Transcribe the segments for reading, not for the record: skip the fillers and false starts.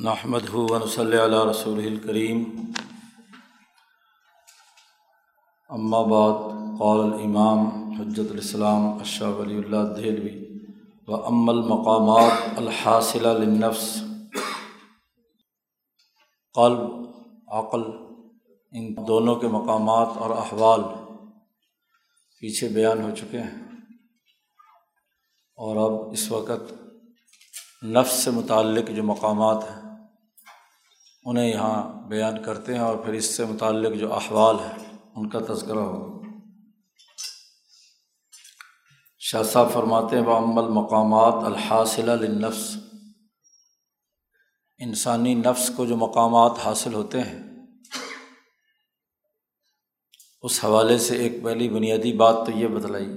نحمدہ و نصلی علی رسولہ الکریم، اما بعد، قال الامام حجت الاسلام شاہ ولی اللہ دہلوی و اما المقامات الحاصلہ للنفس، قلب، عقل، ان دونوں کے مقامات اور احوال پیچھے بیان ہو چکے ہیں، اور اب اس وقت نفس سے متعلق جو مقامات ہیں انہیں یہاں بیان کرتے ہیں، اور پھر اس سے متعلق جو احوال ہیں ان کا تذکرہ ہوگا۔ شاہ صاحب فرماتے ہیں وَأَمَّا الْمَقَامَاتِ الْحَاصِلَةُ لِلنَّفْسِ، انسانی نفس کو جو مقامات حاصل ہوتے ہیں اس حوالے سے ایک پہلی بنیادی بات تو یہ بتلائی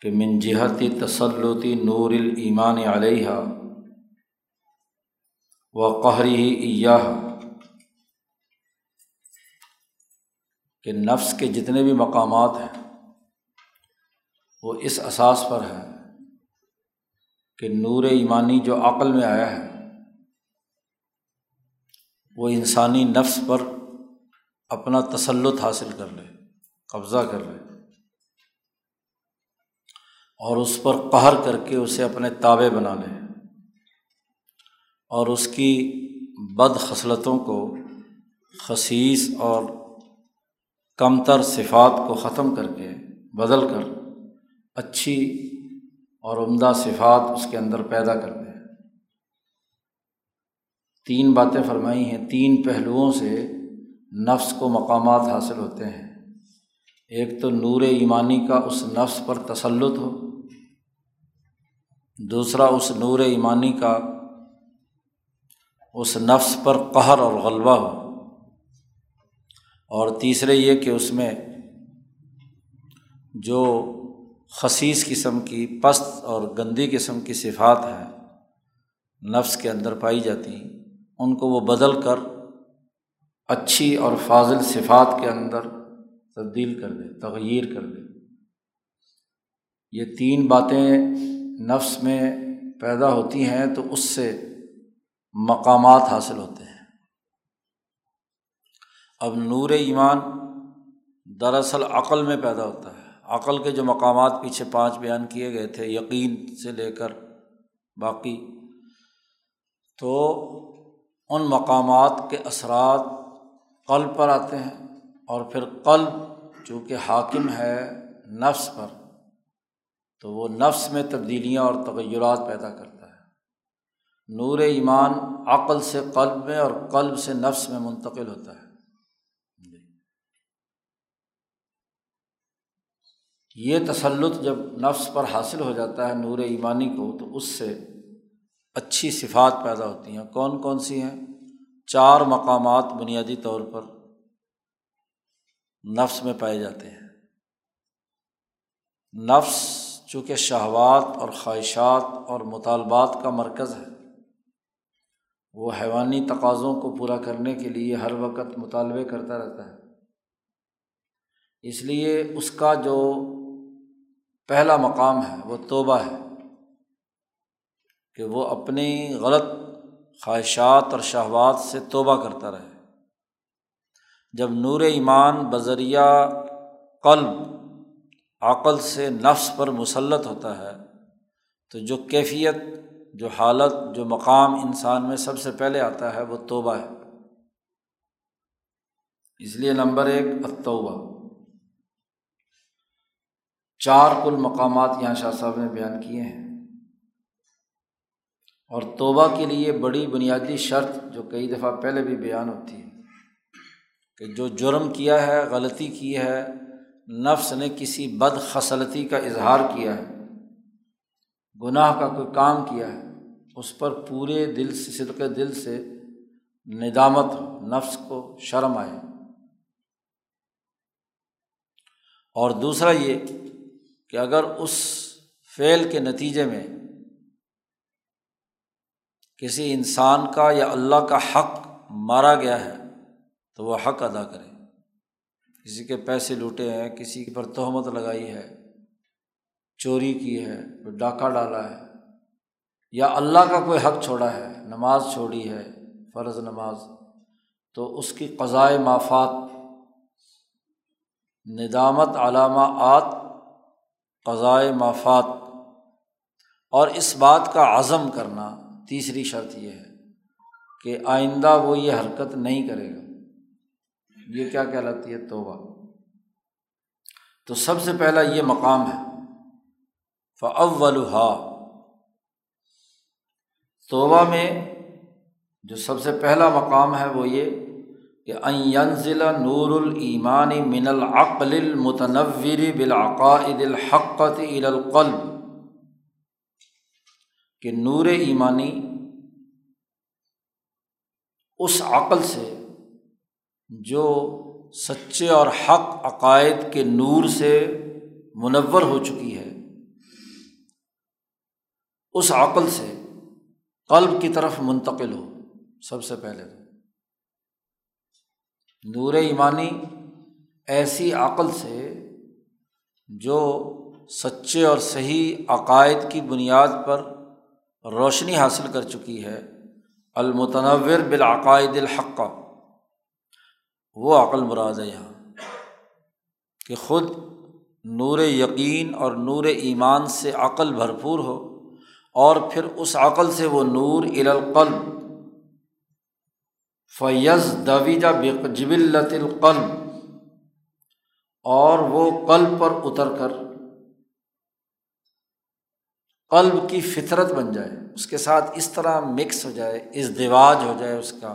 کہ من جہت تسلط نور الایمان علیہا وقہرہ ایہا، کہ نفس کے جتنے بھی مقامات ہیں وہ اس اساس پر ہے کہ نور ایمانی جو عقل میں آیا ہے وہ انسانی نفس پر اپنا تسلط حاصل کر لے، قبضہ کر لے، اور اس پر قہر کر کے اسے اپنے تابع بنا لے، اور اس کی بد خصلتوں کو، خسیس اور کمتر صفات کو ختم کر کے بدل کر اچھی اور عمدہ صفات اس کے اندر پیدا کر دے۔ تین باتیں فرمائی ہیں، تین پہلوؤں سے نفس کو مقامات حاصل ہوتے ہیں۔ ایک تو نور ایمانی کا اس نفس پر تسلط ہو، دوسرا اس نور ایمانی کا اس نفس پر قہر اور غلبہ ہو، اور تیسرے یہ کہ اس میں جو خسیس قسم کی، پست اور گندی قسم کی صفات ہیں نفس کے اندر پائی جاتی، ان کو وہ بدل کر اچھی اور فاضل صفات کے اندر تبدیل کر دے، تغیر کر دے۔ یہ تین باتیں نفس میں پیدا ہوتی ہیں تو اس سے مقامات حاصل ہوتے ہیں۔ اب نور ایمان دراصل عقل میں پیدا ہوتا ہے۔ عقل کے جو مقامات پیچھے پانچ بیان کیے گئے تھے، یقین سے لے کر باقی، تو ان مقامات کے اثرات قلب پر آتے ہیں، اور پھر قلب چونکہ حاکم ہے نفس پر تو وہ نفس میں تبدیلیاں اور تغیرات پیدا کرتا ہے۔ نور ایمان عقل سے قلب میں اور قلب سے نفس میں منتقل ہوتا ہے۔ یہ تسلط جب نفس پر حاصل ہو جاتا ہے نور ایمانی کو، تو اس سے اچھی صفات پیدا ہوتی ہیں۔ کون کون سی ہیں؟ چار مقامات بنیادی طور پر نفس میں پائے جاتے ہیں۔ نفس چونکہ شہوات اور خواہشات اور مطالبات کا مرکز ہے، وہ حیوانی تقاضوں کو پورا کرنے کے لیے ہر وقت مطالبے کرتا رہتا ہے، اس لیے اس کا جو پہلا مقام ہے وہ توبہ ہے، کہ وہ اپنی غلط خواہشات اور شہوات سے توبہ کرتا رہے۔ جب نور ایمان بذریعہ قلب عقل سے نفس پر مسلط ہوتا ہے تو جو کیفیت، جو حالت، جو مقام انسان میں سب سے پہلے آتا ہے وہ توبہ ہے۔ اس لیے نمبر ایک التوبہ۔ چار کل مقامات یہاں شاہ صاحب نے بیان کیے ہیں، اور توبہ کے لیے بڑی بنیادی شرط جو کئی دفعہ پہلے بھی بیان ہوتی ہے کہ جو جرم کیا ہے، غلطی کی ہے، نفس نے کسی بد خصلتی کا اظہار کیا ہے، گناہ کا کوئی کام کیا ہے، اس پر پورے دل سے، صدق دل سے ندامت ہو، نفس کو شرم آئے۔ اور دوسرا یہ کہ اگر اس فعل کے نتیجے میں کسی انسان کا یا اللہ کا حق مارا گیا ہے تو وہ حق ادا کرے۔ کسی کے پیسے لوٹے ہیں، کسی پر تہمت لگائی ہے، چوری کی ہے، ڈاکہ ڈالا ہے، یا اللہ کا کوئی حق چھوڑا ہے، نماز چھوڑی ہے، فرض نماز، تو اس کی قضائے مافات، ندامت علامہ آت قضائے مافات، اور اس بات کا عزم کرنا، تیسری شرط یہ ہے کہ آئندہ وہ یہ حرکت نہیں کرے گا۔ یہ کیا کہلاتی ہے؟ توبہ۔ تو سب سے پہلا یہ مقام ہے فَأَوَّلُهَا، توبہ میں جو سب سے پہلا مقام ہے وہ یہ کہ ان ينزل نور الایمان من العقل المتنور بالعقائد الحقۃ الى القلب، کہ نور ایمانی اس عقل سے جو سچے اور حق عقائد کے نور سے منور ہو چکی ہے، اس عقل سے قلب کی طرف منتقل ہو۔ سب سے پہلے نور ایمانی ایسی عقل سے جو سچے اور صحیح عقائد کی بنیاد پر روشنی حاصل کر چکی ہے، المتنور بالعقائد الحقہ، وہ عقل مراد ہے یہاں، کہ خود نور یقین اور نور ایمان سے عقل بھرپور ہو، اور پھر اس عقل سے وہ نور الی القلب، فیزدوج بجبلۃ القلب، اور وہ قلب پر اتر کر قلب کی فطرت بن جائے، اس کے ساتھ اس طرح مکس ہو جائے، ازدواج ہو جائے، اس کا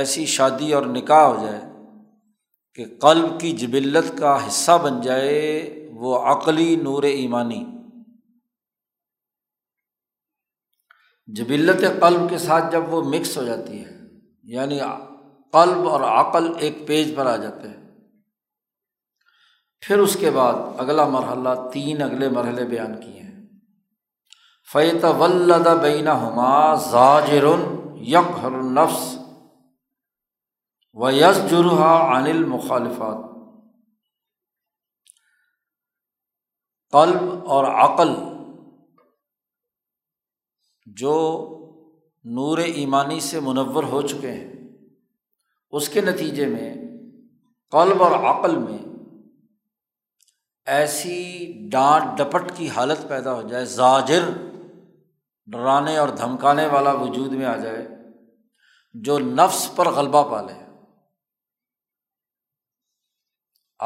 ایسی شادی اور نکاح ہو جائے کہ قلب کی جبلت کا حصہ بن جائے وہ عقلی نور ایمانی۔ جبلت قلب کے ساتھ جب وہ مکس ہو جاتی ہے، یعنی قلب اور عقل ایک پیج پر آ جاتے ہیں، پھر اس کے بعد اگلا مرحلہ، تین اگلے مرحلے بیان کیے ہیں، فَيَتَوَلَّدَ بَيْنَهُمَا زَاجِرٌ يَقْهَرُ النَّفْسَ وَيَزْجُرُهَا عَنِ الْمُخَالِفَاتِ، قلب اور عقل جو نور ایمانی سے منور ہو چکے ہیں، اس کے نتیجے میں قلب اور عقل میں ایسی ڈانٹ ڈپٹ کی حالت پیدا ہو جائے، زاجر، ڈرانے اور دھمکانے والا وجود میں آ جائے، جو نفس پر غلبہ پا لے۔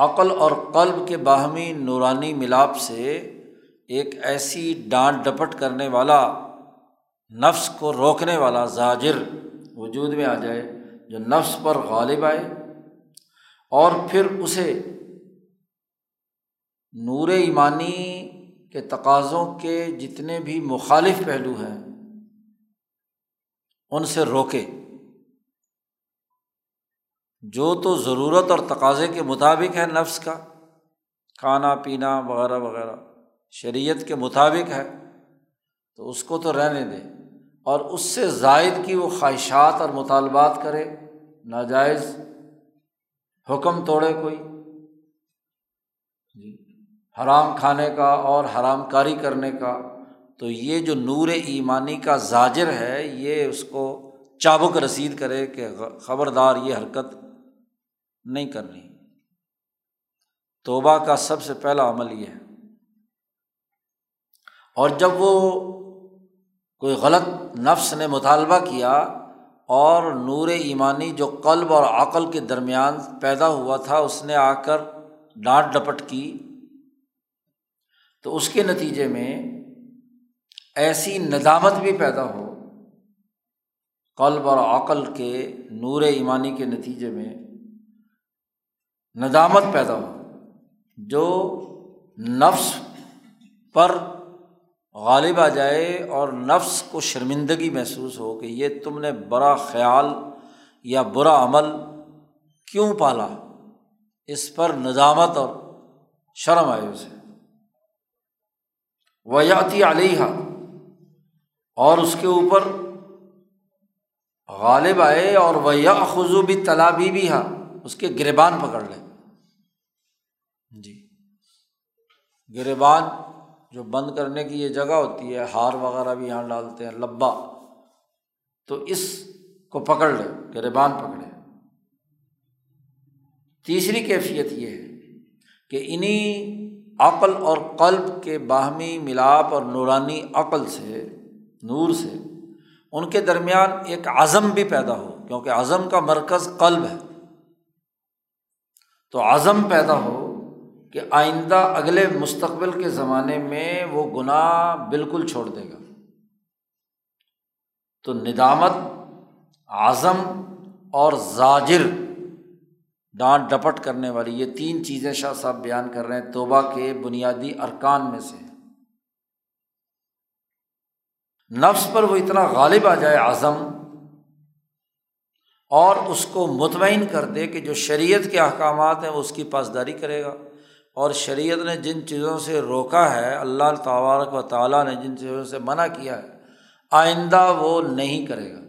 عقل اور قلب کے باہمی نورانی ملاپ سے ایک ایسی ڈانٹ ڈپٹ کرنے والا، نفس کو روکنے والا زاجر وجود میں آ جائے جو نفس پر غالب آئے، اور پھر اسے نور ایمانی کے تقاضوں کے جتنے بھی مخالف پہلو ہیں ان سے روکے، جو تو ضرورت اور تقاضے کے مطابق ہے، نفس کا کھانا پینا وغیرہ وغیرہ شریعت کے مطابق ہے تو اس کو تو رہنے دے، اور اس سے زائد کی وہ خواہشات اور مطالبات کرے، ناجائز حکم توڑے، کوئی حرام کھانے کا اور حرام کاری کرنے کا، تو یہ جو نور ایمانی کا زاجر ہے یہ اس کو چابک رسید کرے کہ خبردار یہ حرکت نہیں کرنی۔ توبہ کا سب سے پہلا عمل یہ ہے، اور جب وہ کوئی غلط نفس نے مطالبہ کیا اور نور ایمانی جو قلب اور عقل کے درمیان پیدا ہوا تھا اس نے آ کر ڈانٹ ڈپٹ کی، تو اس کے نتیجے میں ایسی ندامت بھی پیدا ہو قلب اور عقل کے نور ایمانی کے نتیجے میں، ندامت پیدا ہو جو نفس پر غالب آ جائے، اور نفس کو شرمندگی محسوس ہو کہ یہ تم نے برا خیال یا برا عمل کیوں پالا، اس پر ندامت اور شرم آئے اسے، وَيَعْتِي عَلَيْهَا، اور اس کے اوپر غالب آئے، اور وَيَأْخُذُ بِالتَّلَابِيبِهَا، اس کے گریبان پکڑ لے، جی گریبان جو بند کرنے کی یہ جگہ ہوتی ہے، ہار وغیرہ بھی یہاں ڈالتے ہیں، لبا، تو اس کو پکڑ لے، گریبان پکڑے۔ تیسری کیفیت یہ ہے کہ انہی عقل اور قلب کے باہمی ملاپ اور نورانی عقل سے، نور سے، ان کے درمیان ایک عزم بھی پیدا ہو، کیونکہ عزم کا مرکز قلب ہے، تو عزم پیدا ہو کہ آئندہ اگلے مستقبل کے زمانے میں وہ گناہ بالکل چھوڑ دے گا۔ تو ندامت، عزم اور زاجر، ڈانٹ ڈپٹ کرنے والی، یہ تین چیزیں شاہ صاحب بیان کر رہے ہیں توبہ کے بنیادی ارکان میں سے۔ نفس پر وہ اتنا غالب آ جائے عزم، اور اس کو مطمئن کر دے کہ جو شریعت کے احکامات ہیں اس کی پاسداری کرے گا، اور شریعت نے جن چیزوں سے روکا ہے، اللہ تبارک و تعالیٰ نے جن چیزوں سے منع کیا ہے، آئندہ وہ نہیں کرے گا۔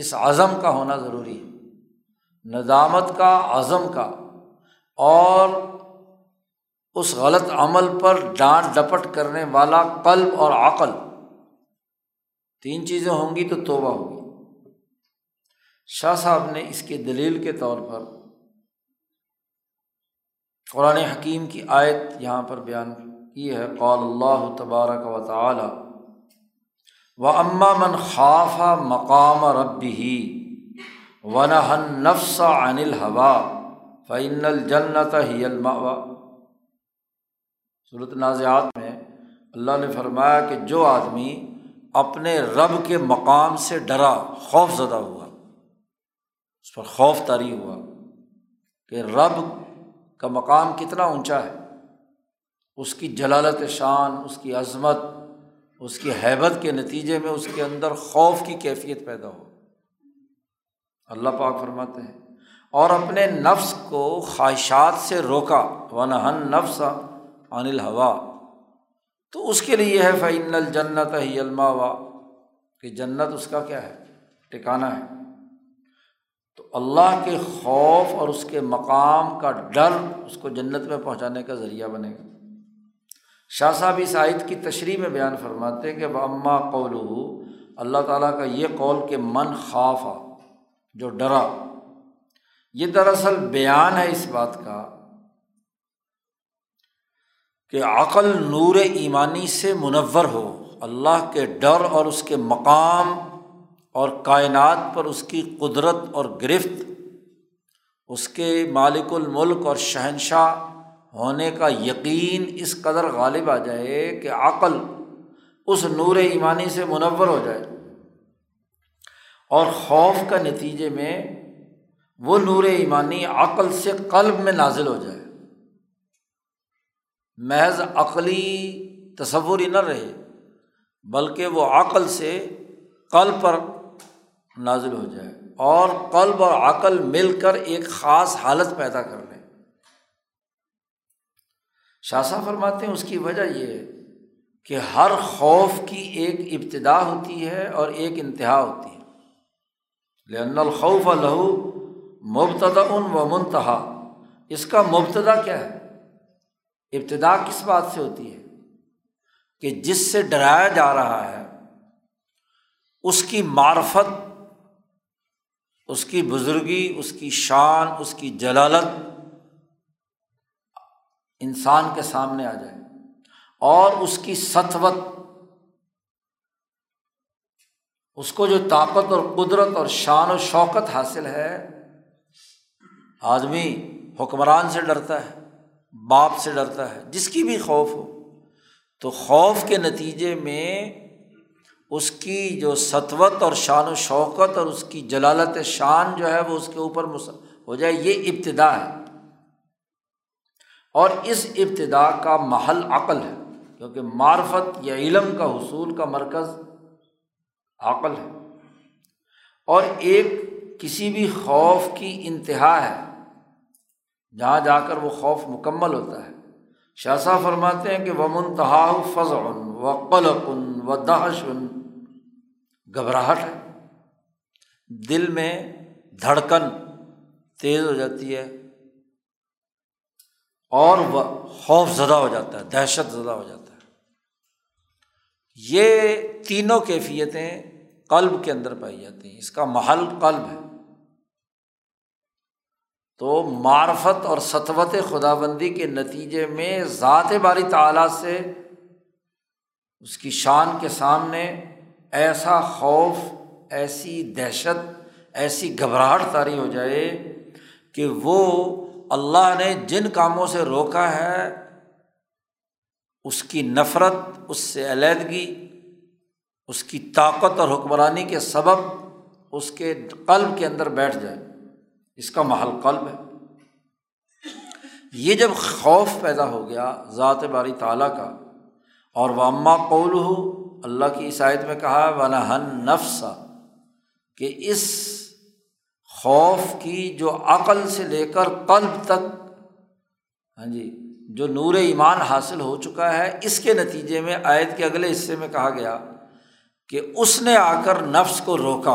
اس عزم کا ہونا ضروری ہے، ندامت کا، عزم کا، اور اس غلط عمل پر ڈانٹ ڈپٹ کرنے والا قلب اور عقل، تین چیزیں ہوں گی تو توبہ ہوگی۔ شاہ صاحب نے اس کی دلیل کے طور پر قرآن حکیم کی آیت یہاں پر بیان کی ہے، قال اللہ تبارک و تعالی وَأَمَّا مَنْ خَافَ مَقَامَ رَبِّهِ وَنَهَى النَّفْسَ عَنِ الْهَوَى فَإِنَّ الْجَنَّةَ هِيَ الْمَأْوَى۔ سورۃ نازعات میں اللہ نے فرمایا کہ جو آدمی اپنے رب کے مقام سے ڈرا، خوف زدہ ہوا، اس پر خوف طاری ہوا کہ رب کا مقام کتنا اونچا ہے، اس کی جلالت شان، اس کی عظمت، اس کی ہیبت کے نتیجے میں اس کے اندر خوف کی کیفیت پیدا ہو۔ اللہ پاک فرماتے ہیں اور اپنے نفس کو خواہشات سے روکا، وَنَهَا النَّفْسَ عَنِ الْهَوَى، تو اس کے لیے یہ ہے فَإِنَّ الْجَنَّةَ هِيَ الْمَأْوَى، کہ جنت اس کا کیا ہے، ٹھکانہ ہے۔ تو اللہ کے خوف اور اس کے مقام کا ڈر اس کو جنت میں پہنچانے کا ذریعہ بنے گا۔ شاہ صاحب اس آیت کی تشریح میں بیان فرماتے ہیں کہ وَأَمَّا قَوْلُهُ، اللہ تعالیٰ کا یہ قول کہ من خافا، جو ڈرا، یہ دراصل بیان ہے اس بات کا کہ عقل نور ایمانی سے منور ہو، اللہ کے ڈر اور اس کے مقام اور کائنات پر اس کی قدرت اور گرفت، اس کے مالک الملک اور شہنشاہ ہونے کا یقین اس قدر غالب آ جائے کہ عقل اس نور ایمانی سے منور ہو جائے، اور خوف کا نتیجے میں وہ نور ایمانی عقل سے قلب میں نازل ہو جائے، محض عقلی تصوری نہ رہے بلکہ وہ عقل سے قلب پر نازل ہو جائے، اور قلب اور عقل مل کر ایک خاص حالت پیدا کر لیں۔ شاہ صاحب فرماتے ہیں اس کی وجہ یہ ہے کہ ہر خوف کی ایک ابتدا ہوتی ہے اور ایک انتہا ہوتی ہے، لأن الخوف له مبتدأ ومنتهى، اس کا مبتدا کیا ہے، ابتدا کس بات سے ہوتی ہے کہ جس سے ڈرایا جا رہا ہے اس کی معرفت، اس کی بزرگی، اس کی شان، اس کی جلالت انسان کے سامنے آ جائے، اور اس کی سطوت، اس کو جو طاقت اور قدرت اور شان و شوکت حاصل ہے۔ آدمی حکمران سے ڈرتا ہے، باپ سے ڈرتا ہے، جس کی بھی خوف ہو، تو خوف کے نتیجے میں اس کی جو سطوت اور شان و شوکت اور اس کی جلالت شان جو ہے وہ اس کے اوپر ہو جائے، یہ ابتدا ہے، اور اس ابتدا کا محل عقل ہے، کیونکہ معرفت یا علم کا حصول کا مرکز عقل ہے، اور ایک کسی بھی خوف کی انتہا ہے جہاں جا کر وہ خوف مکمل ہوتا ہے۔ شاہ صاحب فرماتے ہیں کہ وَمُنْتَهَاهُ فَزْعٌ وَقَلَقٌ وَدَهْشٌ، گھبراہٹ ہے، دل میں دھڑکن تیز ہو جاتی ہے اور وہ خوف زدہ ہو جاتا ہے، دہشت زدہ ہو جاتا ہے۔ یہ تینوں کیفیتیں قلب کے اندر پائی جاتی ہیں، اس کا محل قلب ہے۔ تو معرفت اور سطوت خداوندی کے نتیجے میں ذات باری تعالیٰ سے اس کی شان کے سامنے ایسا خوف، ایسی دہشت، ایسی گھبراہٹ طاری ہو جائے کہ وہ اللہ نے جن کاموں سے روکا ہے اس کی نفرت، اس سے علیحدگی، اس کی طاقت اور حکمرانی کے سبب اس کے قلب کے اندر بیٹھ جائے، اس کا محل قلب ہے۔ یہ جب خوف پیدا ہو گیا ذات باری تعالیٰ کا، اور واما قولہ، اللہ کی اس آیت میں کہا ونہن نفس، کہ اس خوف کی جو عقل سے لے کر قلب تک، ہاں جی، جو نور ایمان حاصل ہو چکا ہے، اس کے نتیجے میں آیت کے اگلے حصے میں کہا گیا کہ اس نے آ کر نفس کو روکا۔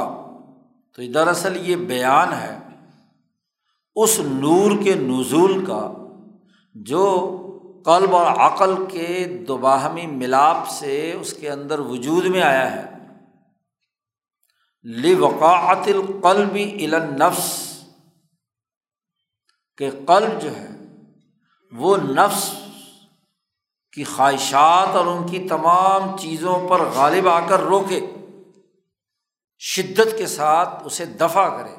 تو دراصل یہ بیان ہے اس نور کے نزول کا جو قلب اور عقل کے دوباہمی ملاپ سے اس کے اندر وجود میں آیا ہے۔ لوقاعۃ القلب الی النفس، کہ قلب جو ہے وہ نفس کی خواہشات اور ان کی تمام چیزوں پر غالب آ کر روکے، شدت کے ساتھ اسے دفع کرے۔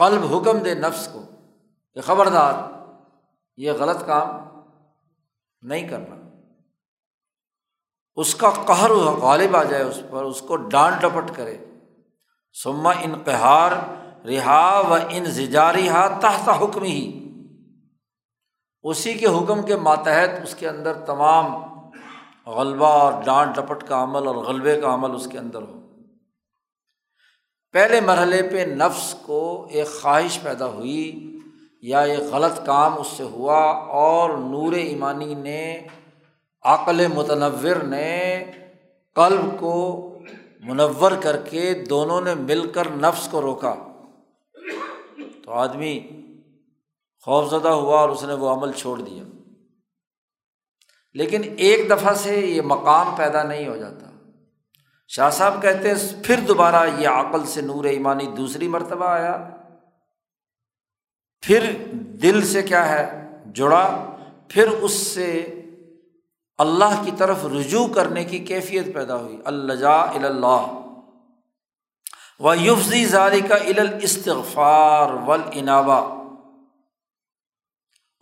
قلب حکم دے نفس کو کہ خبردار، یہ غلط کام نہیں کرنا۔ اس کا قہر غالب آ جائے اس پر، اس کو ڈانٹ ڈپٹ کرے۔ ثم انقہار رہا و انزجارہا تحت حکمہ، اسی کے حکم کے ماتحت اس کے اندر تمام غلبہ اور ڈانٹ ڈپٹ کا عمل اور غلبے کا عمل اس کے اندر ہو۔ پہلے مرحلے پہ نفس کو ایک خواہش پیدا ہوئی یا ایک غلط کام اس سے ہوا، اور نور ایمانی نے، عقل متنور نے قلب کو منور کر کے دونوں نے مل کر نفس کو روکا۔ تو آدمی خوف زدہ ہوا اور اس نے وہ عمل چھوڑ دیا۔ لیکن ایک دفعہ سے یہ مقام پیدا نہیں ہو جاتا۔ شاہ صاحب کہتے ہیں پھر دوبارہ یہ عقل سے نور ایمانی دوسری مرتبہ آیا، پھر دل سے کیا ہے جڑا، پھر اس سے اللہ کی طرف رجوع کرنے کی کیفیت پیدا ہوئی، اللجا الی اللہ، ویفضی ذالک الی الاستغفار والانابہ،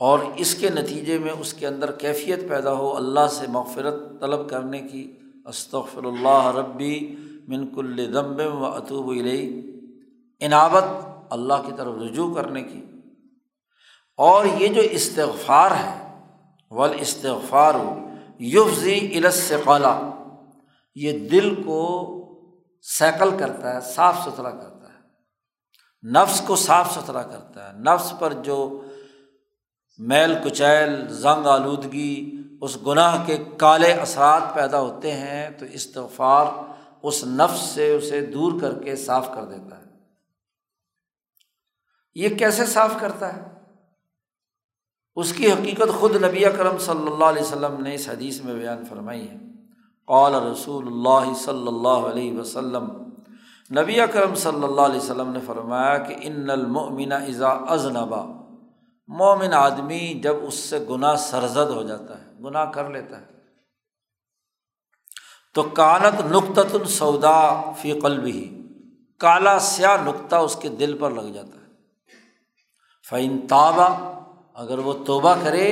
اور اس کے نتیجے میں اس کے اندر کیفیت پیدا ہو اللہ سے مغفرت طلب کرنے کی، استغفر اللہ ربی من کل ذنب و اتوب الیہ، انابت، اللہ کی طرف رجوع کرنے کی۔ اور یہ جو استغفار ہے، والاستغفار یفضی الی الثقالہ، یہ دل کو سیکل کرتا ہے، صاف ستھرا کرتا ہے، نفس کو صاف ستھرا کرتا ہے۔ نفس پر جو میل کچیل، زنگ آلودگی، اس گناہ کے کالے اثرات پیدا ہوتے ہیں، تو استغفار اس نفس سے اسے دور کر کے صاف کر دیتا ہے۔ یہ کیسے صاف کرتا ہے؟ اس کی حقیقت خود نبی اکرم صلی اللہ علیہ وسلم نے اس حدیث میں بیان فرمائی ہے۔ قال رسول اللہ صلی اللہ علیہ وسلم، نبی اکرم صلی اللہ علیہ وسلم نے فرمایا کہ ان المؤمن اذا اذنب، مومن آدمی جب اس سے گناہ سرزد ہو جاتا ہے، گناہ کر لیتا ہے، تو کانت نقطۃ سوداء فی قلبہ، کالا سیاہ نقطہ اس کے دل پر لگ جاتا ہے۔ فإن تاب، اگر وہ توبہ کرے،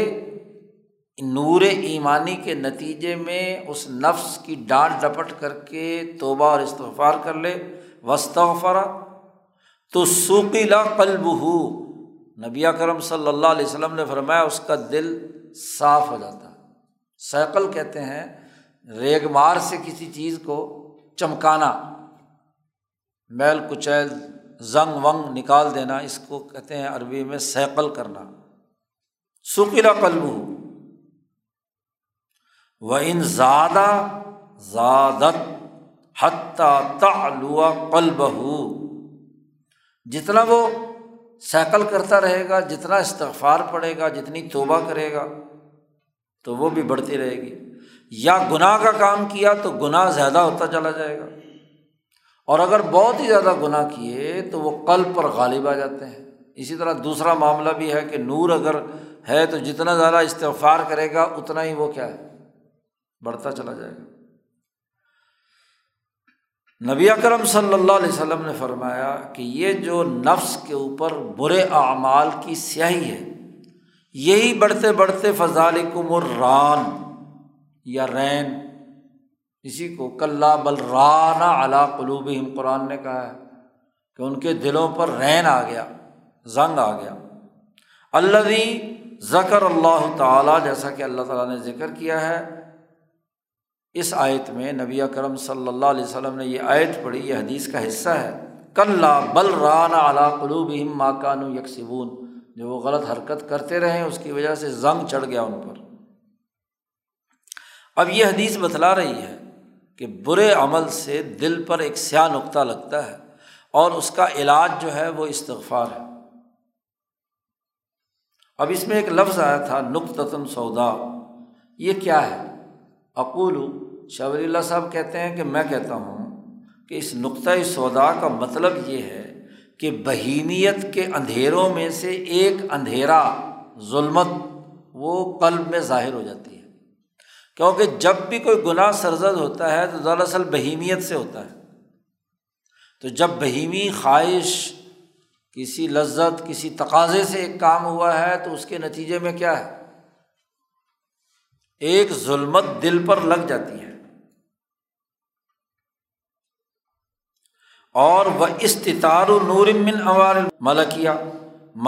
نور ایمانی کے نتیجے میں اس نفس کی ڈانٹ ڈپٹ کر کے توبہ اور استغفار کر لے، واستغفر، تو سقل قلبہ، نبی اکرم صلی اللہ علیہ وسلم نے فرمایا اس کا دل صاف ہو جاتا ہے۔ سیقل کہتے ہیں ریگ مار سے کسی چیز کو چمکانا، میل کچیل، زنگ ونگ نکال دینا، اس کو کہتے ہیں عربی میں سیقل کرنا۔ سقل قلبہ، وَإِنْ زَادَ زَادَتْ حَتَّى تَعْلُوَ قَلْبَهُ، جتنا وہ سیکل کرتا رہے گا، جتنا استغفار پڑے گا، جتنی توبہ کرے گا، تو وہ بھی بڑھتی رہے گی۔ یا گناہ کا کام کیا تو گناہ زیادہ ہوتا چلا جائے گا، اور اگر بہت ہی زیادہ گناہ کیے تو وہ قلب پر غالب آ جاتے ہیں۔ اسی طرح دوسرا معاملہ بھی ہے کہ نور اگر ہے تو جتنا زیادہ استغفار کرے گا اتنا ہی وہ کیا ہے، بڑھتا چلا جائے گا۔ نبی اکرم صلی اللہ علیہ وسلم نے فرمایا کہ یہ جو نفس کے اوپر برے اعمال کی سیاہی ہے، یہی بڑھتے بڑھتے فذالکم الران یا رین، اسی کو کلا بل ران علی قلوبہم قرآن نے کہا ہے کہ ان کے دلوں پر رین آ گیا، زنگ آ گیا۔ الذی ذکر اللہ تعالیٰ، جیسا کہ اللہ تعالیٰ نے ذکر کیا ہے اس آیت میں، نبی اکرم صلی اللہ علیہ وسلم نے یہ آیت پڑھی، یہ حدیث کا حصہ ہے۔ کلا بل ران علی قلوبہم ما کانوا یکسبون، جو وہ غلط حرکت کرتے رہے اس کی وجہ سے زنگ چڑھ گیا ان پر۔ اب یہ حدیث بتلا رہی ہے کہ برے عمل سے دل پر ایک سیاہ نقطہ لگتا ہے، اور اس کا علاج جو ہے وہ استغفار ہے۔ اب اس میں ایک لفظ آیا تھا نقطۃ سودا، یہ کیا ہے؟ اقول، شاہ ولی اللہ صاحب کہتے ہیں کہ میں کہتا ہوں کہ اس نقطۂ سودا کا مطلب یہ ہے کہ بہیمیت کے اندھیروں میں سے ایک اندھیرا، ظلمت، وہ قلب میں ظاہر ہو جاتی ہے، کیونکہ جب بھی کوئی گناہ سرزد ہوتا ہے تو دراصل بہیمیت سے ہوتا ہے۔ تو جب بہیمی خواہش، کسی لذت، کسی تقاضے سے ایک کام ہوا ہے تو اس کے نتیجے میں کیا ہے، ایک ظلمت دل پر لگ جاتی ہے۔ اور وہ استتار نور من انوار الملکیہ،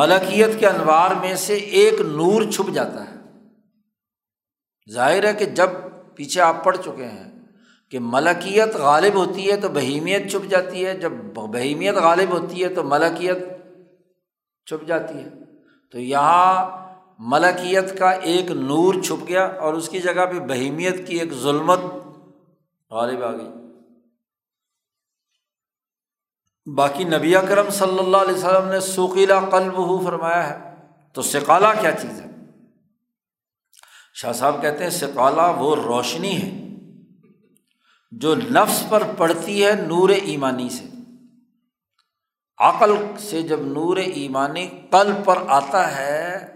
ملکیت کے انوار میں سے ایک نور چھپ جاتا ہے۔ ظاہر ہے کہ جب پیچھے آپ پڑھ چکے ہیں کہ ملکیت غالب ہوتی ہے تو بہیمیت چھپ جاتی ہے، جب بہیمیت غالب ہوتی ہے تو ملکیت چھپ جاتی ہے۔ تو یہاں ملکیت کا ایک نور چھپ گیا اور اس کی جگہ پہ بہیمیت کی ایک ظلمت غالب آ گئی۔ باقی نبی اکرم صلی اللہ علیہ وسلم نے سقیلا قلبہ فرمایا ہے، تو سقالا کیا چیز ہے؟ شاہ صاحب کہتے ہیں سقالا وہ روشنی ہے جو نفس پر پڑتی ہے نور ایمانی سے۔ عقل سے جب نور ایمانی قلب پر آتا ہے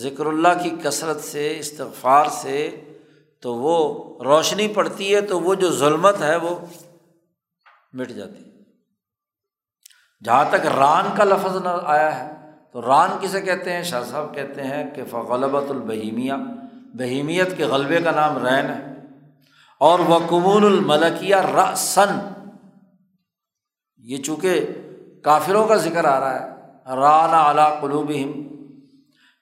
ذکر اللہ کی کثرت سے، استغفار سے، تو وہ روشنی پڑتی ہے تو وہ جو ظلمت ہے وہ مٹ جاتی ہے۔ جہاں تک ران کا لفظ نہ آیا ہے تو ران کسے کہتے ہیں؟ شاہ صاحب کہتے ہیں کہ فغلبۃ البہیمیہ، بہیمیت کے غلبے کا نام رین ہے، اور وقمون الملکیہ رأساً، یہ چونکہ کافروں کا ذکر آ رہا ہے، ران علی قلوبہم،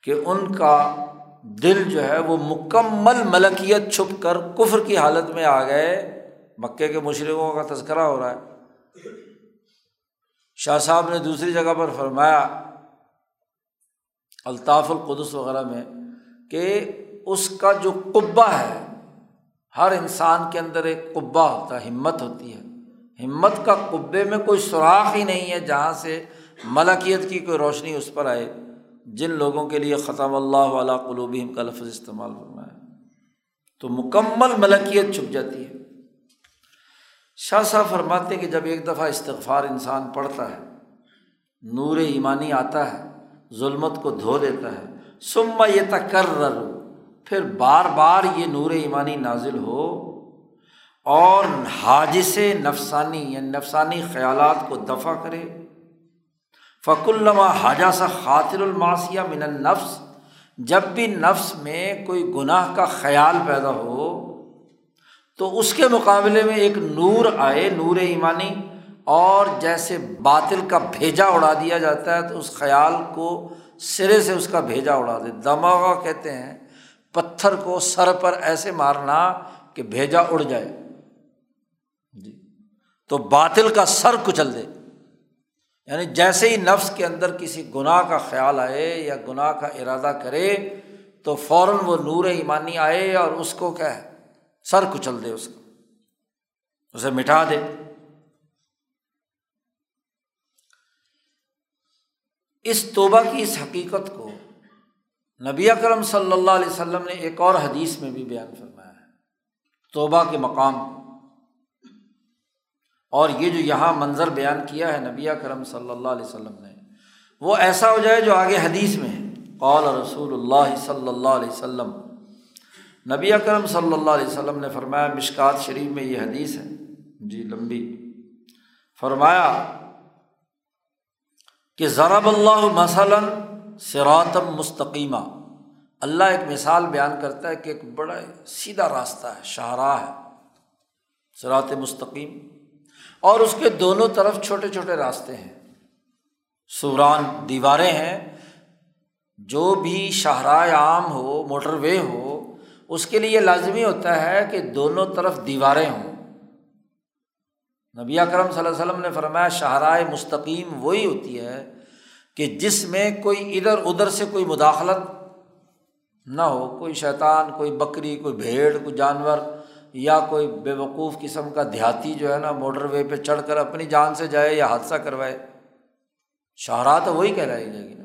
کہ ان کا دل جو ہے وہ مکمل ملکیت چھپ کر کفر کی حالت میں آ گئے۔ مکے کے مشرکوں کا تذکرہ ہو رہا ہے۔ شاہ صاحب نے دوسری جگہ پر فرمایا الطاف القدس وغیرہ میں کہ اس کا جو قبہ ہے، ہر انسان کے اندر ایک قبہ ہوتا ہے، ہمت ہوتی ہے، ہمت کا قبے میں کوئی سوراخ ہی نہیں ہے جہاں سے ملکیت کی کوئی روشنی اس پر آئے۔ جن لوگوں کے لیے ختم اللہ علی قلوبہم کا لفظ استعمال فرمایا، تو مکمل ملکیت چھپ جاتی ہے۔ شاہ صاحب فرماتے ہیں کہ جب ایک دفعہ استغفار انسان پڑھتا ہے، نور ایمانی آتا ہے، ظلمت کو دھو دیتا ہے، ثم یتکرر، پھر بار بار یہ نور ایمانی نازل ہو اور حاجس نفسانی یعنی نفسانی خیالات کو دفع کرے۔ فَكُلَّمَا حَجَسَ خَاطِرُ الْمَعْصِيَةِ مِنَ النَّفْسِ، جب بھی نفس میں کوئی گناہ کا خیال پیدا ہو تو اس کے مقابلے میں ایک نور آئے، نور ایمانی، اور جیسے باطل کا بھیجا اڑا دیا جاتا ہے تو اس خیال کو سرے سے اس کا بھیجا اڑا دے۔ دماغہ کہتے ہیں پتھر کو سر پر ایسے مارنا کہ بھیجا اڑ جائے، جی تو باطل کا سر کچل دے۔ یعنی جیسے ہی نفس کے اندر کسی گناہ کا خیال آئے یا گناہ کا ارادہ کرے تو فوراً وہ نور ایمانی آئے اور اس کو کیا ہے، سر کچل دے، اس کو اسے مٹا دے۔ اس توبہ کی اس حقیقت کو نبی اکرم صلی اللہ علیہ وسلم نے ایک اور حدیث میں بھی بیان فرمایا ہے۔ توبہ کے مقام، اور یہ جو یہاں منظر بیان کیا ہے نبی اکرم صلی اللہ علیہ وسلم نے، وہ ایسا ہو جائے جو آگے حدیث میں ہے، قال رسول اللہ صلی اللہ علیہ وسلم، نبی اکرم صلی اللہ علیہ وسلم نے فرمایا، مشکات شریف میں یہ حدیث ہے جی لمبی، فرمایا کہ ضرب اللہ مثلا صراطا مستقیما، اللہ ایک مثال بیان کرتا ہے کہ ایک بڑا سیدھا راستہ ہے، شاہراہ ہے، صراط مستقیم، اور اس کے دونوں طرف چھوٹے چھوٹے راستے ہیں، سوران دیواریں ہیں، جو بھی شاہراہ عام ہو، موٹر وے ہو، اس کے لیے لازمی ہوتا ہے کہ دونوں طرف دیواریں ہوں۔ نبی اکرم صلی اللہ علیہ وسلم نے فرمایا شاہراہ مستقیم وہی ہوتی ہے کہ جس میں کوئی ادھر ادھر سے کوئی مداخلت نہ ہو، کوئی شیطان، کوئی بکری، کوئی بھیڑ، کوئی جانور، یا کوئی بے وقوف قسم کا دیہاتی جو ہے نا موٹر وے پہ چڑھ کر اپنی جان سے جائے یا حادثہ کروائے۔ شاہراہ تو وہی کہلائی جائے گی نا،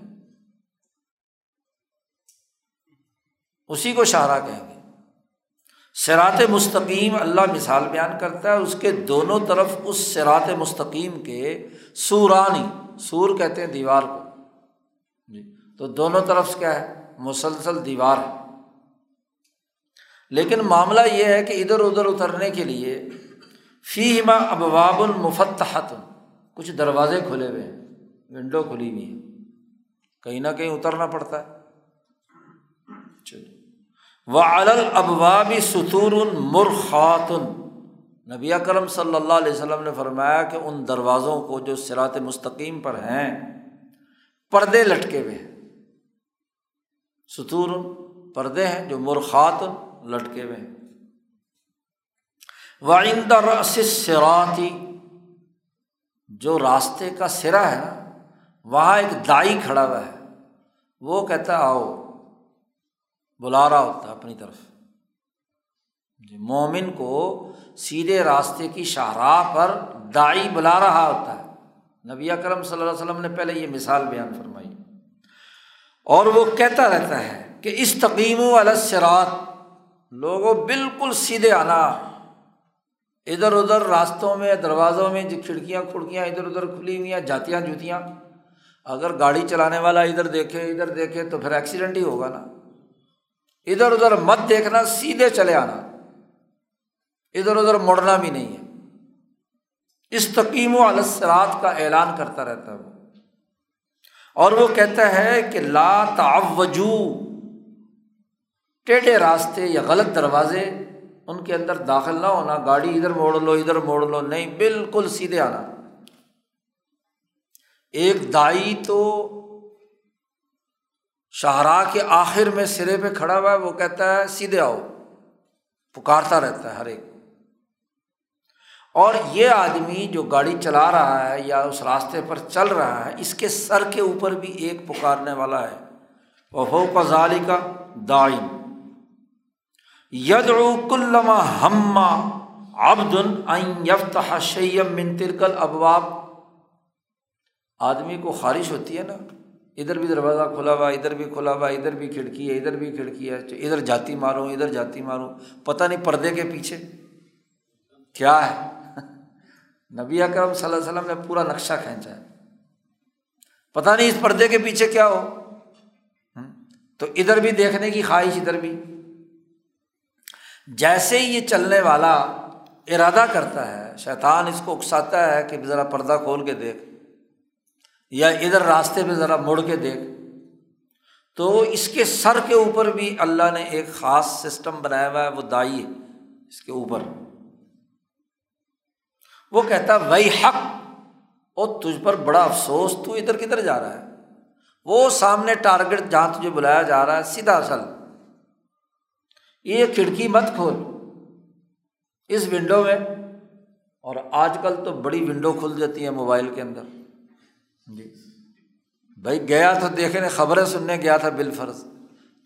اسی کو شاہراہ کہیں گے۔ صراط مستقیم اللہ مثال بیان کرتا ہے، اس کے دونوں طرف اس صراط مستقیم کے سورانی، سور کہتے ہیں دیوار کو جی، تو دونوں طرف کیا ہے، مسلسل دیوار ہے۔ لیکن معاملہ یہ ہے کہ ادھر ادھر اترنے کے لیے فیہما ابواب مفتحۃ، کچھ دروازے کھلے ہوئے ہیں، ونڈو کھلی ہوئی ہے، کہیں نہ کہیں اترنا پڑتا ہے۔ چلیے، وعلی الابواب سطور مرخات، نبی اکرم صلی اللہ علیہ وسلم نے فرمایا کہ ان دروازوں کو جو صراط مستقیم پر ہیں پردے لٹکے ہوئے ہیں، سطور پردے ہیں جو مرخات لٹکے ہوئے ہیں۔ وعند رأس الصراط، جو راستے کا سرا ہے نا، وہاں ایک دائی کھڑا ہوا ہے، وہ کہتا ہے آؤ، بلا رہا ہوتا ہے اپنی طرف جی، مومن کو سیدھے راستے کی شاہراہ پر دائی بلا رہا ہوتا ہے۔ نبی اکرم صلی اللہ علیہ وسلم نے پہلے یہ مثال بیان فرمائی، اور وہ کہتا رہتا ہے کہ استقیموا علی الصراط، لوگوں بالکل سیدھے آنا، ادھر ادھر راستوں میں، دروازوں میں، کھڑکیاں کھڑکیاں ادھر ادھر کھلی ہوئی ہیں، جاتیاں جوتیاں، اگر گاڑی چلانے والا ادھر دیکھے تو پھر ایکسیڈنٹ ہی ہوگا نا۔ ادھر ادھر مت دیکھنا، سیدھے چلے آنا، ادھر ادھر مڑنا بھی نہیں ہے۔ استقیموا علی الصراط کا اعلان کرتا رہتا ہے، اور وہ کہتا ہے کہ لا تعوجوا، ٹیڑھے راستے یا غلط دروازے ان کے اندر داخل نہ ہونا، گاڑی ادھر موڑ لو ادھر موڑ لو، نہیں، بالکل سیدھے آنا۔ ایک دائی تو شاہراہ کے آخر میں سرے پہ کھڑا ہوا ہے، وہ کہتا ہے سیدھے آؤ، پکارتا رہتا ہے ہر ایک، اور یہ آدمی جو گاڑی چلا رہا ہے یا اس راستے پر چل رہا ہے، اس کے سر کے اوپر بھی ایک پکارنے والا ہے، وَفَوْقَ ذَلِكَ دَاعٍ يَدْعُو كُلَّمَا هَمَّ عَبْدٌ أَن يَفْتَحَ شَيْئًا مِّن تِلْكَ الْأَبْوَابِ۔ آدمی کو خواہش ہوتی ہے نا، ادھر بھی دروازہ کھلا ہوا، ادھر بھی کھلا ہوا، ادھر بھی کھڑکی ہے، ادھر بھی کھڑکی ہے، ادھر جاتی ماروں، ادھر جاتی ماروں، پتہ نہیں پردے کے پیچھے کیا ہے۔ نبی اکرم صلی اللہ علیہ وسلم نے پورا نقشہ کھینچا ہے، پتہ نہیں اس پردے کے پیچھے کیا ہو، تو ادھر بھی دیکھنے کی خواہش، ادھر بھی۔ جیسے ہی یہ چلنے والا ارادہ کرتا ہے، شیطان اس کو اکساتا ہے کہ ذرا پردہ کھول کے دیکھ، یا ادھر راستے پہ ذرا مڑ کے دیکھ، تو اس کے سر کے اوپر بھی اللہ نے ایک خاص سسٹم بنایا ہوا ہے، وہ دائی ہے، اس کے اوپر وہ کہتا وہی حق، او تجھ پر بڑا افسوس، تو ادھر کدھر جا رہا ہے، وہ سامنے ٹارگٹ جہاں تجھے بلایا جا رہا ہے، سیدھا اصل، یہ کھڑکی مت کھول اس ونڈو میں۔ اور آج کل تو بڑی ونڈو کھل جاتی ہے موبائل کے اندر جی، بھائی گیا تو دیکھنے، خبریں سننے گیا تھا بالفرض،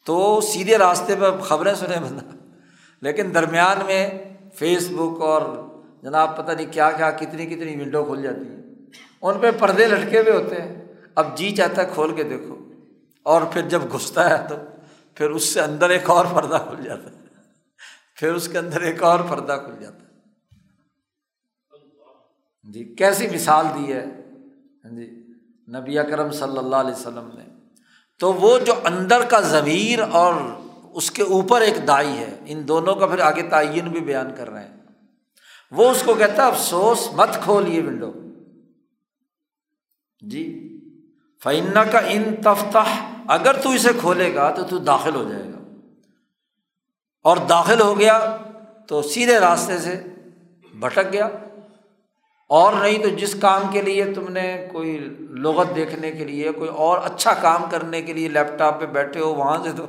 تو سیدھے راستے پہ خبریں سنے بندہ، لیکن درمیان میں فیس بک اور جناب پتہ نہیں کیا کیا، کتنی کتنی ونڈو کھل جاتی ہے، ان پہ پردے لٹکے ہوئے ہوتے ہیں، اب جی چاہتا ہے کھول کے دیکھو، اور پھر جب گھستا ہے تو پھر اس سے اندر ایک اور پردہ کھل جاتا ہے، پھر اس کے اندر ایک اور پردہ کھل جاتا ہے۔ جی کیسی مثال دی ہے جی نبی اکرم صلی اللہ علیہ وسلم نے، تو وہ جو اندر کا ضمیر اور اس کے اوپر ایک دائی ہے، ان دونوں کا پھر آگے تعین بھی بیان کر رہے ہیں، وہ اس کو کہتا ہے افسوس مت کھولیے ونڈو جی، فَإِنَّكَ إِن تَفْتَحْ، اگر تو اسے کھولے گا تو تو داخل ہو جائے گا، اور داخل ہو گیا تو سیدھے راستے سے بھٹک گیا، اور نہیں تو جس کام کے لیے تم نے کوئی لغت دیکھنے کے لیے کوئی اور اچھا کام کرنے کے لیے لیپ ٹاپ پہ بیٹھے ہو، وہاں سے تو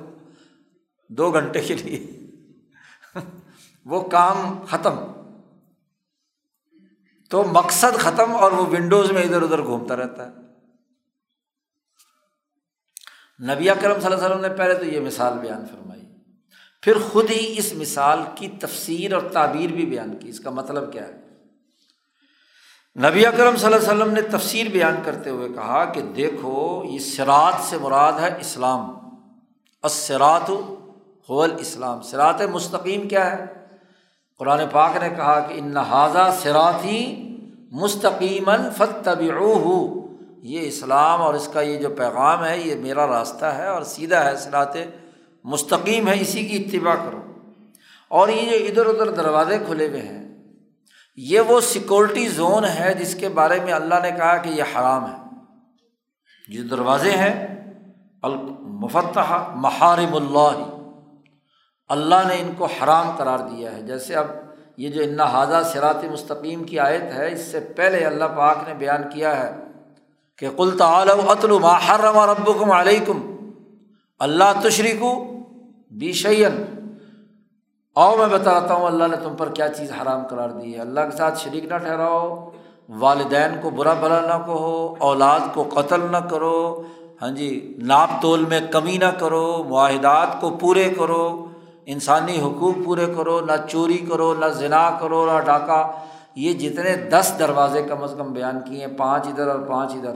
2 گھنٹے کے لیے وہ کام ختم، تو مقصد ختم، اور وہ ونڈوز میں ادھر ادھر گھومتا رہتا ہے۔ نبی اکرم صلی اللہ علیہ وسلم نے پہلے تو یہ مثال بیان فرمائی، پھر خود ہی اس مثال کی تفسیر اور تعبیر بھی بیان کی، اس کا مطلب کیا ہے۔ نبی اکرم صلی اللہ علیہ وسلم نے تفسیر بیان کرتے ہوئے کہا کہ دیکھو یہ صراط سے مراد ہے اسلام، الصراط هو الاسلام، صراط مستقیم کیا ہے؟ قرآن پاک نے کہا کہ ان ھذا صراطی مستقیما فاتبعوه، یہ اسلام اور اس کا یہ جو پیغام ہے یہ میرا راستہ ہے اور سیدھا ہے، صراط مستقیم ہے، اسی کی اتباع کرو۔ اور یہ جو ادھر ادھر دروازے کھلے ہوئے ہیں، یہ وہ سیکورٹی زون ہے جس کے بارے میں اللہ نے کہا کہ یہ حرام ہے۔ جو دروازے ہیں المفتحہ محارم اللہ، اللہ نے ان کو حرام قرار دیا ہے۔ جیسے اب یہ جو انا ھذا صراط مستقیم کی آیت ہے، اس سے پہلے اللہ پاک نے بیان کیا ہے کہ قل تعالوا اتل ما حرم ربکم علیکم الا تشرکوا بہ شیئا، آؤ میں بتاتا ہوں اللہ نے تم پر کیا چیز حرام قرار دی ہے، اللہ کے ساتھ شریک نہ ٹھہراؤ، والدین کو برا بھلا نہ کہو، اولاد کو قتل نہ کرو، ہاں جی ناپ تول میں کمی نہ کرو، معاہدات کو پورے کرو، انسانی حقوق پورے کرو، نہ چوری کرو، نہ زنا کرو، نہ ڈاکہ، یہ جتنے 10 دروازے کم از کم بیان کیے ہیں، 5 ادھر اور 5 ادھر،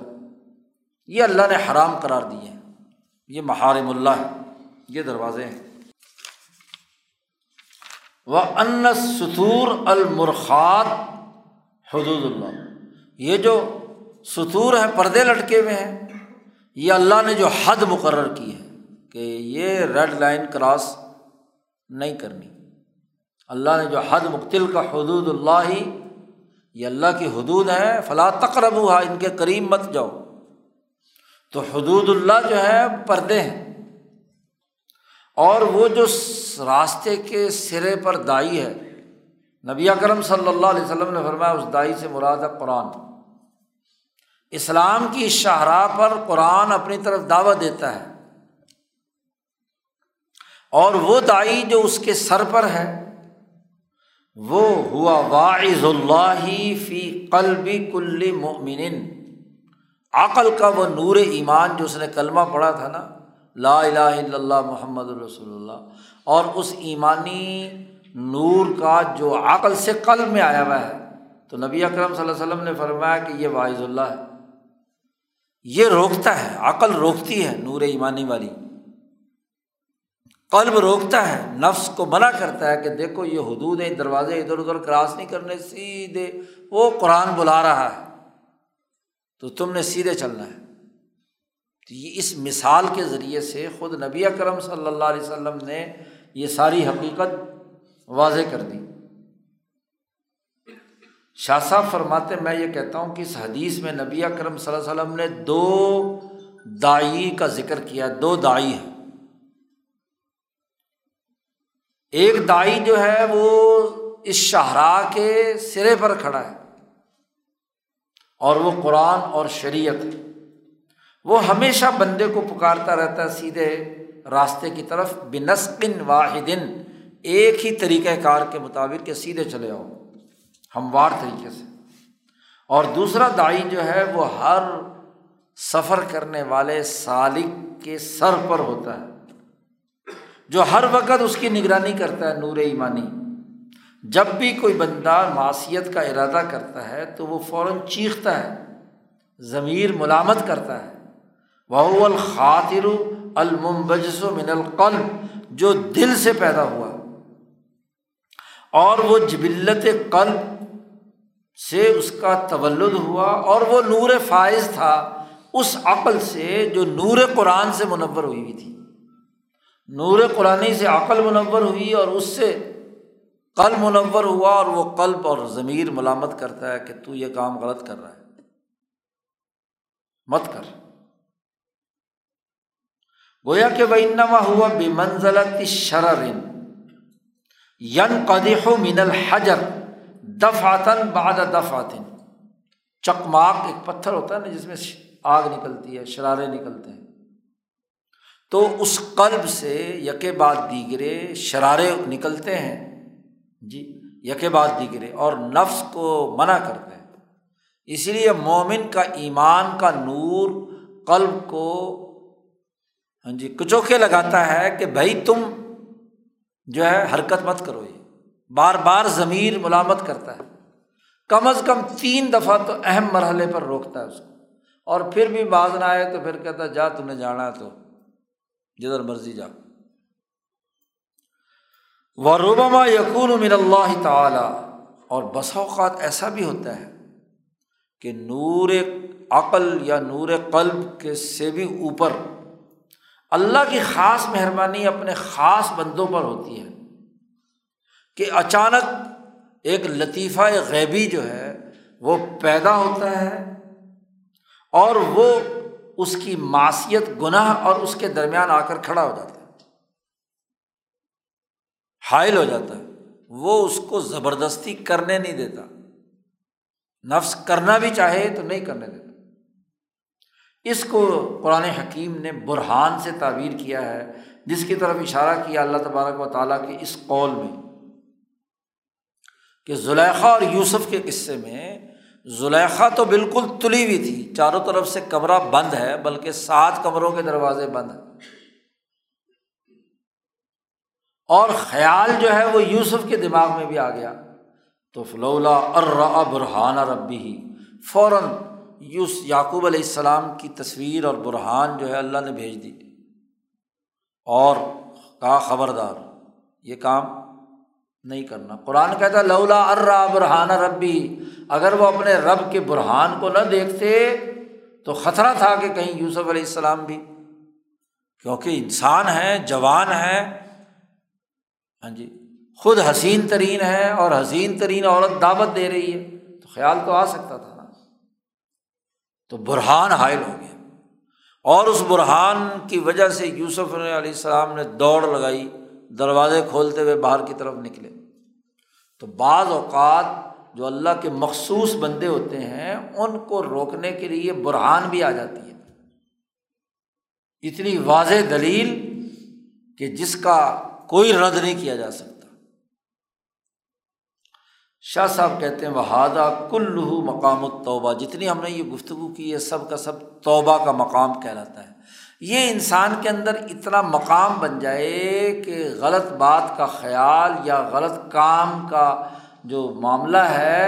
یہ اللہ نے حرام قرار دیے ہیں، یہ محارم اللہ ہے، یہ دروازے ہیں۔ وَأَنَّ السُّطُورَ الْمُرْخَاتِ حُدُودُ اللَّهِ، یہ جو سطور ہیں پردے لٹکے ہوئے ہیں، یہ اللہ نے جو حد مقرر کی ہے کہ یہ ریڈ لائن کراس نہیں کرنی، اللہ نے جو حد مقتل کا حدود اللہ ہی، یہ اللہ کی حدود ہے، فلا تقربوها، ان کے قریب مت جاؤ۔ تو حدود اللہ جو ہے پردے ہیں، اور وہ جو راستے کے سرے پر دائی ہے، نبی اکرم صلی اللہ علیہ وسلم نے فرمایا اس دائی سے مراد ہے قرآن، اسلام کی شاہراہ پر قرآن اپنی طرف دعوت دیتا ہے، اور وہ داعی جو اس کے سر پر ہے وہ ہوا واعظ اللہ فی قلب کل مؤمن، عقل کا وہ نور ایمان جو اس نے کلمہ پڑھا تھا نا، لا الہ الا اللہ محمد رسول اللہ، اور اس ایمانی نور کا جو عقل سے قلب میں آیا ہوا ہے، تو نبی اکرم صلی اللہ علیہ وسلم نے فرمایا کہ یہ واعظ اللہ ہے، یہ روکتا ہے، عقل روکتی ہے نور ایمانی والی، قلب روکتا ہے، نفس کو منع کرتا ہے کہ دیکھو یہ حدود ہیں، دروازے ادھر ادھر کراس نہیں کرنے، سیدھے، وہ قرآن بلا رہا ہے تو تم نے سیدھے چلنا ہے۔ تو یہ اس مثال کے ذریعے سے خود نبی اکرم صلی اللہ علیہ وسلم نے یہ ساری حقیقت واضح کر دی۔ شاہ صاحب فرماتے ہیں میں یہ کہتا ہوں کہ اس حدیث میں نبی اکرم صلی اللہ علیہ وسلم نے 2 داعی کا ذکر کیا، 2 داعی ہیں، ایک داعی جو ہے وہ اس شاہراہ کے سرے پر کھڑا ہے اور وہ قرآن اور شریعت، وہ ہمیشہ بندے کو پکارتا رہتا ہے سیدھے راستے کی طرف، بنسق واحد، ایک ہی طریقہ کار کے مطابق کہ سیدھے چلے آؤ ہموار طریقے سے، اور دوسرا داعی جو ہے وہ ہر سفر کرنے والے سالک کے سر پر ہوتا ہے، جو ہر وقت اس کی نگرانی کرتا ہے نور ایمانی، جب بھی کوئی بندہ معصیت کا ارادہ کرتا ہے تو وہ فوراً چیختا ہے، ضمیر ملامت کرتا ہے، وَهُوَ الْخَاطِرُ الْمُنْبَجِسُ مِنَ الْقَلْبِ، جو دل سے پیدا ہوا اور وہ جبلت قلب سے اس کا تولد ہوا، اور وہ نور فائز تھا اس عقل سے جو نور قرآن سے منور ہوئی ہوئی تھی، نور قرآنی سے عقل منور ہوئی اور اس سے قلب منور ہوا، اور وہ قلب اور ضمیر ملامت کرتا ہے کہ تو یہ کام غلط کر رہا ہے، مت کر۔ گویا کہ وَإِنَّمَا هُوَ بِمَنزَلَةِ شَرَرٍ يَنْقَدِحُ مِنَ الْحَجَرِ دَفْعَةً بَعْدَ دَفْعَةٍ، چکماک ایک پتھر ہوتا ہے نا جس میں آگ نکلتی ہے، شرارے نکلتے ہیں، تو اس قلب سے یکے بعد دیگرے شرارے نکلتے ہیں، جی یکے بعد دیگرے، اور نفس کو منع کرتے ہیں۔ اس لیے مومن کا ایمان کا نور قلب کو ہاں جی کچوکے لگاتا ہے کہ بھائی تم جو ہے حرکت مت کرو، یہ بار بار ضمیر ملامت کرتا ہے، کم از کم 3 دفعہ تو اہم مرحلے پر روکتا ہے اس کو، اور پھر بھی باز نہ آئے تو پھر کہتا ہے جا تم نے جانا ہے تو جدھر مرضی جا۔ وَرُبَمَا يَكُونُ مِنَ اللَّهِ تَعَالَى، اور بسا اوقات ایسا بھی ہوتا ہے کہ نور عقل یا نور قلب کے سے بھی اوپر اللہ کی خاص مہربانی اپنے خاص بندوں پر ہوتی ہے کہ اچانک ایک لطیفہ غیبی جو ہے وہ پیدا ہوتا ہے، اور وہ اس کی معصیت گناہ اور اس کے درمیان آ کر کھڑا ہو جاتا ہے، حائل ہو جاتا ہے، وہ اس کو زبردستی کرنے نہیں دیتا، نفس کرنا بھی چاہے تو نہیں کرنے دیتا۔ اس کو قرآن حکیم نے برہان سے تعبیر کیا ہے، جس کی طرف اشارہ کیا اللہ تبارک و تعالیٰ کے اس قول میں کہ زلیخا اور یوسف کے قصے میں زلیخا تو بالکل تلی ہوئی تھی، چاروں طرف سے کمرہ بند ہے، بلکہ 7 کمروں کے دروازے بند ہیں، اور خیال جو ہے وہ یوسف کے دماغ میں بھی آ گیا، تو فلولا ارا برہان ربی، فوراً یعقوب علیہ السلام کی تصویر اور برہان جو ہے اللہ نے بھیج دی، اور کہا خبردار یہ کام نہیں کرنا۔ قرآن کہتا ہے لولا ارا برہان ربی، اگر وہ اپنے رب کے برہان کو نہ دیکھتے تو خطرہ تھا کہ کہیں یوسف علیہ السلام بھی، کیونکہ انسان ہیں، جوان ہیں، ہاں جی خود حسین ترین ہے، اور حسین ترین عورت دعوت دے رہی ہے، تو خیال تو آ سکتا تھا نا، تو برہان حائل ہو گیا، اور اس برہان کی وجہ سے یوسف علیہ السلام نے دوڑ لگائی، دروازے کھولتے ہوئے باہر کی طرف نکلے۔ تو بعض اوقات جو اللہ کے مخصوص بندے ہوتے ہیں ان کو روکنے کے لیے برہان بھی آ جاتی ہے، اتنی واضح دلیل کہ جس کا کوئی رد نہیں کیا جا سکتا۔ شاہ صاحب کہتے ہیں وَهَذَا كُلُّهُ مَقَامُ التَّوْبَةِ، جتنی ہم نے یہ گفتگو کی ہے سب کا سب توبہ کا مقام کہلاتا ہے۔ یہ انسان کے اندر اتنا مقام بن جائے کہ غلط بات کا خیال یا غلط کام کا جو معاملہ ہے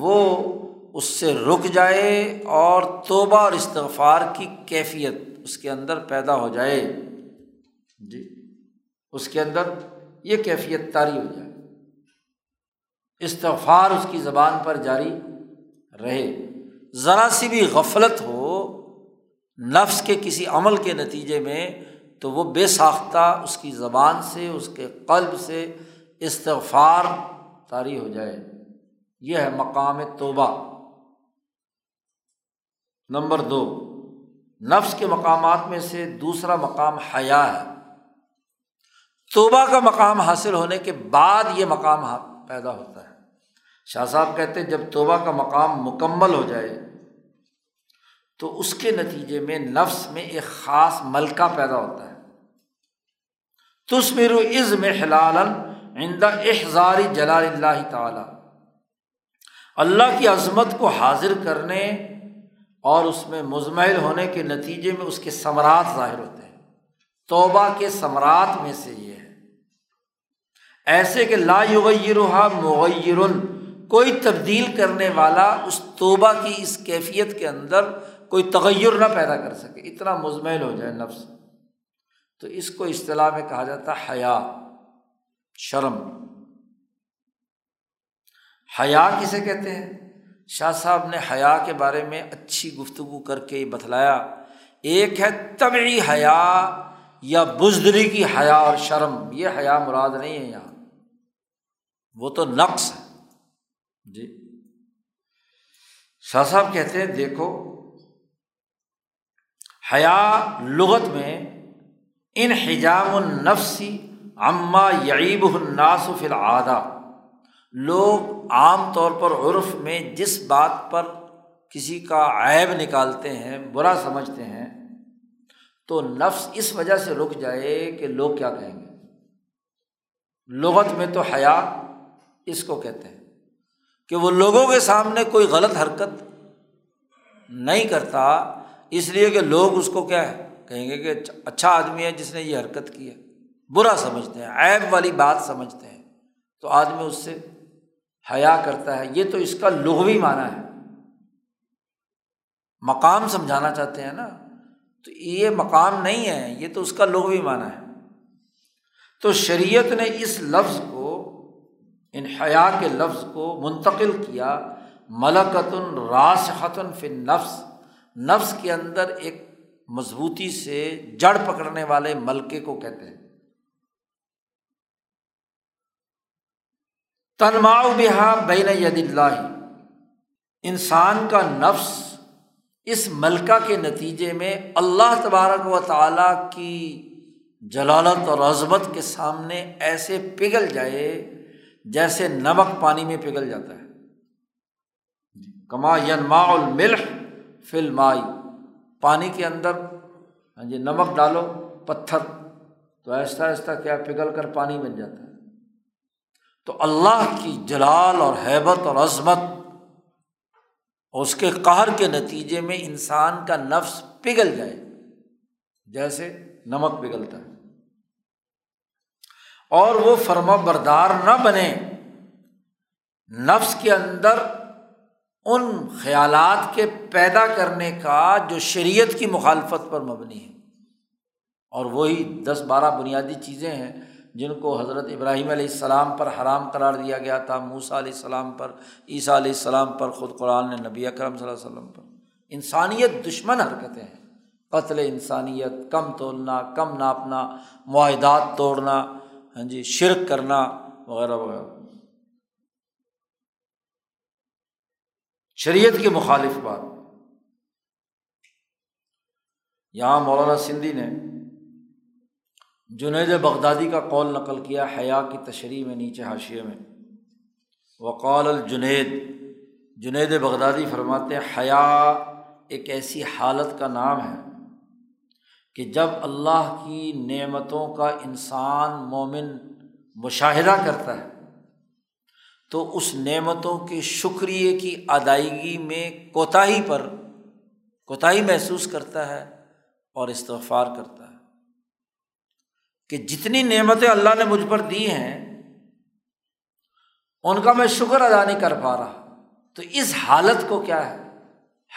وہ اس سے رک جائے، اور توبہ اور استغفار کی کیفیت اس کے اندر پیدا ہو جائے، جی اس کے اندر یہ کیفیت طاری ہو جائے، استغفار اس کی زبان پر جاری رہے، ذرا سی بھی غفلت ہو نفس کے کسی عمل کے نتیجے میں تو وہ بے ساختہ اس کی زبان سے اس کے قلب سے استغفار طاری ہو جائے، یہ ہے مقام توبہ۔ نمبر 2 نفس کے مقامات میں سے دوسرا مقام حیا ہے۔ توبہ کا مقام حاصل ہونے کے بعد یہ مقام پیدا ہوتا ہے۔ شاہ صاحب کہتے ہیں جب توبہ کا مقام مکمل ہو جائے تو اس کے نتیجے میں نفس میں ایک خاص ملکہ پیدا ہوتا ہے، تُثْمِرُ عِزْمَ حِلَالًا عِنْدَ اِحْضَارِ جَلَالِ اللّٰہِ تعالیٰ، اللہ کی عظمت کو حاضر کرنے اور اس میں مضمحل ہونے کے نتیجے میں اس کے ثمرات ظاہر ہوتے ہیں۔ توبہ کے ثمرات میں سے یہ ہے، ایسے کہ لَا يُغَيِّرُهَا مُغَيِّرٌ، کوئی تبدیل کرنے والا اس توبہ کی اس کیفیت کے اندر کوئی تغیر نہ پیدا کر سکے، اتنا مضمحل ہو جائے نفس، تو اس کو اصطلاح میں کہا جاتا ہے حیا، شرم۔ حیا کسے کہتے ہیں؟ شاہ صاحب نے حیا کے بارے میں اچھی گفتگو کر کے بتلایا، ایک ہے طبعی حیا یا بزدلی کی حیا اور شرم، یہ حیا مراد نہیں ہے یہاں، وہ تو نقص ہے جی۔ شاہ صاحب کہتے ہیں دیکھو، حیا لغت میں انحجام النفس عما یعیبہ الناس فی العادہ، لوگ عام طور پر عرف میں جس بات پر کسی کا عیب نکالتے ہیں، برا سمجھتے ہیں، تو نفس اس وجہ سے رک جائے کہ لوگ کیا کہیں گے۔ لغت میں تو حیا اس کو کہتے ہیں کہ وہ لوگوں کے سامنے کوئی غلط حرکت نہیں کرتا، اس لیے کہ لوگ اس کو کیا ہے کہیں گے کہ اچھا آدمی ہے جس نے یہ حرکت کی ہے، برا سمجھتے ہیں، عیب والی بات سمجھتے ہیں، تو آدمی اس سے حیا کرتا ہے۔ یہ تو اس کا لغوی معنی ہے، مقام سمجھانا چاہتے ہیں نا، تو یہ مقام نہیں ہے، یہ تو اس کا لغوی معنی ہے۔ تو شریعت نے اس لفظ کو، ان حیا کے لفظ کو منتقل کیا ملکۃ راسخۃ فی النفس، نفس کے اندر ایک مضبوطی سے جڑ پکڑنے والے ملکے کو کہتے ہیں۔ تنمع بہا بین ید اللہ، انسان کا نفس اس ملکہ کے نتیجے میں اللہ تبارک و تعالیٰ کی جلالت اور عظمت کے سامنے ایسے پگھل جائے جیسے نمک پانی میں پگھل جاتا ہے۔ کما ینماع الملح فی الماء، پانی کے اندر جی نمک ڈالو پتھر تو آہستہ آہستہ کیا پگھل کر پانی بن جاتا ہے۔ تو اللہ کی جلال اور ہیبت اور عظمت اور اس کے قہر کے نتیجے میں انسان کا نفس پگھل جائے جیسے نمک پگھلتا ہے، اور وہ فرما بردار نہ بنے، نفس کے اندر ان خیالات کے پیدا کرنے کا جو شریعت کی مخالفت پر مبنی ہے، اور وہی 10-12 بنیادی چیزیں ہیں جن کو حضرت ابراہیم علیہ السلام پر حرام قرار دیا گیا تھا، موسیٰ علیہ السلام پر، عیسیٰ علیہ السلام پر، خود قرآن نے نبی اکرم صلی اللہ علیہ وسلم پر۔ انسانیت دشمن حرکتیں ہیں، قتل انسانیت، کم تولنا، کم ناپنا، معاہدات توڑنا، ہاں جی شرک کرنا وغیرہ وغیرہ، شریعت کی مخالف بات۔ یہاں مولانا سندھی نے جنید بغدادی کا قول نقل کیا حیا کی تشریح میں نیچے حاشیے میں، وقال الجنید، جنید بغدادی فرماتے ہیں حیا ایک ایسی حالت کا نام ہے کہ جب اللہ کی نعمتوں کا انسان مومن مشاہدہ کرتا ہے تو اس نعمتوں کے شکریہ کی ادائیگی میں کوتاہی محسوس کرتا ہے اور استغفار کرتا ہے کہ جتنی نعمتیں اللہ نے مجھ پر دی ہیں ان کا میں شکر ادا نہیں کر پا رہا، تو اس حالت کو کیا ہے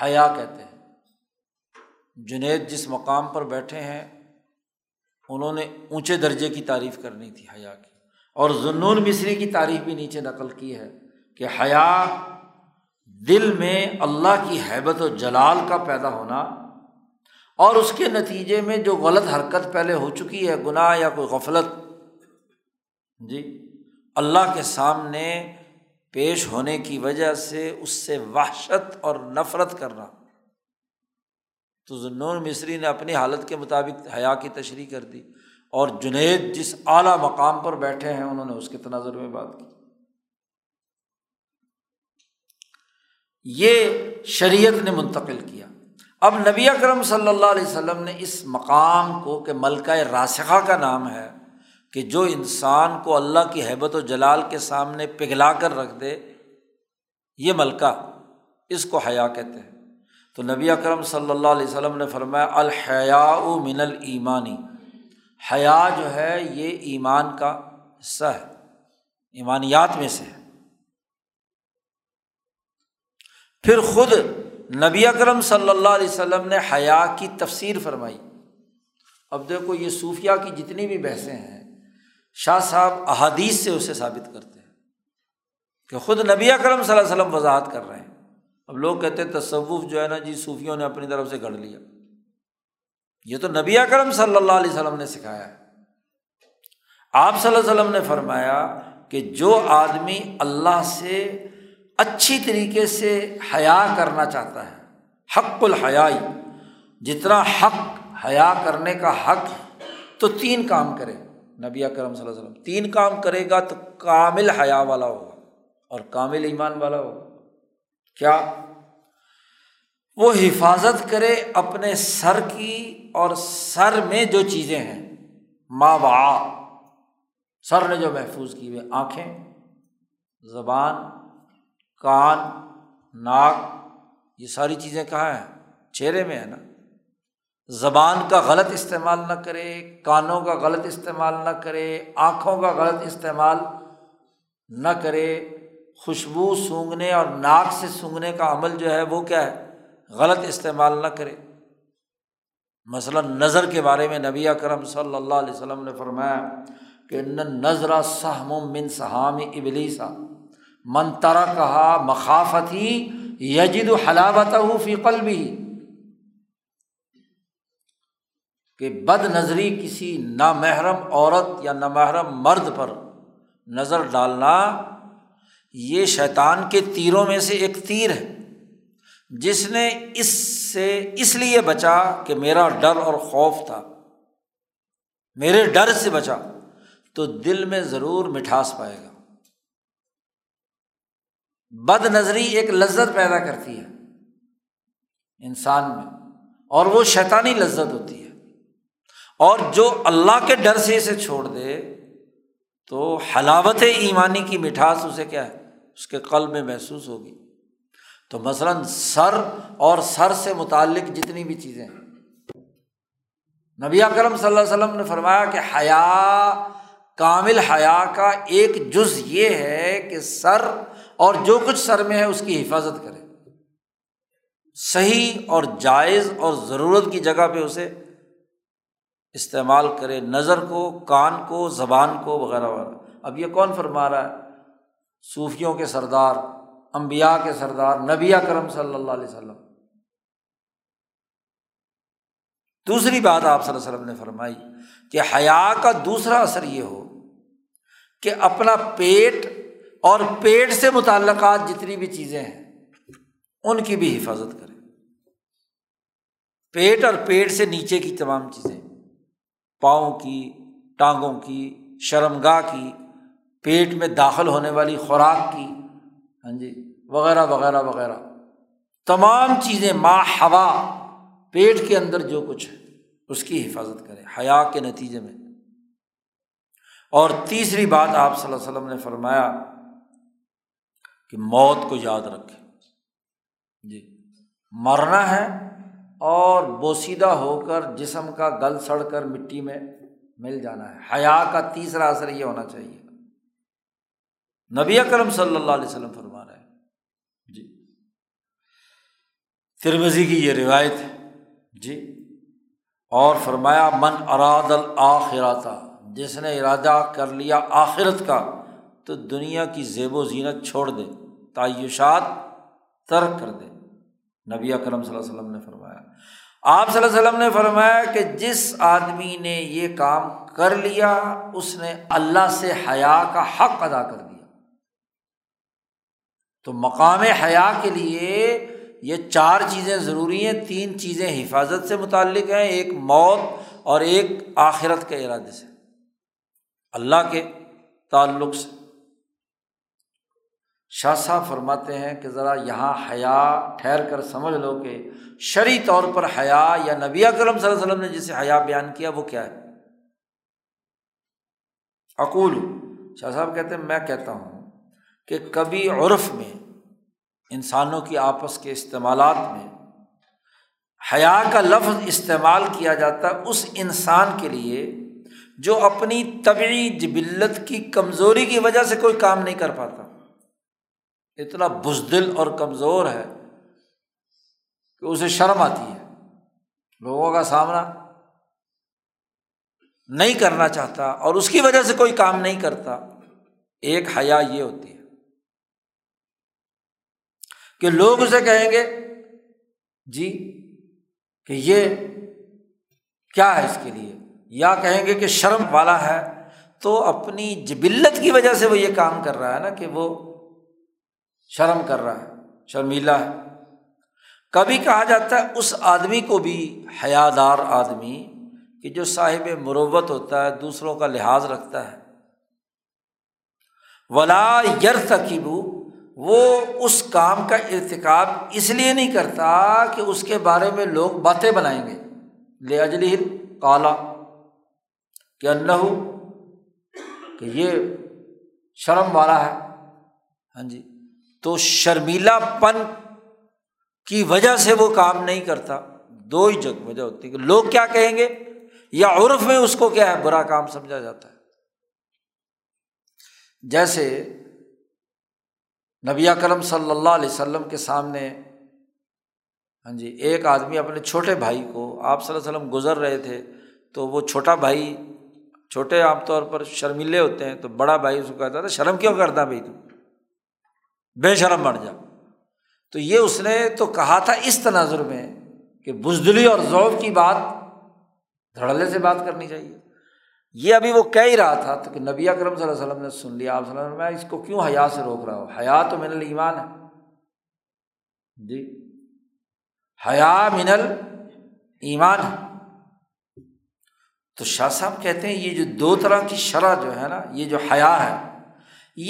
حیا کہتے ہیں۔ جنید جس مقام پر بیٹھے ہیں انہوں نے اونچے درجے کی تعریف کرنی تھی حیا کی، اور زنون مصری کی تعریف بھی نیچے نقل کی ہے کہ حیا دل میں اللہ کی ہیبت و جلال کا پیدا ہونا، اور اس کے نتیجے میں جو غلط حرکت پہلے ہو چکی ہے، گناہ یا کوئی غفلت جی، اللہ کے سامنے پیش ہونے کی وجہ سے اس سے وحشت اور نفرت کرنا۔ تو زنون مصری نے اپنی حالت کے مطابق حیا کی تشریح کر دی، اور جنید جس اعلیٰ مقام پر بیٹھے ہیں انہوں نے اس کے تناظر میں بات کی۔ یہ شریعت نے منتقل کیا۔ اب نبی اکرم صلی اللہ علیہ وسلم نے اس مقام کو، کہ ملکہ راسخہ کا نام ہے، کہ جو انسان کو اللہ کی ہیبت و جلال کے سامنے پگھلا کر رکھ دے، یہ ملکہ، اس کو حیا کہتے ہیں۔ تو نبی اکرم صلی اللہ علیہ وسلم نے فرمایا الحیاء من الایمانی، حیا جو ہے یہ ایمان کا حصہ ہے، ایمانیات میں سے ہے۔ پھر خود نبی اکرم صلی اللہ علیہ وسلم نے حیا کی تفسیر فرمائی۔ اب دیکھو یہ صوفیہ کی جتنی بھی بحثیں ہیں، شاہ صاحب احادیث سے اسے ثابت کرتے ہیں، کہ خود نبی اکرم صلی اللہ علیہ وسلم وضاحت کر رہے ہیں۔ اب لوگ کہتے ہیں تصوف جو ہے نا جی صوفیوں نے اپنی طرف سے گھڑ لیا، یہ تو نبی اکرم صلی اللہ علیہ وسلم نے سکھایا ہے۔ آپ صلی اللہ علیہ وسلم نے فرمایا کہ جو آدمی اللہ سے اچھی طریقے سے حیا کرنا چاہتا ہے، حق الحیائی، جتنا حق حیا کرنے کا حق، تو تین کام کرے۔ نبی اکرم صلی اللہ علیہ وسلم تین کام کرے گا تو کامل حیا والا ہوگا اور کامل ایمان والا ہوگا۔ کیا؟ وہ حفاظت کرے اپنے سر کی، اور سر میں جو چیزیں ہیں، ما وعا، سر نے جو محفوظ کی ہوئے، آنکھیں، زبان، کان، ناک، یہ ساری چیزیں کہاں ہیں؟ چہرے میں ہے نا۔ زبان کا غلط استعمال نہ کرے، کانوں کا غلط استعمال نہ کرے، آنکھوں کا غلط استعمال نہ کرے، خوشبو سونگھنے اور ناک سے سونگھنے کا عمل جو ہے وہ کیا ہے؟ غلط استعمال نہ کرے۔ مثلاً نظر کے بارے میں نبی اکرم صلی اللہ علیہ وسلم نے فرمایا کہ نظر سہم من سہام ابلیس، من ترکہا مخافتی یجد حلاوتہ فی قلبہ، کہ بد نظری کسی نامحرم عورت یا نامحرم مرد پر نظر ڈالنا، یہ شیطان کے تیروں میں سے ایک تیر ہے، جس نے اس سے اس لیے بچا کہ میرا ڈر اور خوف تھا، میرے ڈر سے بچا تو دل میں ضرور مٹھاس پائے گا۔ بد نظری ایک لذت پیدا کرتی ہے انسان میں، اور وہ شیطانی لذت ہوتی ہے، اور جو اللہ کے ڈر سے اسے چھوڑ دے تو حلاوت ایمانی کی مٹھاس اسے کیا ہے؟ اس کے قلب میں محسوس ہوگی۔ تو مثلاً سر اور سر سے متعلق جتنی بھی چیزیں ہیں، نبی اکرم صلی اللہ علیہ وسلم نے فرمایا کہ حیا، کامل حیا کا ایک جز یہ ہے کہ سر اور جو کچھ سر میں ہے اس کی حفاظت کرے، صحیح اور جائز اور ضرورت کی جگہ پہ اسے استعمال کرے، نظر کو، کان کو، زبان کو، وغیرہ وغیرہ۔ اب یہ کون فرما رہا ہے؟ صوفیوں کے سردار، انبیاء کے سردار، نبی اکرم صلی اللہ علیہ وسلم۔ دوسری بات آپ صلی اللہ علیہ وسلم نے فرمائی کہ حیا کا دوسرا اثر یہ ہو کہ اپنا پیٹ اور پیٹ سے متعلقات جتنی بھی چیزیں ہیں ان کی بھی حفاظت کرے، پیٹ اور پیٹ سے نیچے کی تمام چیزیں، پاؤں کی، ٹانگوں کی، شرمگاہ کی، پیٹ میں داخل ہونے والی خوراک کی، ہاں جی، وغیرہ وغیرہ وغیرہ، تمام چیزیں، ما ہوا، پیٹ کے اندر جو کچھ ہے اس کی حفاظت کرے حیا کے نتیجے میں۔ اور تیسری بات آپ صلی اللہ علیہ وسلم نے فرمایا کہ موت کو یاد رکھے، جی، مرنا ہے اور بوسیدہ ہو کر جسم کا گل سڑ کر مٹی میں مل جانا ہے۔ حیا کا تیسرا اثر یہ ہونا چاہیے، نبی اکرم صلی اللہ علیہ وسلم فرما رہے ہیں، جی۔ ترمذی کی یہ روایت ہے، جی۔ اور فرمایا من اراد الآخرۃ، جس نے ارادہ کر لیا آخرت کا تو دنیا کی زیب و زینت چھوڑ دے، تعیشات ترک کر دے، نبی اکرم صلی اللہ علیہ وسلم نے فرمایا۔ آپ صلی اللہ علیہ وسلم نے فرمایا کہ جس آدمی نے یہ کام کر لیا اس نے اللہ سے حیا کا حق ادا کر دیا۔ تو مقام حیا کے لیے یہ چار چیزیں ضروری ہیں، تین چیزیں حفاظت سے متعلق ہیں، ایک موت اور ایک آخرت کے ارادے سے، اللہ کے تعلق سے۔ شاہ صاحب فرماتے ہیں کہ ذرا یہاں حیا ٹھہر کر سمجھ لو کہ شرعی طور پر حیا یا نبی اکرم صلی اللہ علیہ وسلم نے جسے حیا بیان کیا وہ کیا ہے۔ اقول، شاہ صاحب کہتے ہیں میں کہتا ہوں کہ کبھی عرف میں، انسانوں کی آپس کے استعمالات میں حیا کا لفظ استعمال کیا جاتا ہے اس انسان کے لیے جو اپنی طبعی جبلت کی کمزوری کی وجہ سے کوئی کام نہیں کر پاتا، اتنا بزدل اور کمزور ہے کہ اسے شرم آتی ہے، لوگوں کا سامنا نہیں کرنا چاہتا اور اس کی وجہ سے کوئی کام نہیں کرتا، ایک حیا یہ ہوتی ہے۔ کہ لوگ اسے کہیں گے جی کہ یہ کیا ہے اس کے لیے، یا کہیں گے کہ شرم والا ہے، تو اپنی جبلت کی وجہ سے وہ یہ کام کر رہا ہے نا کہ وہ شرم کر رہا ہے، شرمیلا ہے۔ کبھی کہا جاتا ہے اس آدمی کو بھی حیا دار آدمی کہ جو صاحب مروت ہوتا ہے، دوسروں کا لحاظ رکھتا ہے، ولا یرتکب، وہ اس کام کا ارتکاب اس لیے نہیں کرتا کہ اس کے بارے میں لوگ باتیں بنائیں گے، لاجلہ قال کہ انہ، کہ یہ شرم والا ہے، ہاں جی، تو شرمیلا پن کی وجہ سے وہ کام نہیں کرتا۔ دو ہی جگ وجہ ہوتی ہے کہ لوگ کیا کہیں گے یا عرف میں اس کو کیا ہے برا کام سمجھا جاتا ہے۔ جیسے نبی اکرم صلی اللہ علیہ وسلم کے سامنے، ہاں جی، ایک آدمی اپنے چھوٹے بھائی کو، آپ صلی اللہ علیہ وسلم گزر رہے تھے، تو وہ چھوٹا بھائی، چھوٹے عام طور پر شرمیلے ہوتے ہیں، تو بڑا بھائی اس کو کہتا تھا شرم کیوں کرتا بھائی، تو بے شرم بن جا۔ تو یہ اس نے تو کہا تھا اس تناظر میں کہ بزدلی اور ضعف کی بات دھڑلے سے بات کرنی چاہیے، یہ ابھی وہ کہہ ہی رہا تھا، تو کہ نبی اکرم صلی اللہ علیہ وسلم نے سن لیا۔ آپ صلی اللہ علیہ وسلم میں اس کو کیوں حیا سے روک رہا ہوں، حیا تو من الایمان ہے جی، حیا من الایمان ہے۔ تو شاہ صاحب کہتے ہیں یہ جو دو طرح کی شرع جو ہے نا، یہ جو حیا ہے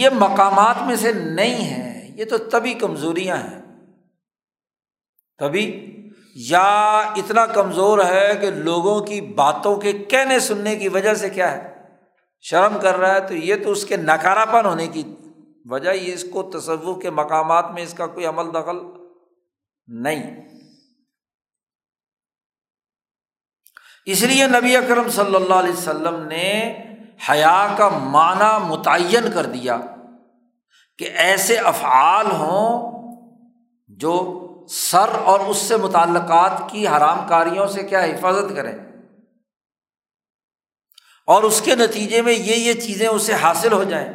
یہ مقامات میں سے نہیں ہے، یہ تو تبھی کمزوریاں ہیں، تبھی یا اتنا کمزور ہے کہ لوگوں کی باتوں کے کہنے سننے کی وجہ سے کیا ہے شرم کر رہا ہے، تو یہ تو اس کے ناکارہ پن ہونے کی وجہ، یہ اس کو تصوف کے مقامات میں اس کا کوئی عمل دخل نہیں۔ اس لیے نبی اکرم صلی اللہ علیہ وسلم نے حیا کا معنی متعین کر دیا کہ ایسے افعال ہوں جو سر اور اس سے متعلقات کی حرام کاریوں سے کیا حفاظت کریں، اور اس کے نتیجے میں یہ چیزیں اسے حاصل ہو جائیں،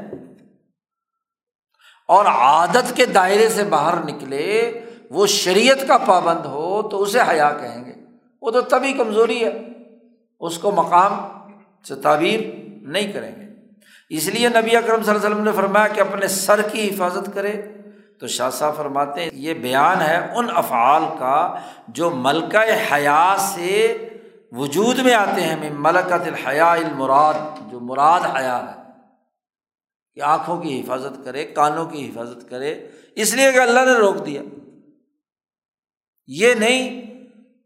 اور عادت کے دائرے سے باہر نکلے، وہ شریعت کا پابند ہو تو اسے حیا کہیں گے۔ وہ تو تبھی کمزوری ہے، اس کو مقام سے تعبیر نہیں کریں گے۔ اس لیے نبی اکرم صلی اللہ علیہ وسلم نے فرمایا کہ اپنے سر کی حفاظت کرے۔ تو شاہ صاحب فرماتے ہیں یہ بیان ہے ان افعال کا جو ملکہ حیا سے وجود میں آتے ہیں، من ملکۃ الحیا المراد، جو مراد حیا ہے کہ آنکھوں کی حفاظت کرے، کانوں کی حفاظت کرے، اس لیے کہ اللہ نے روک دیا۔ یہ نہیں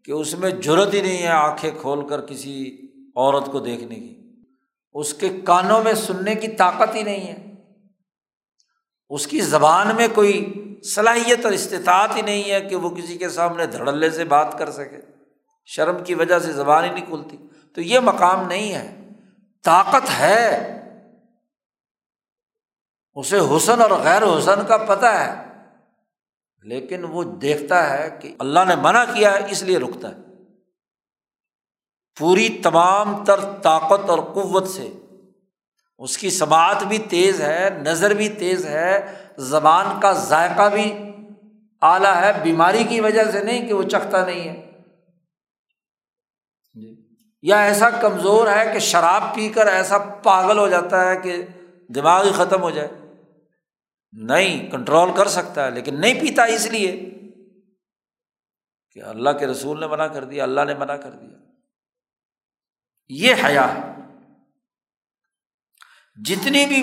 کہ اس میں جرت ہی نہیں ہے آنکھیں کھول کر کسی عورت کو دیکھنے کی، اس کے کانوں میں سننے کی طاقت ہی نہیں ہے، اس کی زبان میں کوئی صلاحیت اور استطاعت ہی نہیں ہے کہ وہ کسی کے سامنے دھڑلے سے بات کر سکے، شرم کی وجہ سے زبان ہی نہیں کھلتی، تو یہ مقام نہیں ہے۔ طاقت ہے، اسے حسن اور غیر حسن کا پتہ ہے، لیکن وہ دیکھتا ہے کہ اللہ نے منع کیا ہے اس لیے رکتا ہے، پوری تمام تر طاقت اور قوت سے۔ اس کی سماعت بھی تیز ہے، نظر بھی تیز ہے، زبان کا ذائقہ بھی اعلیٰ ہے، بیماری کی وجہ سے نہیں کہ وہ چکھتا نہیں ہے جی، یا ایسا کمزور ہے کہ شراب پی کر ایسا پاگل ہو جاتا ہے کہ دماغ ہی ختم ہو جائے، نہیں کنٹرول کر سکتا ہے لیکن نہیں پیتا، اس لیے کہ اللہ کے رسول نے منع کر دیا، اللہ نے منع کر دیا۔ یہ حیا ہے۔ جتنی بھی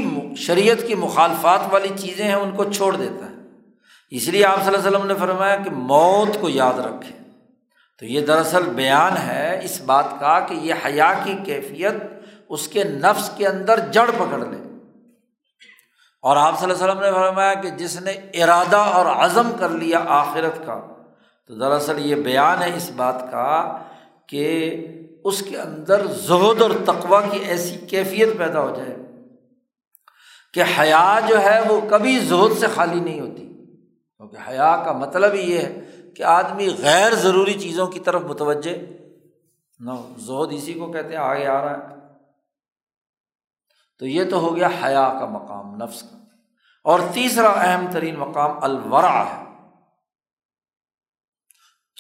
شریعت کی مخالفات والی چیزیں ہیں ان کو چھوڑ دیتا ہے۔ اس لیے آپ صلی اللہ علیہ وسلم نے فرمایا کہ موت کو یاد رکھے، تو یہ دراصل بیان ہے اس بات کا کہ یہ حیا کی کیفیت اس کے نفس کے اندر جڑ پکڑ لے۔ اور آپ صلی اللہ علیہ وسلم نے فرمایا کہ جس نے ارادہ اور عزم کر لیا آخرت کا، تو دراصل یہ بیان ہے اس بات کا کہ اس کے اندر زہد اور تقویٰ کی ایسی کیفیت پیدا ہو جائے کہ حیا جو ہے وہ کبھی زہد سے خالی نہیں ہوتی، کیونکہ حیا کا مطلب یہ ہے کہ آدمی غیر ضروری چیزوں کی طرف متوجہ نہ ہو، زہد اسی کو کہتے ہیں، آگے آ رہا ہے۔ تو یہ تو ہو گیا حیا کا مقام نفس کا، اور تیسرا اہم ترین مقام الورع ہے،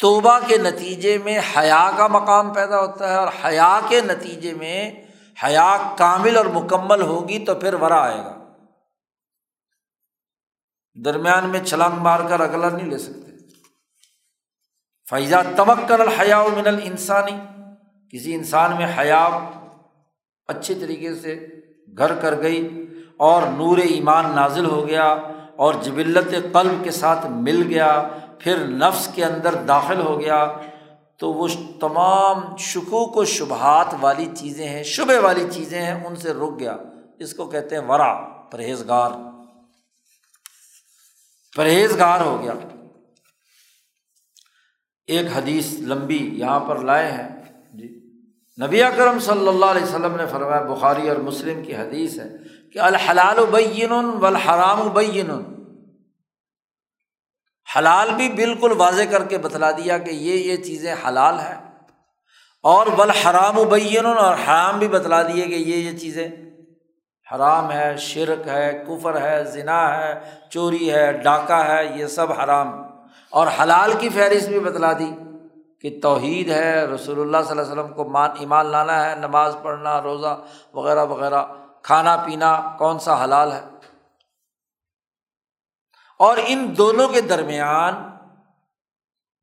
توبہ کے نتیجے میں حیا کا مقام پیدا ہوتا ہے، اور حیا کے نتیجے میں حیا کامل اور مکمل ہوگی تو پھر ورع آئے گا، درمیان میں چھلانگ مار کر اگلا نہیں لے سکتے۔ فَإِذَا تَمَكَّنَ الْحَيَاءُ مِنَ الْإِنسَانِ، کسی انسان میں حیا اچھے طریقے سے گھر کر گئی اور نور ایمان نازل ہو گیا اور جبلت قلب کے ساتھ مل گیا، پھر نفس کے اندر داخل ہو گیا، تو وہ تمام شکوک و شبہات والی چیزیں ہیں، شبہ والی چیزیں ہیں، ان سے رک گیا، اس کو کہتے ہیں ورع، پرہیزگار، پرہیزگار ہو گیا۔ ایک حدیث لمبی یہاں پر لائے ہیں جی، نبی اکرم صلی اللہ علیہ وسلم نے فرمایا، بخاری اور مسلم کی حدیث ہے کہ الحلال بین والحرام بین، حلال بھی بالکل واضح کر کے بتلا دیا کہ یہ چیزیں حلال ہیں، اور والحرام بین، اور حرام بھی بتلا دیے کہ یہ چیزیں حرام ہے، شرک ہے، کفر ہے، زنا ہے، چوری ہے، ڈاکہ ہے، یہ سب حرام۔ اور حلال کی فہرست بھی بتلا دی کہ توحید ہے، رسول اللہ صلی اللہ علیہ وسلم کو ایمان لانا ہے، نماز پڑھنا، روزہ وغیرہ وغیرہ، کھانا پینا کون سا حلال ہے۔ اور ان دونوں کے درمیان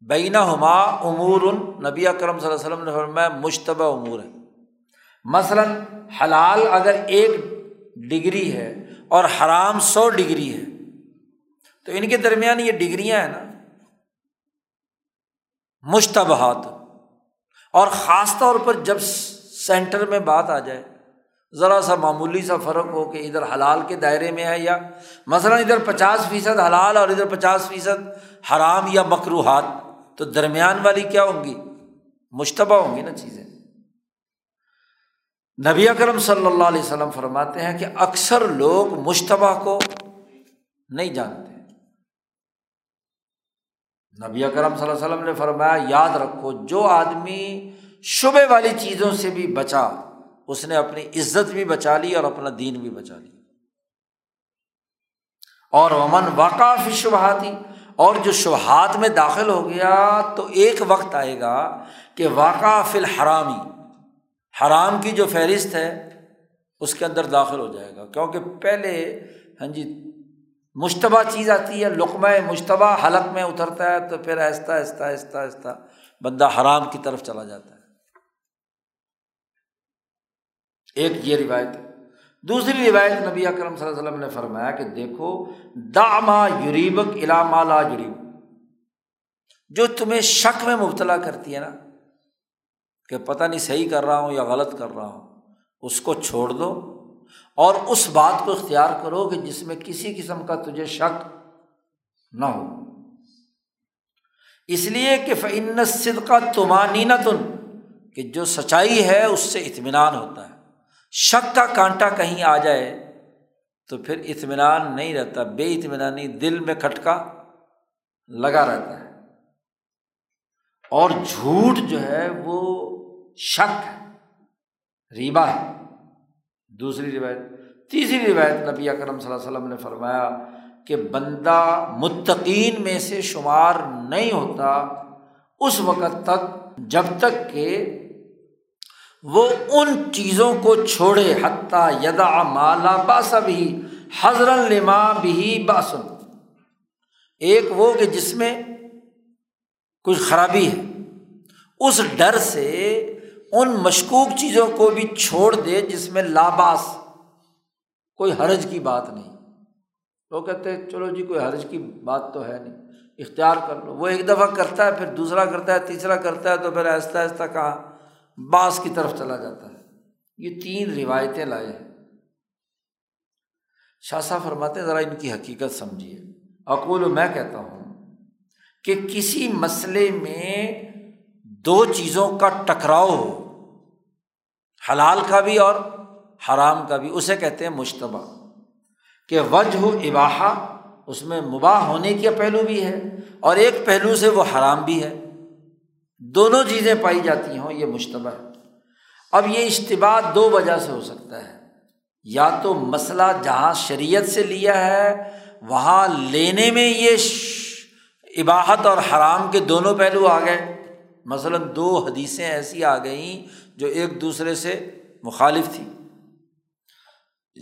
بینہما امور، نبی اکرم صلی اللہ علیہ وسلم نے فرمایا مشتبہ امور ہے۔ مثلاً حلال اگر 1 ڈگری ہے اور حرام 100 ڈگری ہے، تو ان کے درمیان یہ ڈگریاں ہیں نا، مشتبہات۔ اور خاص طور پر جب سینٹر میں بات آ جائے، ذرا سا معمولی سا فرق ہو کہ ادھر حلال کے دائرے میں ہے، یا مثلاً ادھر 50% حلال اور ادھر 50% حرام یا مکروہات، تو درمیان والی کیا ہوں گی؟ مشتبہ ہوں گی نا چیزیں۔ نبی اکرم صلی اللہ علیہ وسلم فرماتے ہیں کہ اکثر لوگ مشتبہ کو نہیں جانتے۔ نبی اکرم صلی اللہ علیہ وسلم نے فرمایا یاد رکھو، جو آدمی شبہ والی چیزوں سے بھی بچا، اس نے اپنی عزت بھی بچا لی اور اپنا دین بھی بچا لی۔ اور ومن وقع فی شبہاتی، اور جو شبہات میں داخل ہو گیا تو ایک وقت آئے گا کہ وقع فی الحرامی، حرام کی جو فہرست ہے اس کے اندر داخل ہو جائے گا۔ کیونکہ پہلے ہاں جی مشتبہ چیز آتی ہے، لقمہ مشتبہ حلق میں اترتا ہے، تو پھر آہستہ آہستہ آہستہ آہستہ بندہ حرام کی طرف چلا جاتا ہے۔ ایک یہ روایت ہے۔ دوسری روایت نبی اکرم صلی اللہ علیہ وسلم نے فرمایا کہ دیکھو، دع ما یریبک الی ما لا یریبک، جو تمہیں شک میں مبتلا کرتی ہے نا کہ پتہ نہیں صحیح کر رہا ہوں یا غلط کر رہا ہوں، اس کو چھوڑ دو اور اس بات کو اختیار کرو کہ جس میں کسی قسم کا تجھے شک نہ ہو، اس لیے کہ فإن الصدق طمأنینۃ، کہ جو سچائی ہے اس سے اطمینان ہوتا ہے۔ شک کا کانٹا کہیں آ جائے تو پھر اطمینان نہیں رہتا، بے اطمینانی، دل میں کھٹکا لگا رہتا ہے۔ اور جھوٹ جو ہے وہ شک ہے، ریبا ہے، دوسری روایت۔ تیسری روایت نبی اکرم صلی اللہ علیہ وسلم نے فرمایا کہ بندہ متقین میں سے شمار نہیں ہوتا اس وقت تک جب تک کہ وہ ان چیزوں کو چھوڑے، حتیٰ یدع ما لا بأس به حذرا لما به بأس، ایک وہ کہ جس میں کچھ خرابی ہے، اس ڈر سے ان مشکوک چیزوں کو بھی چھوڑ دے جس میں لا بأس، کوئی حرج کی بات نہیں۔ لوگ کہتے ہیں چلو جی کوئی حرج کی بات تو ہے نہیں، اختیار کر لو۔ وہ ایک دفعہ کرتا ہے، پھر دوسرا کرتا ہے، تیسرا کرتا ہے، تو پھر آہستہ آہستہ کہاں باس کی طرف چلا جاتا ہے۔ یہ 3 روایتیں لائے ہیں۔ شاہ صاحب فرماتے ہیں ذرا ان کی حقیقت سمجھیے۔ اقول، میں کہتا ہوں کہ کسی مسئلے میں 2 چیزوں کا ٹکراؤ ہو، حلال کا بھی اور حرام کا بھی، اسے کہتے ہیں مشتبہ، کہ وجہ اباحہ، اس میں مباح ہونے کا پہلو بھی ہے اور ایک پہلو سے وہ حرام بھی ہے، دونوں چیزیں پائی جاتی ہوں، یہ مشتبہ ہے۔ اب یہ اشتباہ 2 وجہ سے ہو سکتا ہے، یا تو مسئلہ جہاں شریعت سے لیا ہے وہاں لینے میں یہ اباحت اور حرام کے دونوں پہلو آ گئے۔ مثلاً دو حدیثیں ایسی آ گئیں جو ایک دوسرے سے مخالف تھی،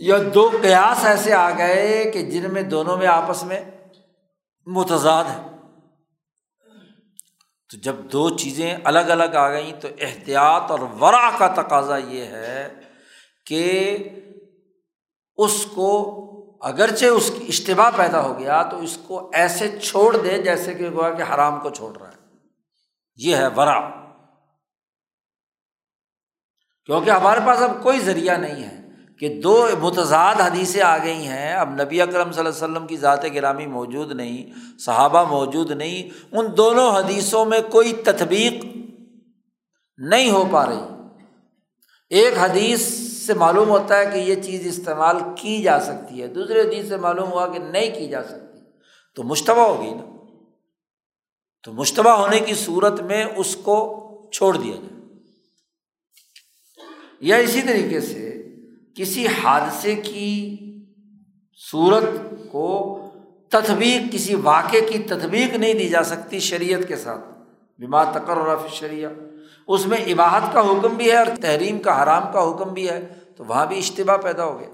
یا دو قیاس ایسے آ گئے کہ جن میں دونوں میں آپس میں متضاد ہے۔ تو جب دو چیزیں الگ الگ آ گئیں تو احتیاط اور ورع کا تقاضا یہ ہے کہ اس کو اگرچہ اس کی اشتباہ پیدا ہو گیا تو اس کو ایسے چھوڑ دے جیسے کہ گویا کہ حرام کو چھوڑ رہا ہے، یہ ہے ورع۔ کیونکہ ہمارے پاس اب کوئی ذریعہ نہیں ہے کہ دو متضاد حدیثیں آ گئی ہیں، اب نبی اکرم صلی اللہ علیہ وسلم کی ذات گرامی موجود نہیں، صحابہ موجود نہیں، ان دونوں حدیثوں میں کوئی تطبیق نہیں ہو پا رہی۔ ایک حدیث سے معلوم ہوتا ہے کہ یہ چیز استعمال کی جا سکتی ہے، دوسرے حدیث سے معلوم ہوا کہ نہیں کی جا سکتی، تو مشتبہ ہو گئی نا۔ تو مشتبہ ہونے کی صورت میں اس کو چھوڑ دیا جائے۔ یا اسی طریقے سے کسی حادثے کی صورت کو تطبیق، کسی واقعے کی تطبیق نہیں دی جا سکتی شریعت کے ساتھ، بما تقرر فی الشریعہ، اس میں اباحت کا حکم بھی ہے اور تحریم کا حرام کا حکم بھی ہے، تو وہاں بھی اشتباہ پیدا ہو گیا۔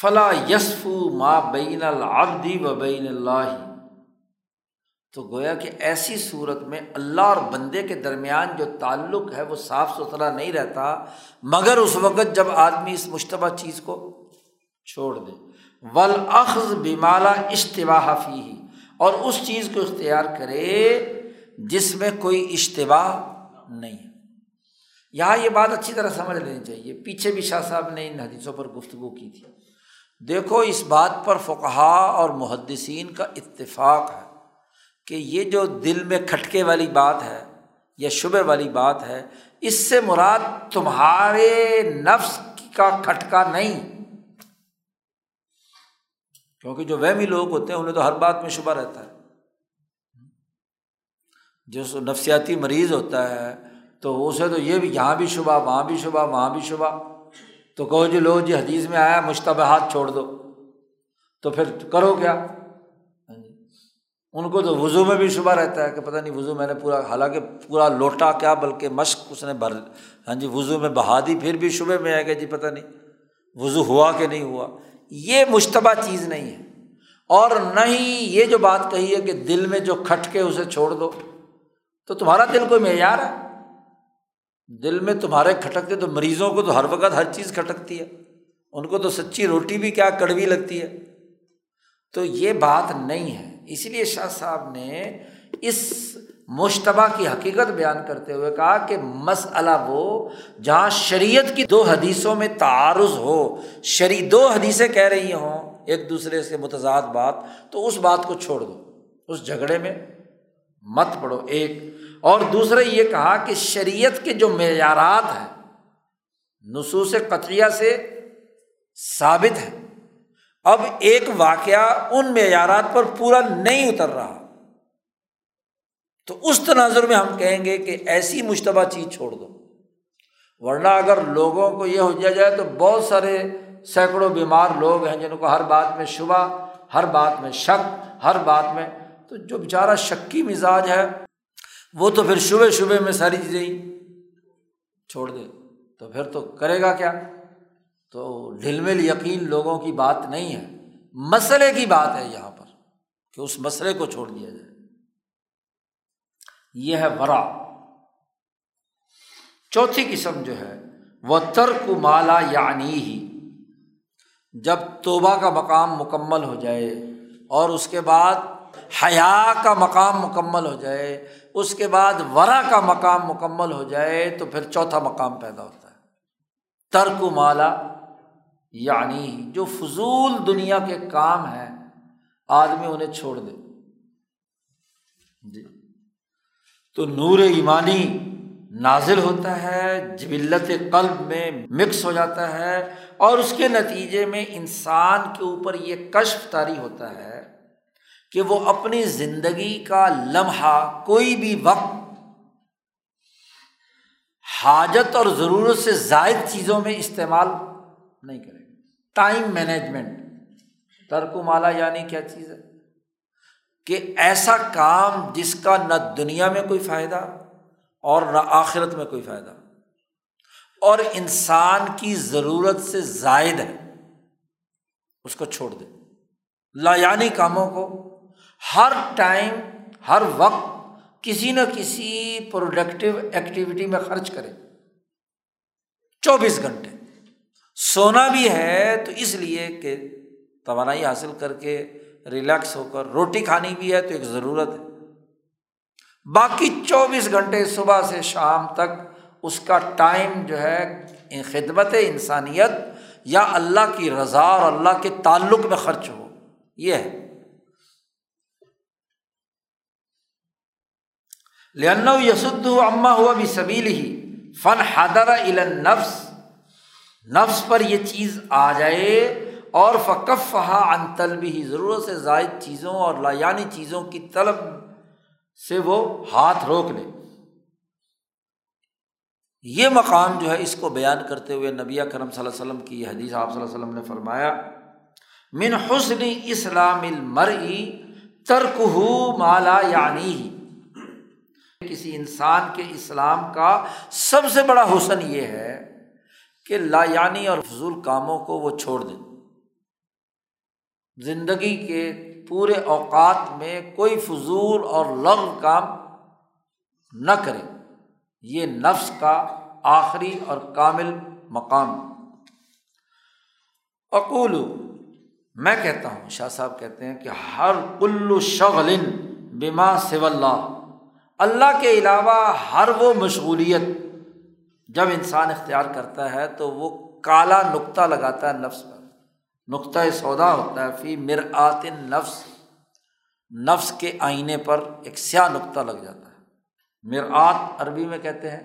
فلا یصف ما بین العبد و بین اللہ، تو گویا کہ ایسی صورت میں اللہ اور بندے کے درمیان جو تعلق ہے وہ صاف ستھرا نہیں رہتا، مگر اس وقت جب آدمی اس مشتبہ چیز کو چھوڑ دے۔ والاخذ بما لا اشتباہ فیہ، اور اس چیز کو اختیار کرے جس میں کوئی اشتباہ نہیں ہے۔ یہاں یہ بات اچھی طرح سمجھ لینی چاہیے، پیچھے بھی شاہ صاحب نے ان حدیثوں پر گفتگو کی تھی۔ دیکھو، اس بات پر فقہا اور محدثین کا اتفاق ہے کہ یہ جو دل میں کھٹکے والی بات ہے یا شبہ والی بات ہے، اس سے مراد تمہارے نفس کا کھٹکا نہیں، کیونکہ جو وہمی لوگ ہوتے ہیں انہیں تو ہر بات میں شبہ رہتا ہے۔ جو نفسیاتی مریض ہوتا ہے تو اسے تو یہ بھی یہاں بھی شبہ، وہاں بھی شبہ، وہاں بھی شبہ، تو کہو جی لو جی حدیث میں آیا مشتبہات چھوڑ دو، تو پھر کرو کیا؟ ان کو تو وضو میں بھی شبہ رہتا ہے کہ پتہ نہیں وضو میں نے پورا، حالانکہ پورا لوٹا کیا بلکہ مشق اس نے بھر، ہاں جی وضو میں بہا دی، پھر بھی شبہ میں آئے گا جی پتہ نہیں وضو ہوا کہ نہیں ہوا۔ یہ مشتبہ چیز نہیں ہے، اور نہ ہی یہ جو بات کہی ہے کہ دل میں جو کھٹ کے اسے چھوڑ دو، تو تمہارا دل کوئی معیار ہے؟ دل میں تمہارے کھٹکتے، تو مریضوں کو تو ہر وقت ہر چیز کھٹکتی ہے، ان کو تو سچی روٹی بھی کیا کڑوی لگتی ہے، تو یہ بات نہیں ہے۔ اس لیے شاہ صاحب نے اس مشتبہ کی حقیقت بیان کرتے ہوئے کہا کہ مسئلہ وہ جہاں شریعت کی دو حدیثوں میں تعارض ہو، دو حدیثیں کہہ رہی ہوں ایک دوسرے سے متضاد بات، تو اس بات کو چھوڑ دو، اس جھگڑے میں مت پڑو، ایک۔ اور دوسرے یہ کہا کہ شریعت کے جو معیارات ہیں نصوص قطعیہ سے ثابت ہیں، اب ایک واقعہ ان معیارات پر پورا نہیں اتر رہا، تو اس تناظر میں ہم کہیں گے کہ ایسی مشتبہ چیز چھوڑ دو، ورنہ اگر لوگوں کو یہ ہو جائے تو بہت سارے سینکڑوں بیمار لوگ ہیں جن کو ہر بات میں شبہ، ہر بات میں شک، ہر بات میں، تو جو بیچارہ شکی مزاج ہے وہ تو پھر شبے شبے میں ساری چیزیں چھوڑ دے، تو پھر تو کرے گا کیا؟ تو علم الیقین لوگوں کی بات نہیں ہے، مسئلے کی بات ہے یہاں پر، کہ اس مسئلے کو چھوڑ دیا جائے، یہ ہے ورع۔ چوتھی قسم جو ہے وہ ترک ما لا یعنیہ، جب توبہ کا مقام مکمل ہو جائے اور اس کے بعد حیا کا مقام مکمل ہو جائے، اس کے بعد ورع کا مقام مکمل ہو جائے، تو پھر چوتھا مقام پیدا ہوتا ہے ترک ما لا یعنی، جو فضول دنیا کے کام ہیں آدمی انہیں چھوڑ دے جی۔ تو نور ایمانی نازل ہوتا ہے، جبلت قلب میں مکس ہو جاتا ہے، اور اس کے نتیجے میں انسان کے اوپر یہ کشف طاری ہوتا ہے کہ وہ اپنی زندگی کا لمحہ، کوئی بھی وقت، حاجت اور ضرورت سے زائد چیزوں میں استعمال نہیں کرے۔ ٹائم مینجمنٹ، ترک مالا یعنی کیا چیز ہے کہ ایسا کام جس کا نہ دنیا میں کوئی فائدہ اور نہ آخرت میں کوئی فائدہ اور انسان کی ضرورت سے زائد ہے، اس کو چھوڑ دے۔ لا یعنی کاموں کو ہر ٹائم ہر وقت کسی نہ کسی پروڈکٹیو ایکٹیویٹی میں خرچ کرے، 24 گھنٹے۔ سونا بھی ہے تو اس لیے کہ توانائی حاصل کر کے ریلیکس ہو کر، روٹی کھانی بھی ہے تو ایک ضرورت ہے، باقی 24 گھنٹے صبح سے شام تک اس کا ٹائم جو ہے خدمت انسانیت یا اللہ کی رضا اور اللہ کے تعلق میں خرچ ہو، یہ ہے۔ لأنه يصده عما هو بسبيله فانحدر الى النفس، نفس پر یہ چیز آ جائے اور فکفھا عن طلبہ، ضرورت سے زائد چیزوں اور لا یعنی چیزوں کی طلب سے وہ ہاتھ روک لے۔ یہ مقام جو ہے اس کو بیان کرتے ہوئے نبی اکرم صلی اللہ علیہ وسلم کی یہ حدیث آپ صلی اللہ علیہ وسلم نے فرمایا، من حسن اسلام المرء ترکہ ما لا یعنیہ، کسی انسان کے اسلام کا سب سے بڑا حسن یہ ہے کہ لا یعنی اور فضول کاموں کو وہ چھوڑ دے، زندگی کے پورے اوقات میں کوئی فضول اور لغو کام نہ کرے، یہ نفس کا آخری اور کامل مقام۔ اقول، میں کہتا ہوں، شاہ صاحب کہتے ہیں کہ ہر کل شغل بما سوا اللہ، اللہ کے علاوہ ہر وہ مشغولیت جب انسان اختیار کرتا ہے تو وہ کالا نقطہ لگاتا ہے نفس پر، نقطۂ سودا ہوتا ہے، فی مرآۃ النفس، نفس کے آئینے پر ایک سیاہ نقطہ لگ جاتا ہے۔ مرآۃ عربی میں کہتے ہیں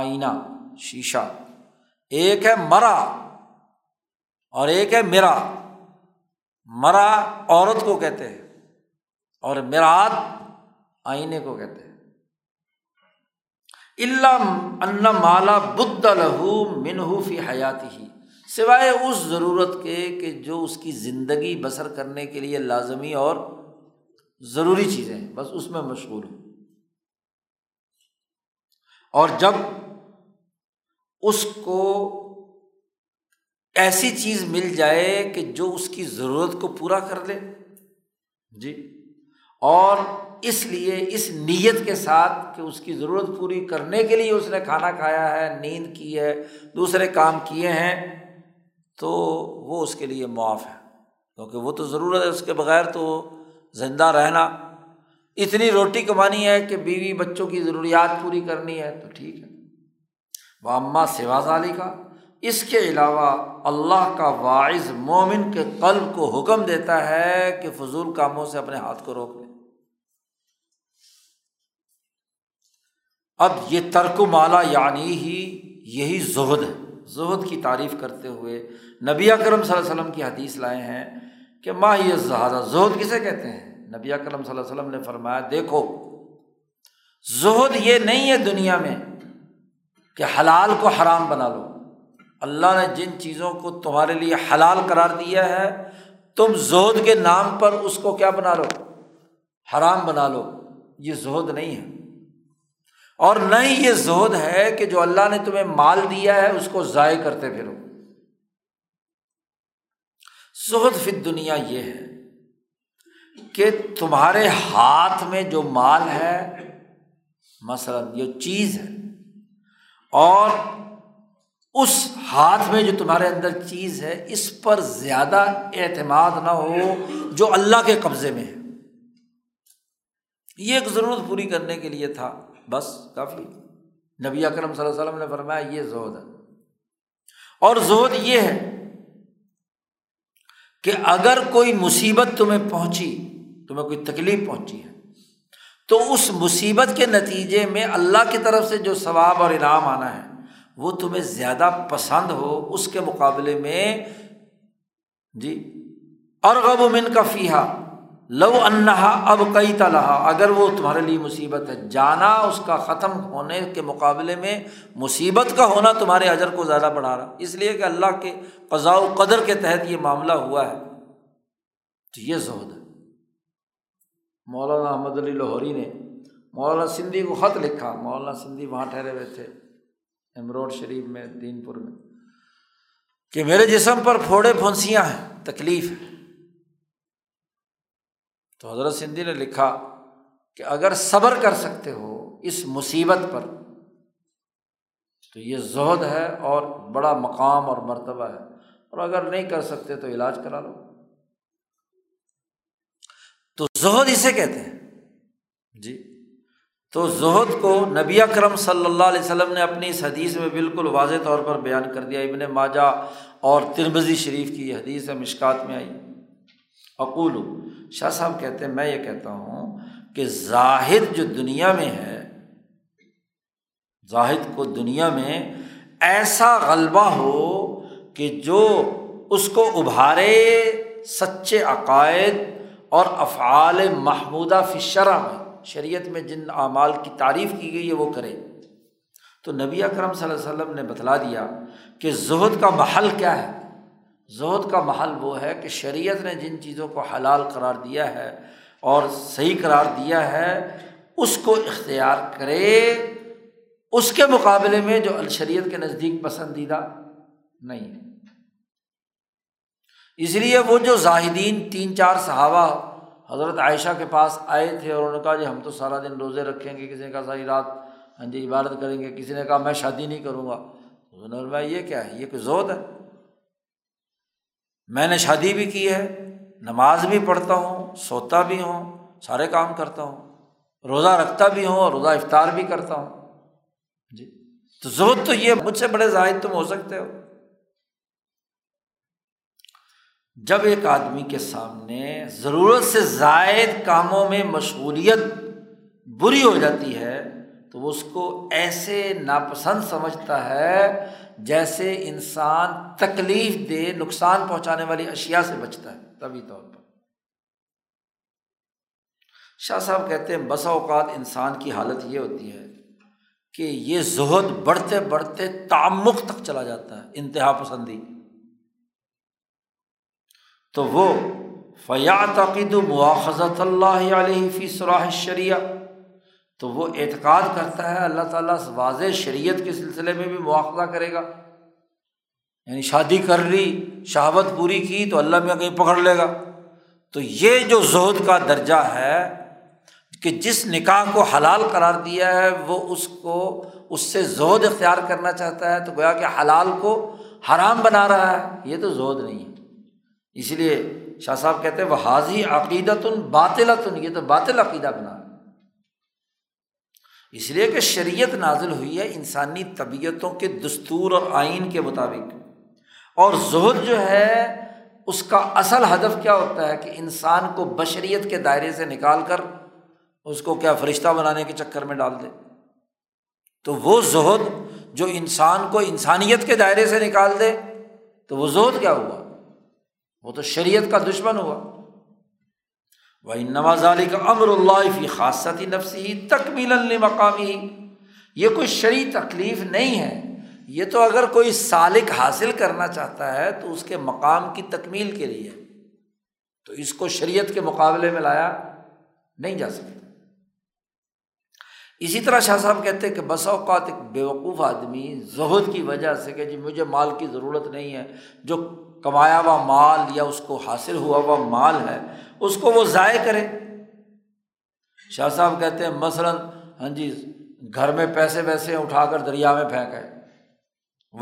آئینہ، شیشہ، ایک ہے مرا اور ایک ہے مرا۔ مرا عورت کو کہتے ہیں اور مرآۃ آئینے کو کہتے ہیں۔ الا ان ما لا بد له منه فی حیاته، سوائے اس ضرورت کے کہ جو اس کی زندگی بسر کرنے کے لیے لازمی اور ضروری چیزیں ہیں، بس اس میں مشغول ہوں۔ اور جب اس کو ایسی چیز مل جائے کہ جو اس کی ضرورت کو پورا کر لے، جی، اور اس لیے اس نیت کے ساتھ کہ اس کی ضرورت پوری کرنے کے لیے اس نے کھانا کھایا ہے، نیند کی ہے، دوسرے کام کیے ہیں، تو وہ اس کے لیے معاف ہے، کیونکہ وہ تو ضرورت ہے، اس کے بغیر تو زندہ رہنا۔ اتنی روٹی کمانی ہے کہ بیوی بچوں کی ضروریات پوری کرنی ہے تو ٹھیک ہے۔ واما سوا ذالک، اس کے علاوہ اللہ کا واعظ مومن کے قلب کو حکم دیتا ہے کہ فضول کاموں سے اپنے ہاتھ کو روک لے۔ اب یہ ترک مالا یعنی ہی، یہی زہد ہے۔ زہد کی تعریف کرتے ہوئے نبی اکرم صلی اللہ علیہ وسلم کی حدیث لائے ہیں کہ ما ہی الزہادہ، زہد کسے کہتے ہیں؟ نبی اکرم صلی اللہ علیہ وسلم نے فرمایا، دیکھو زہد یہ نہیں ہے دنیا میں کہ حلال کو حرام بنا لو، اللہ نے جن چیزوں کو تمہارے لیے حلال قرار دیا ہے تم زہد کے نام پر اس کو کیا بنا لو، حرام بنا لو، یہ زہد نہیں ہے۔ اور نہ ہی یہ زہد ہے کہ جو اللہ نے تمہیں مال دیا ہے اس کو ضائع کرتے پھرو۔ زہد فی الدنیا یہ ہے کہ تمہارے ہاتھ میں جو مال ہے، مثلا یہ چیز ہے، اور اس ہاتھ میں جو تمہارے اندر چیز ہے اس پر زیادہ اعتماد نہ ہو جو اللہ کے قبضے میں ہے۔ یہ ایک ضرورت پوری کرنے کے لیے تھا، بس کافی۔ نبی اکرم صلی اللہ علیہ وسلم نے فرمایا یہ زہد ہے۔ اور زہد یہ ہے کہ اگر کوئی مصیبت تمہیں پہنچی، تمہیں کوئی تکلیف پہنچی ہے، تو اس مصیبت کے نتیجے میں اللہ کی طرف سے جو ثواب اور انعام آنا ہے وہ تمہیں زیادہ پسند ہو اس کے مقابلے میں، جی، ارغب من کا فیہا لو انہا اب کئی طلحہ، اگر وہ تمہارے لیے مصیبت ہے، جانا اس کا ختم ہونے کے مقابلے میں مصیبت کا ہونا تمہارے اجر کو زیادہ بڑھا رہا، اس لیے کہ اللہ کے قضاء و قدر کے تحت یہ معاملہ ہوا ہے۔ تو یہ زہد ہے۔ مولانا احمد علی لہوری نے مولانا سندھی کو خط لکھا، مولانا سندھی وہاں ٹھہرے ہوئے تھے امروڈ شریف میں، دین پور میں، کہ میرے جسم پر پھوڑے پھنسیاں ہیں، تکلیف ہے۔ تو حضرت سندھی نے لکھا کہ اگر صبر کر سکتے ہو اس مصیبت پر تو یہ زہد ہے اور بڑا مقام اور مرتبہ ہے، اور اگر نہیں کر سکتے تو علاج کرا لو۔ تو زہد اسے کہتے ہیں جی۔ تو زہد کو نبی اکرم صلی اللہ علیہ وسلم نے اپنی اس حدیث میں بالکل واضح طور پر بیان کر دیا۔ ابن ماجہ اور ترمذی شریف کی یہ حدیث ہے، مشکات میں آئی۔ اقول، شاہ صاحب کہتے ہیں میں یہ کہتا ہوں کہ زاہد جو دنیا میں ہے، زاہد کو دنیا میں ایسا غلبہ ہو کہ جو اس کو ابھارے سچے عقائد اور افعال محمودہ فی الشرع میں، شریعت میں جن اعمال کی تعریف کی گئی ہے وہ کرے۔ تو نبی اکرم صلی اللہ علیہ وسلم نے بتلا دیا کہ زہد کا محل کیا ہے۔ زہد کا محل وہ ہے کہ شریعت نے جن چیزوں کو حلال قرار دیا ہے اور صحیح قرار دیا ہے اس کو اختیار کرے، اس کے مقابلے میں جو شریعت کے نزدیک پسندیدہ نہیں ہے۔ اس لیے وہ جو زاہدین تین چار صحابہ حضرت عائشہ کے پاس آئے تھے اور انہوں نے کہا جی ہم تو سارا دن روزے رکھیں گے، کسی نے کہا ساری رات ہاں جی عبادت کریں گے، کسی نے کہا میں شادی نہیں کروں گا۔ انہوں نے کہا یہ کیا ہے، یہ کوئی زہد ہے؟ میں نے شادی بھی کی ہے، نماز بھی پڑھتا ہوں، سوتا بھی ہوں، سارے کام کرتا ہوں، روزہ رکھتا بھی ہوں اور روزہ افطار بھی کرتا ہوں جی۔ تو زہد تو یہ، مجھ سے بڑے زاہد تم ہو سکتے ہو۔ جب ایک آدمی کے سامنے ضرورت سے زائد کاموں میں مشغولیت بری ہو جاتی ہے تو وہ اس کو ایسے ناپسند سمجھتا ہے جیسے انسان تکلیف دے، نقصان پہنچانے والی اشیاء سے بچتا ہے۔ طبی طور پر شاہ صاحب کہتے ہیں بسا اوقات انسان کی حالت یہ ہوتی ہے کہ یہ زہد بڑھتے بڑھتے تعمق تک چلا جاتا ہے، انتہا پسندی۔ تو وہ فَيَعْتَقِدُ مُؤَاخَذَةَ اللَّهِ عَلَيْهِ فِي صُرَاحِ الشَّرِيعَةِ، تو وہ اعتقاد کرتا ہے اللہ تعالیٰ واضح شریعت کے سلسلے میں بھی مواخذہ کرے گا، یعنی شادی کر لی، شہوت پوری کی تو اللہ میں کہیں پکڑ لے گا۔ تو یہ جو زہد کا درجہ ہے کہ جس نکاح کو حلال قرار دیا ہے وہ اس کو، اس سے زہد اختیار کرنا چاہتا ہے، تو گویا کہ حلال کو حرام بنا رہا ہے، یہ تو زہد نہیں ہے۔ اس لیے شاہ صاحب کہتے ہیں وہ حاضی عقیدتن باطلتن، یہ تو باطل عقیدہ بنا ہے۔ اس لیے کہ شریعت نازل ہوئی ہے انسانی طبیعتوں کے دستور اور آئین کے مطابق، اور زہد جو ہے اس کا اصل ہدف کیا ہوتا ہے کہ انسان کو بشریت کے دائرے سے نکال کر اس کو کیا فرشتہ بنانے کے چکر میں ڈال دے۔ تو وہ زہد جو انسان کو انسانیت کے دائرے سے نکال دے تو وہ زہد کیا ہوا؟ وہ تو شریعت کا دشمن ہوا۔ وَإِنَّمَا ذَلِكَ أَمْرُ اللَّهِ فِي خَاصَّةِ نَفْسِهِ تَكْمِيلًا لِمَقَامِهِ، یہ کوئی شرعی تکلیف نہیں ہے، یہ تو اگر کوئی سالک حاصل کرنا چاہتا ہے تو اس کے مقام کی تکمیل کے لیے، تو اس کو شریعت کے مقابلے میں لایا نہیں جا سکتا۔ اسی طرح شاہ صاحب کہتے ہیں کہ بس اوقات ایک بیوقوف آدمی زہد کی وجہ سے کہ جی مجھے مال کی ضرورت نہیں ہے، جو کمایا ہوا مال یا اس کو حاصل ہوا ہوا مال ہے اس کو وہ ضائع کرے۔ شاہ صاحب کہتے ہیں مثلاً ہاں جی گھر میں پیسے ویسے اٹھا کر دریا میں پھینک ہے،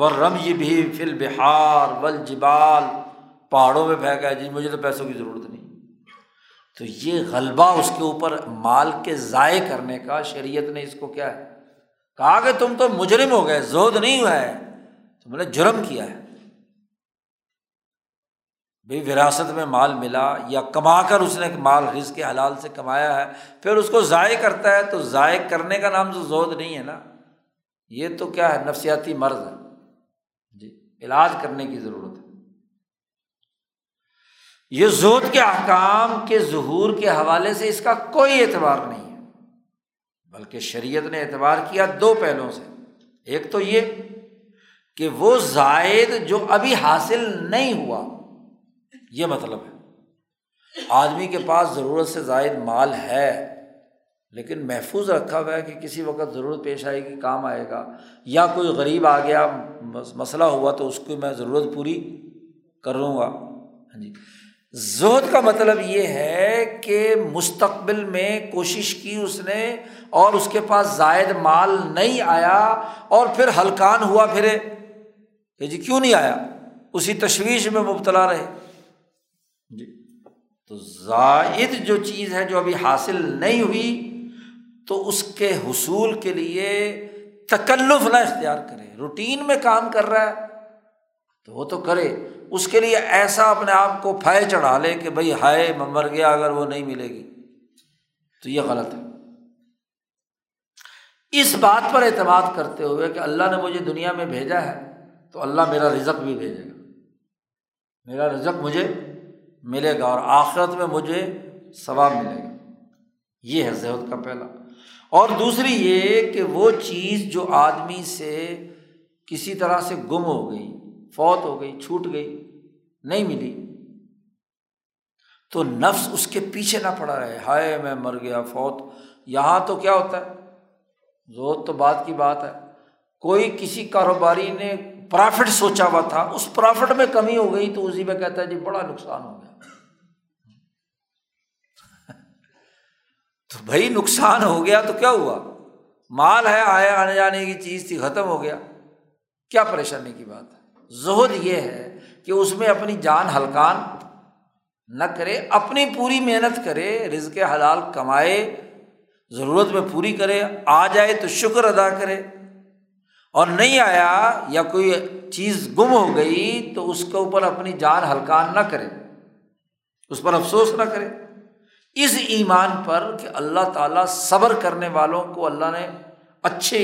وَالرَّمْيِ بِهِ فِي الْبِحَارِ وَالْجِبَالِ، پہاڑوں میں پھینک ہے جی مجھے تو پیسوں کی ضرورت نہیں۔ تو یہ غلبہ اس کے اوپر مال کے ضائع کرنے کا، شریعت نے اس کو کیا ہے کہا کہ تم تو مجرم ہو گئے، زہد نہیں ہوا ہے، تم نے جرم کیا ہے۔ بھئی وراثت میں مال ملا یا کما کر اس نے مال رزق حلال سے کمایا ہے، پھر اس کو ضائع کرتا ہے، تو ضائع کرنے کا نام تو زہد نہیں ہے نا، یہ تو کیا ہے، نفسیاتی مرض ہے جی، علاج کرنے کی ضرورت ہے۔ یہ زہد کے احکام کے ظہور کے حوالے سے اس کا کوئی اعتبار نہیں ہے، بلکہ شریعت نے اعتبار کیا دو پہلوؤں سے۔ ایک تو یہ کہ وہ زائد جو ابھی حاصل نہیں ہوا، یہ مطلب ہے، آدمی کے پاس ضرورت سے زائد مال ہے لیکن محفوظ رکھا ہوا ہے کہ کسی وقت ضرورت پیش آئے گی کام آئے گا، یا کوئی غریب آ گیا مسئلہ ہوا تو اس کی میں ضرورت پوری کر لوں گا۔ ہاں جی، زہد کا مطلب یہ ہے کہ مستقبل میں کوشش کی اس نے اور اس کے پاس زائد مال نہیں آیا اور پھر ہلکان ہوا پھرے کہ جی کیوں نہیں آیا، اسی تشویش میں مبتلا رہے۔ جی تو زائد جو چیز ہے جو ابھی حاصل نہیں ہوئی تو اس کے حصول کے لیے تکلف نہ اختیار کرے۔ روٹین میں کام کر رہا ہے تو وہ تو کرے، اس کے لیے ایسا اپنے آپ کو پھائے چڑھا لے کہ بھئی ہائے میں مر گیا اگر وہ نہیں ملے گی، تو یہ غلط ہے۔ اس بات پر اعتماد کرتے ہوئے کہ اللہ نے مجھے دنیا میں بھیجا ہے تو اللہ میرا رزق بھی بھیجے گا، میرا رزق مجھے ملے گا اور آخرت میں مجھے ثواب ملے گا۔ یہ ہے زہد کا پہلا۔ اور دوسری یہ کہ وہ چیز جو آدمی سے کسی طرح سے گم ہو گئی، فوت ہو گئی، چھوٹ گئی، نہیں ملی، تو نفس اس کے پیچھے نہ پڑا رہے، ہائے میں مر گیا فوت۔ یہاں تو کیا ہوتا ہے، زہد تو بعد کی بات ہے، کوئی کسی کاروباری نے پرافٹ سوچا ہوا تھا، اس پرافٹ میں کمی ہو گئی تو اسی میں کہتا ہے جی بڑا نقصان ہو گیا۔ تو بھائی نقصان ہو گیا تو کیا ہوا، مال ہے، آئے آنے جانے کی چیز تھی، ختم ہو گیا، کیا پریشانی کی بات ہے۔ زہد یہ ہے کہ اس میں اپنی جان ہلکان نہ کرے، اپنی پوری محنت کرے، رزق حلال کمائے، ضرورت میں پوری کرے، آ جائے تو شکر ادا کرے، اور نہیں آیا یا کوئی چیز گم ہو گئی تو اس کے اوپر اپنی جان ہلکان نہ کرے، اس پر افسوس نہ کرے، اس ایمان پر کہ اللہ تعالیٰ صبر کرنے والوں کو اللہ نے اچھی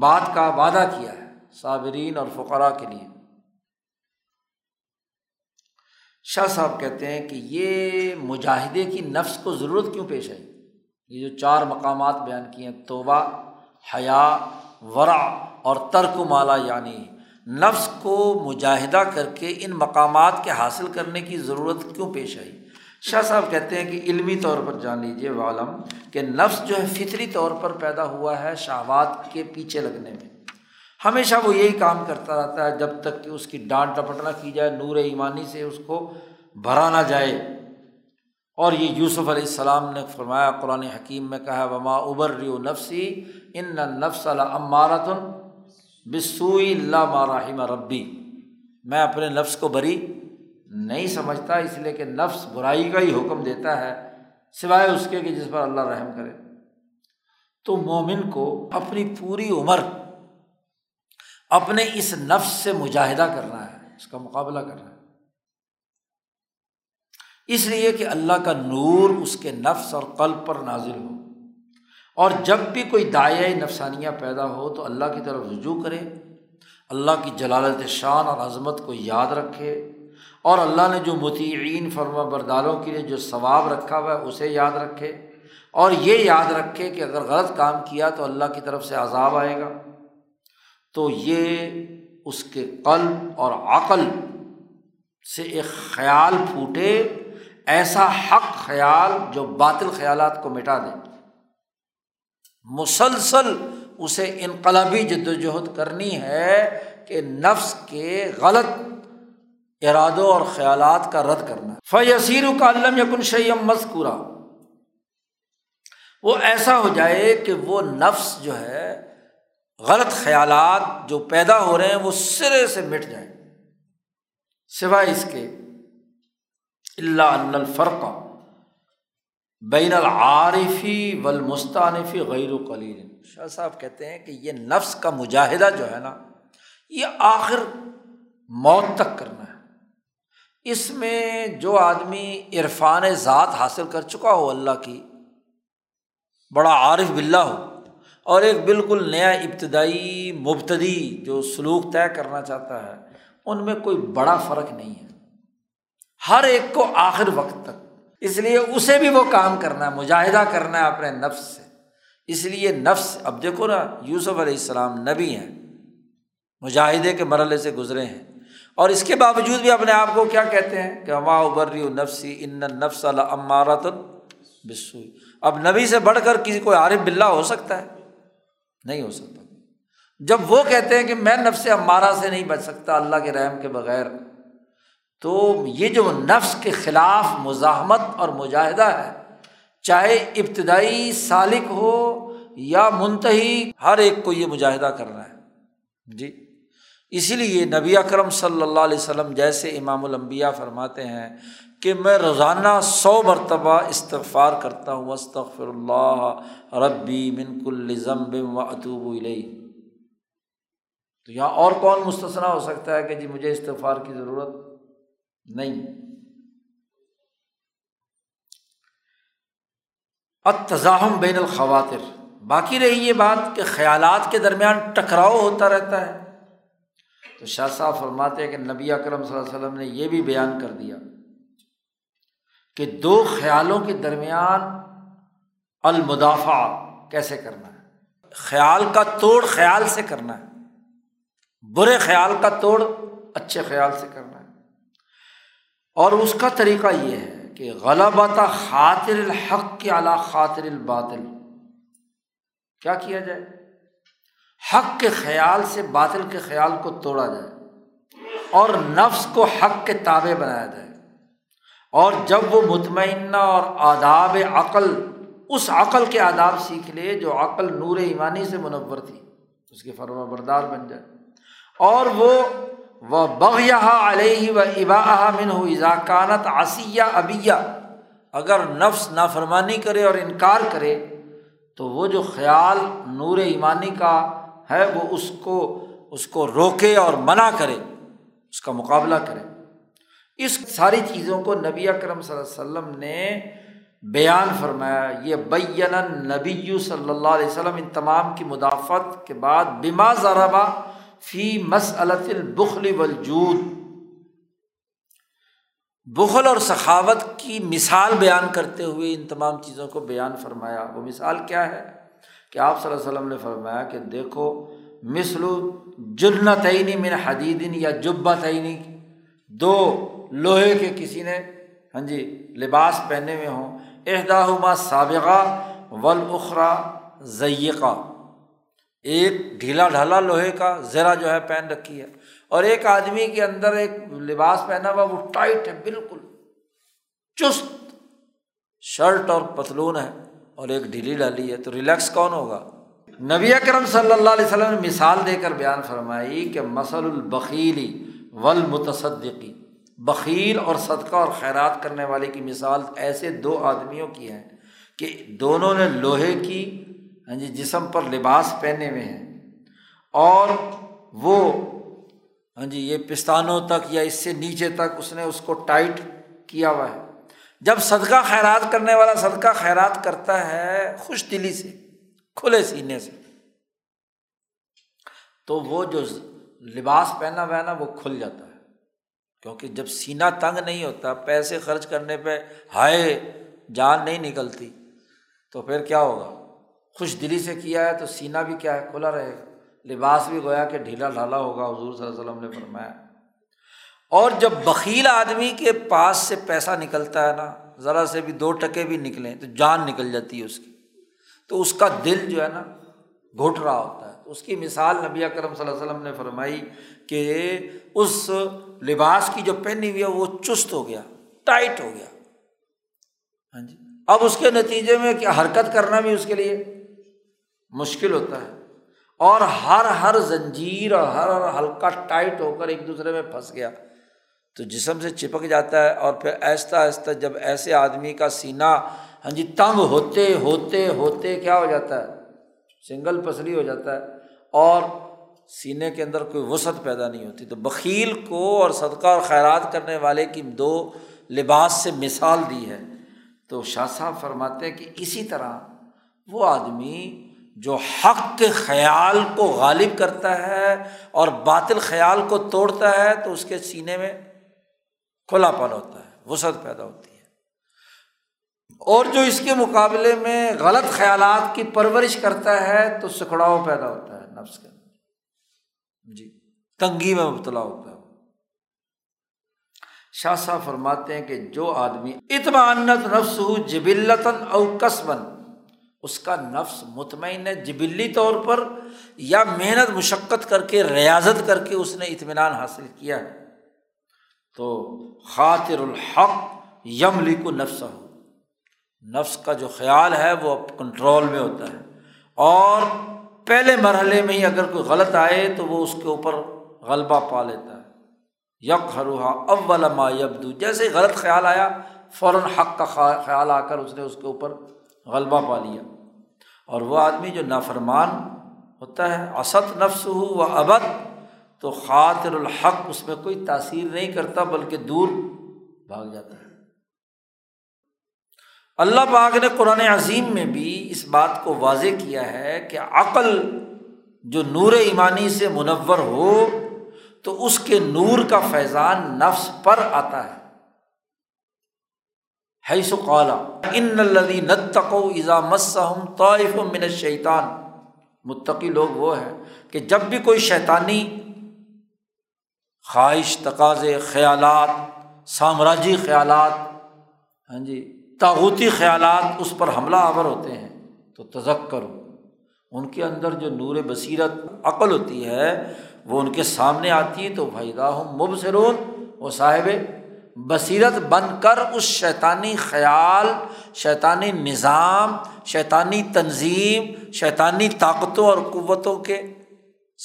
بات کا وعدہ کیا ہے، صابرین اور فقراء کے لیے۔ شاہ صاحب کہتے ہیں کہ یہ مجاہدے کی نفس کو ضرورت کیوں پیش آئی؟ یہ جو چار مقامات بیان کیے ہیں، توبہ، حیا، ورع اور ترک مالا، یعنی نفس کو مجاہدہ کر کے ان مقامات کے حاصل کرنے کی ضرورت کیوں پیش آئی؟ شاہ صاحب کہتے ہیں کہ علمی طور پر جان لیجیے، وعلم، کہ نفس جو ہے فطری طور پر پیدا ہوا ہے شہوات کے پیچھے لگنے میں، ہمیشہ وہ یہی کام کرتا رہتا ہے جب تک کہ اس کی ڈانٹ ڈپٹ نہ کی جائے، نور ایمانی سے اس کو بھرا نہ جائے۔ اور یہ یوسف علیہ السلام نے فرمایا، قرآن حکیم میں کہا، وما ابرئ نفسی ان النفس لامارۃ بالسوء الا ما رحم ربی، میں اپنے نفس کو بری نہیں سمجھتا، اس لیے کہ نفس برائی کا ہی حکم دیتا ہے سوائے اس کے کہ جس پر اللہ رحم کرے۔ تو مومن کو اپنی پوری عمر اپنے اس نفس سے مجاہدہ کرنا ہے، اس کا مقابلہ کرنا ہے، اس لیے کہ اللہ کا نور اس کے نفس اور قلب پر نازل ہو، اور جب بھی کوئی داعیہ نفسانیہ پیدا ہو تو اللہ کی طرف رجوع کرے، اللہ کی جلالت شان اور عظمت کو یاد رکھے، اور اللہ نے جو مطیعین فرما برداروں کے لیے جو ثواب رکھا ہوا ہے اسے یاد رکھے، اور یہ یاد رکھے کہ اگر غلط کام کیا تو اللہ کی طرف سے عذاب آئے گا۔ تو یہ اس کے قلب اور عقل سے ایک خیال پھوٹے، ایسا حق خیال جو باطل خیالات کو مٹا دے، مسلسل اسے انقلابی جد و جہد کرنی ہے کہ نفس کے غلط ارادوں اور خیالات کا رد کرنا۔ فَيَسِيرُ كَأَلَّمْ يَكُنْ شَيْئًا مَذْكُورًا، وہ ایسا ہو جائے کہ وہ نفس جو ہے غلط خیالات جو پیدا ہو رہے ہیں وہ سرے سے مٹ جائیں، سوائے اس کے الا ان الفرق بین العارفی والمستانفی غیر قلیل۔ شاہ صاحب کہتے ہیں کہ یہ نفس کا مجاہدہ جو ہے نا، یہ آخر موت تک کرنا ہے۔ اس میں جو آدمی عرفان ذات حاصل کر چکا ہو، اللہ کی، بڑا عارف باللہ ہو، اور ایک بالکل نیا ابتدائی مبتدی جو سلوک طے کرنا چاہتا ہے، ان میں کوئی بڑا فرق نہیں ہے، ہر ایک کو آخر وقت تک۔ اس لیے اسے بھی وہ کام کرنا ہے، مجاہدہ کرنا ہے اپنے نفس سے۔ اس لیے نفس، اب دیکھو نا، یوسف علیہ السلام نبی ہیں، مجاہدے کے مرحلے سے گزرے ہیں، اور اس کے باوجود بھی اپنے آپ کو کیا کہتے ہیں کہ وما ابری نفسی ان النفس لامارۃ بالسوء۔ اب نبی سے بڑھ کر کسی کو عارف باللہ ہو سکتا ہے؟ نہیں ہو سکتا۔ جب وہ کہتے ہیں کہ میں نفس امارہ سے نہیں بچ سکتا اللہ کے رحم کے بغیر، تو یہ جو نفس کے خلاف مزاحمت اور مجاہدہ ہے، چاہے ابتدائی سالک ہو یا منتہی، ہر ایک کو یہ مجاہدہ کرنا ہے جی۔ اسی لیے نبی اکرم صلی اللہ علیہ وسلم جیسے امام الانبیاء فرماتے ہیں کہ میں روزانہ 100 مرتبہ استغفار کرتا ہوں، استغفر اللہ ربی من کل ذنب واتوب الیہ۔ تو یہاں اور کون مستثنا ہو سکتا ہے کہ جی مجھے استغفار کی ضرورت نہیں؟ التزاحم بین الخواطر۔ باقی رہی یہ بات کہ خیالات کے درمیان ٹکراؤ ہوتا رہتا ہے، تو شاہ صاحب فرماتے ہیں کہ نبی اکرم صلی اللہ علیہ وسلم نے یہ بھی بیان کر دیا کہ دو خیالوں کے درمیان المدافع کیسے کرنا ہے۔ خیال کا توڑ خیال سے کرنا ہے، برے خیال کا توڑ اچھے خیال سے کرنا ہے، اور اس کا طریقہ یہ ہے کہ غلبۃ خاطر الحق علی خاطر الباطل۔ کیا کیا جائے؟ حق کے خیال سے باطل کے خیال کو توڑا جائے اور نفس کو حق کے تابع بنایا جائے، اور جب وہ مطمئنہ اور آداب عقل، اس عقل کے آداب سیکھ لے جو عقل نور ایمانی سے منور تھی، اس کے فرما بردار بن جائے، اور وہ بغیہا علیہ و اباہا منہ اذا کانت عصیہ ابیہ، اگر نفس نافرمانی کرے اور انکار کرے تو وہ جو خیال نور ایمانی کا ہے وہ اس کو روکے اور منع کرے، اس کا مقابلہ کرے۔ اس ساری چیزوں کو نبی اکرم صلی اللہ علیہ وسلم نے بیان فرمایا۔ یہ بین النبی صلی اللہ علیہ وسلم ان تمام کی مدافعت کے بعد بما ضربہ فی مسئلۃ البخل والجود، بخل اور سخاوت کی مثال بیان کرتے ہوئے ان تمام چیزوں کو بیان فرمایا۔ وہ مثال کیا ہے کہ آپ صلی اللہ علیہ وسلم نے فرمایا کہ دیکھو، مثل جنتین من حدید یا جبتین، دو لوہے کے کسی نے لباس پہنے ہوئے ہوں، احداہما سابغہ والاخرى زیقہ، ایک ڈھیلا ڈھالا لوہے کا زرہ جو ہے پہن رکھی ہے، اور ایک آدمی کے اندر ایک لباس پہنا ہوا وہ ٹائٹ ہے، بالکل چست شرٹ اور پتلون ہے، اور ایک ڈھیلی ڈھالی ہے، تو ریلیکس کون ہوگا؟ نبی اکرم صلی اللہ علیہ وسلم نے مثال دے کر بیان فرمائی کہ مثل البخیلی والمتصدقی، بخیل اور صدقہ اور خیرات کرنے والے کی مثال ایسے دو آدمیوں کی ہے کہ دونوں نے لوہے کی جسم پر لباس پہنے ہوئے ہیں، اور وہ یہ پستانوں تک یا اس سے نیچے تک اس نے اس کو ٹائٹ کیا ہوا ہے۔ جب صدقہ خیرات کرنے والا صدقہ خیرات کرتا ہے خوش دلی سے، کھلے سینے سے، تو وہ جو لباس پہنا ہوا ہے نا وہ کھل جاتا ہے، کیونکہ جب سینہ تنگ نہیں ہوتا، پیسے خرچ کرنے پہ ہائے جان نہیں نکلتی، تو پھر کیا ہوگا؟ خوش دلی سے کیا ہے تو سینہ بھی کیا ہے؟ کھلا رہے گا، لباس بھی گویا کہ ڈھیلا ڈھالا ہوگا، حضور صلی اللہ علیہ وسلم نے فرمایا۔ اور جب بخیل آدمی کے پاس سے پیسہ نکلتا ہے نا، ذرا سے بھی 2 ٹکے بھی نکلیں تو جان نکل جاتی ہے اس کی، تو اس کا دل جو ہے نا گھٹ رہا ہوتا ہے۔ اس کی مثال نبی اکرم صلی اللہ علیہ وسلم نے فرمائی کہ اس لباس کی جو پہنی ہوئی ہے وہ چست ہو گیا، ٹائٹ ہو گیا، اب اس کے نتیجے میں کہ حرکت کرنا بھی اس کے لیے مشکل ہوتا ہے، اور ہر زنجیر اور ہر حلقہ ٹائٹ ہو کر ایک دوسرے میں پھنس گیا تو جسم سے چپک جاتا ہے، اور پھر آہستہ آہستہ جب ایسے آدمی کا سینہ تنگ ہوتے ہوتے ہوتے کیا ہو جاتا ہے؟ سنگل پسلی ہو جاتا ہے، اور سینے کے اندر کوئی وسعت پیدا نہیں ہوتی۔ تو بخیل کو اور صدقہ اور خیرات کرنے والے کی دو لباس سے مثال دی ہے۔ تو شاہ صاحب فرماتے ہیں کہ اسی طرح وہ آدمی جو حق کے خیال کو غالب کرتا ہے اور باطل خیال کو توڑتا ہے تو اس کے سینے میں کھلا پن ہوتا ہے، وسعت پیدا ہوتی ہے، اور جو اس کے مقابلے میں غلط خیالات کی پرورش کرتا ہے تو سکڑاؤ پیدا ہوتا ہے، نفس کے جی تنگی میں مبتلا ہوتا ہے۔ شاہ صاحب فرماتے ہیں کہ جو آدمی اطمانت نفسہ جبلتاً او قسماً، اس کا نفس مطمئن ہے جبلی طور پر یا محنت مشقت کر کے ریاضت کر کے اس نے اطمینان حاصل کیا ہے، تو خاطر الحق یملک نفسہ، نفس کا جو خیال ہے وہ کنٹرول میں ہوتا ہے، اور پہلے مرحلے میں ہی اگر کوئی غلط آئے تو وہ اس کے اوپر غلبہ پا لیتا ہے۔ یقہرها اول ما یبدو، جیسے غلط خیال آیا فوراً حق کا خیال آ کر اس نے اس کے اوپر غلبہ پا لیا۔ اور وہ آدمی جو نافرمان ہوتا ہے، عصت نفسہ و ابد، تو خاطر الحق اس میں کوئی تاثیر نہیں کرتا بلکہ دور بھاگ جاتا ہے۔ اللہ پاک نے قرآن عظیم میں بھی اس بات کو واضح کیا ہے کہ عقل جو نور ایمانی سے منور ہو تو اس کے نور کا فیضان نفس پر آتا ہے۔ حیث قال ان الذین اتقوا اذا مسهم طائف من الشیطان، متقی لوگ وہ ہیں کہ جب بھی کوئی شیطانی خواہش، تقاضے، خیالات، سامراجی خیالات، ہاں جی، طاغوتی خیالات اس پر حملہ آور ہوتے ہیں تو تذکروا، ان کے اندر جو نور بصیرت عقل ہوتی ہے وہ ان کے سامنے آتی ہے، تو فإذا هم مبصرون، وہ صاحب بصیرت بن کر اس شیطانی خیال، شیطانی نظام، شیطانی تنظیم، شیطانی طاقتوں اور قوتوں کے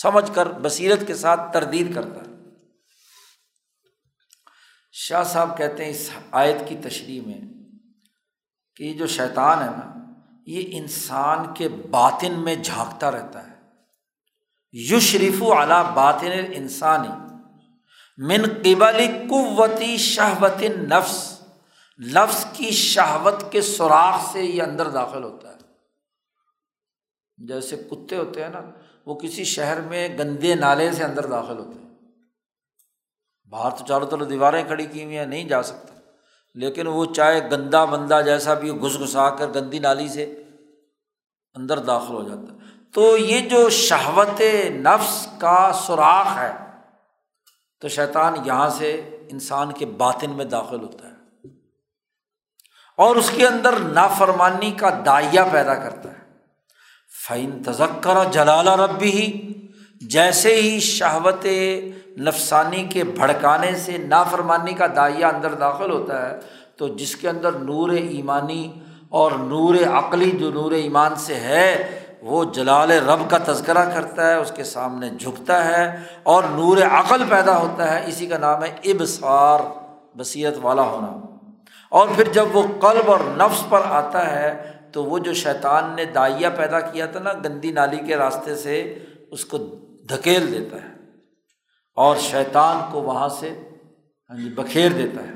سمجھ کر بصیرت کے ساتھ تردید کرتا ہے۔ شاہ صاحب کہتے ہیں اس آیت کی تشریح میں کہ یہ جو شیطان ہے نا، یہ انسان کے باطن میں جھانکتا رہتا ہے۔ یشرف علی باطن الانسانی من قبل قوتی شہوت النفس، نفس کی شہوت کے سوراخ سے یہ اندر داخل ہوتا ہے۔ جیسے کتے ہوتے ہیں نا، وہ کسی شہر میں گندے نالے سے اندر داخل ہوتے ہیں، باہر تو چاروں طرف دیواریں کھڑی کی ہوئی ہیں، نہیں جا سکتا، لیکن وہ چاہے گندا بندہ جیسا بھی گھس گھسا کر گندی نالی سے اندر داخل ہو جاتا ہے۔ تو یہ جو شہوت نفس کا سوراخ ہے، تو شیطان یہاں سے انسان کے باطن میں داخل ہوتا ہے اور اس کے اندر نافرمانی کا دائیہ پیدا کرتا ہے۔ فَإِن تَذَكَّرَ جَلَالَ رَبِّهِ، جیسے ہی شہوت نفسانی کے بھڑکانے سے نافرمانی کا دائیہ اندر داخل ہوتا ہے، تو جس کے اندر نور ایمانی اور نور عقلی جو نور ایمان سے ہے، وہ جلال رب کا تذکرہ کرتا ہے، اس کے سامنے جھکتا ہے اور نور عقل پیدا ہوتا ہے۔ اسی کا نام ہے ابصار، بصیرت والا ہونا۔ اور پھر جب وہ قلب اور نفس پر آتا ہے تو وہ جو شیطان نے دائیہ پیدا کیا تھا نا، گندی نالی کے راستے سے، اس کو دھکیل دیتا ہے اور شیطان کو وہاں سے بکھیر دیتا ہے۔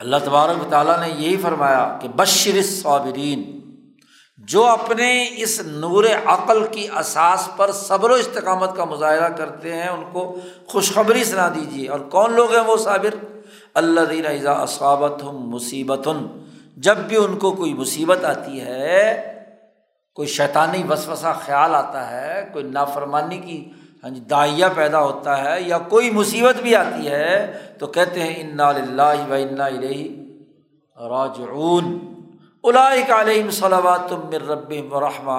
اللہ تبارک و تعالیٰ نے یہی فرمایا کہ بشر الصابرین، جو اپنے اس نور عقل کی اساس پر صبر و استقامت کا مظاہرہ کرتے ہیں، ان کو خوشخبری سنا دیجیے۔ اور کون لوگ ہیں وہ صابر؟ الذین اذا اصابتہم مصیبۃ، جب بھی ان کو کوئی مصیبت آتی ہے، کوئی شیطانی وسوسہ خیال آتا ہے، کوئی نافرمانی کی داعیہ پیدا ہوتا ہے، یا کوئی مصیبت بھی آتی ہے، تو کہتے ہیں انا للہ و انا الیہ راجعون، اولئک علیہم صلوات من ربہم و رحمہ،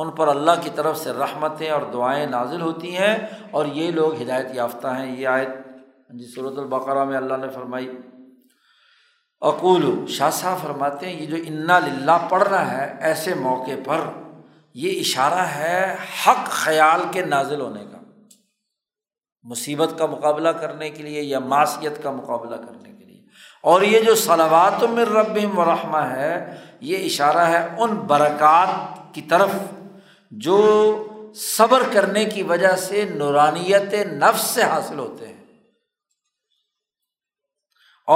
ان پر اللہ کی طرف سے رحمتیں اور دعائیں نازل ہوتی ہیں اور یہ لوگ ہدایت یافتہ ہیں۔ یہ آیت سورۃ البقرہ میں اللہ نے فرمائی۔ اقول، شاہ صاحب فرماتے ہیں یہ جو انا للہ پڑھنا ہے، ایسے موقع پر یہ اشارہ ہے حق خیال کے نازل ہونے کا، مصیبت کا مقابلہ کرنے کے لیے یا معصیت کا مقابلہ کرنے کے لیے۔ اور یہ جو صلوات من ربہم و رحمہ ہے، یہ اشارہ ہے ان برکات کی طرف جو صبر کرنے کی وجہ سے نورانیت نفس سے حاصل ہوتے ہیں،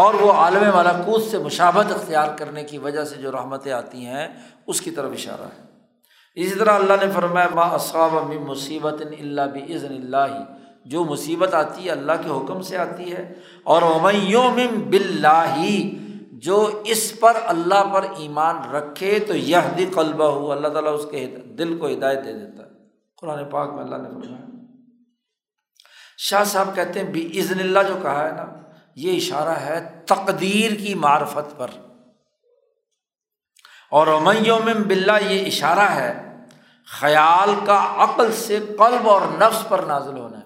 اور وہ عالم ملکوت سے مشابہت اختیار کرنے کی وجہ سے جو رحمتیں آتی ہیں، اس کی طرف اشارہ ہے۔ اسی طرح اللہ نے فرمایا ما اصاب من مصیبت الا باذن اللہ، جو مصیبت آتی ہے اللہ کے حکم سے آتی ہے، اور ومن یؤمن باللہ، جو اس پر اللہ پر ایمان رکھے تو یہدی قلبہ، اللہ تعالیٰ اس کے دل کو ہدایت دے دیتا ہے۔ قرآن پاک میں اللہ نے فرمایا۔ شاہ صاحب کہتے ہیں بی اذن اللہ جو کہا ہے نا، یہ اشارہ ہے تقدیر کی معرفت پر، اور ومن یؤمن باللہ یہ اشارہ ہے خیال کا عقل سے قلب اور نفس پر نازل ہونا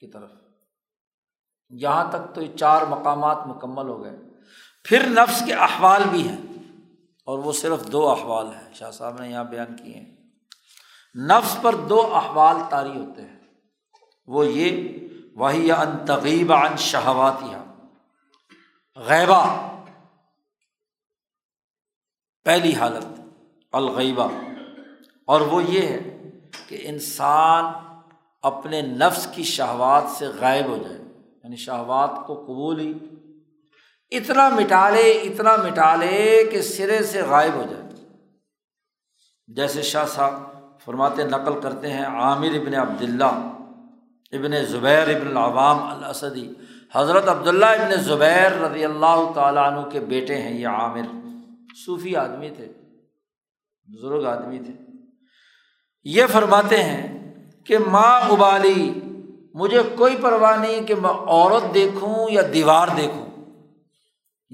کی طرف۔ یہاں تک تو یہ چار مقامات مکمل ہو گئے، پھر نفس کے احوال بھی ہیں، اور وہ صرف دو احوال ہیں شاہ صاحب نے یہاں بیان کیے ہیں۔ نفس پر دو احوال طاری ہوتے ہیں، وہ یہ وَهِيَ أَن تَغِيبَ عَن شَهَوَاتِهَا، غیبہ پہلی حالت الغیبہ، اور وہ یہ ہے کہ انسان اپنے نفس کی شہوات سے غائب ہو جائے، یعنی شہوات کو قبول ہی اتنا مٹا لے کہ سرے سے غائب ہو جائے۔ جیسے شاہ صاحب فرماتے نقل کرتے ہیں، عامر ابن عبداللہ ابن زبیر ابن العوام الاسدی، حضرت عبداللہ ابن زبیر رضی اللہ تعالیٰ عنہ کے بیٹے ہیں یہ عامر، صوفی آدمی تھے، بزرگ آدمی تھے۔ یہ فرماتے ہیں کہ ما ابالی، مجھے کوئی پرواہ نہیں کہ میں عورت دیکھوں یا دیوار دیکھوں،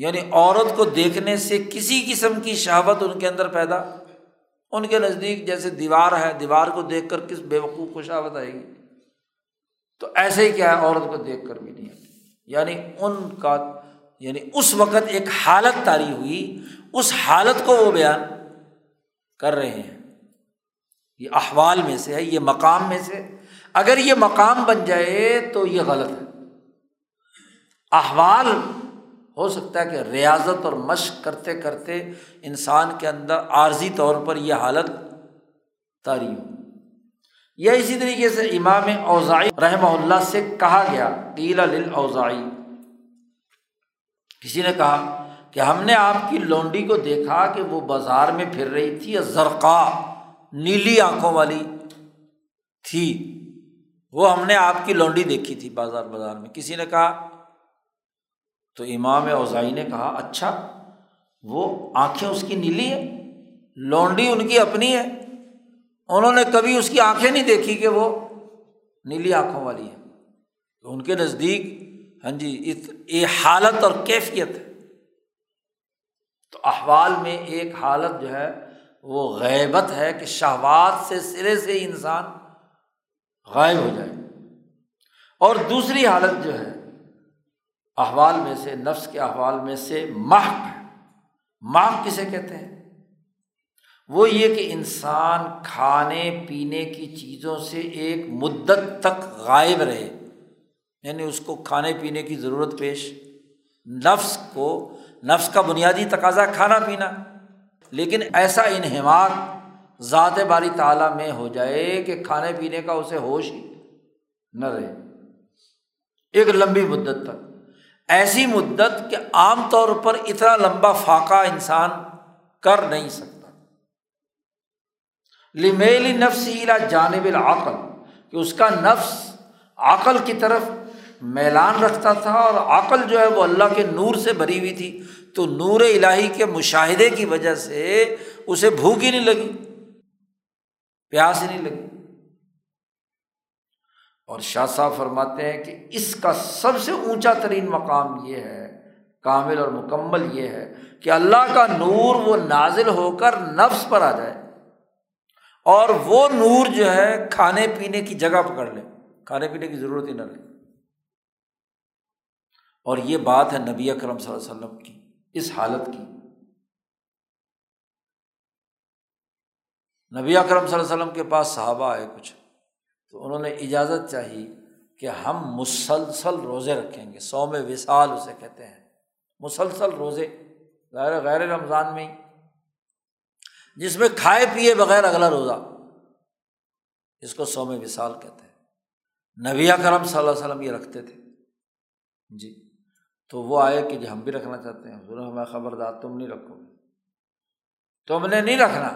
یعنی عورت کو دیکھنے سے کسی قسم کی شہوت ان کے اندر پیدا، ان کے نزدیک جیسے دیوار ہے، دیوار کو دیکھ کر کس بے وقوف کو شہوت آئے گی، تو ایسے ہی کیا ہے عورت کو دیکھ کر بھی نہیں آتی، یعنی ان کا یعنی اس وقت ایک حالت طاری ہوئی، اس حالت کو وہ بیان کر رہے ہیں۔ یہ احوال میں سے ہے، یہ مقام میں سے، اگر یہ مقام بن جائے تو یہ غلط ہے۔ احوال ہو سکتا ہے کہ ریاضت اور مشق کرتے کرتے انسان کے اندر عارضی طور پر یہ حالت طاری ہو۔ یا اسی طریقے سے امام اوزائی رحمہ اللہ سے کہا گیا، قیل للاوزائی، کسی نے کہا کہ ہم نے آپ کی لونڈی کو دیکھا کہ وہ بازار میں پھر رہی تھی، زرقا نیلی آنکھوں والی تھی، وہ ہم نے آپ کی لونڈی دیکھی تھی بازار میں۔ کسی نے کہا تو امام اوزائی نے کہا اچھا، وہ آنکھیں اس کی نیلی ہے، لونڈی ان کی اپنی ہے، انہوں نے کبھی اس کی آنکھیں نہیں دیکھی کہ وہ نیلی آنکھوں والی ہے، تو ان کے نزدیک ہاں جی یہ حالت اور کیفیت ہے۔ تو احوال میں ایک حالت جو ہے وہ غیبت ہے کہ شہوات سے سرے سے انسان غائب ہو جائے، اور دوسری حالت جو ہے احوال میں سے، نفس کے احوال میں سے، محق ہے۔ محق کسے کہتے ہیں؟ وہ یہ کہ انسان کھانے پینے کی چیزوں سے ایک مدت تک غائب رہے، یعنی اس کو کھانے پینے کی ضرورت پیش، نفس کو، نفس کا بنیادی تقاضا کھانا پینا، لیکن ایسا انہماک ذات باری تعالیٰ میں ہو جائے کہ کھانے پینے کا اسے ہوش ہی نہ رہے ایک لمبی مدت تک، ایسی مدت کہ عام طور پر اتنا لمبا فاقہ انسان کر نہیں سکتا۔ لمیل نفس الى جانب العقل، کہ اس کا نفس عقل کی طرف میلان رکھتا تھا، اور عقل جو ہے وہ اللہ کے نور سے بھری ہوئی تھی، تو نور الہی کے مشاہدے کی وجہ سے اسے بھوک ہی نہیں لگی، پیاس ہی نہیں لگی۔ اور شاہ صاحب فرماتے ہیں کہ اس کا سب سے اونچا ترین مقام یہ ہے، کامل اور مکمل یہ ہے کہ اللہ کا نور وہ نازل ہو کر نفس پر آ جائے، اور وہ نور جو ہے کھانے پینے کی جگہ پکڑ لے، کھانے پینے کی ضرورت ہی نہ لے۔ اور یہ بات ہے نبی اکرم صلی اللہ علیہ وسلم کی اس حالت کی۔ نبی اکرم صلی اللہ علیہ وسلم کے پاس صحابہ آئے کچھ، تو انہوں نے اجازت چاہی کہ ہم مسلسل روزے رکھیں گے، صوم وصال اسے کہتے ہیں، مسلسل روزے، غیر رمضان میں ہی، جس میں کھائے پیے بغیر اگلا روزہ، اس کو صوم وصال کہتے ہیں۔ نبی اکرم صلی اللہ علیہ وسلم یہ رکھتے تھے جی، تو وہ آئے کہ ہم بھی رکھنا چاہتے ہیں، حضور ہمیں خبردار، تم نہیں رکھو گے، تم نے نہیں رکھنا۔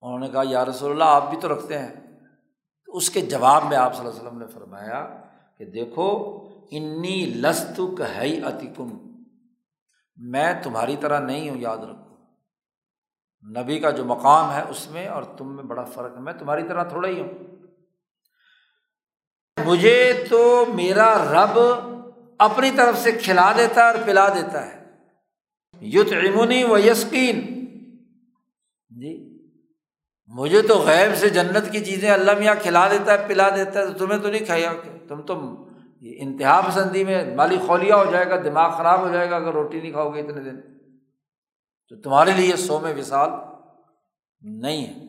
انہوں نے کہا یا رسول اللہ آپ بھی تو رکھتے ہیں۔ اس کے جواب میں آپ صلی اللہ علیہ وسلم نے فرمایا کہ دیکھو، انی لست کہیئتکم، میں تمہاری طرح نہیں ہوں، یاد رکھو۔ نبی کا جو مقام ہے اس میں اور تم میں بڑا فرق، میں تمہاری طرح تھوڑا ہی ہوں۔ مجھے تو میرا رب اپنی طرف سے کھلا دیتا اور پلا دیتا ہے، یطعمنی و یسقین، جی مجھے تو غیب سے جنت کی چیزیں اللہ میاں کھلا دیتا ہے پلا دیتا ہے، تمہیں تو نہیں کھایا، تم تو انتہا پسندی میں مالی خولیا ہو جائے گا، دماغ خراب ہو جائے گا اگر روٹی نہیں کھاؤ گے اتنے دن، تو تمہارے لیے سوم وصال نہیں ہے۔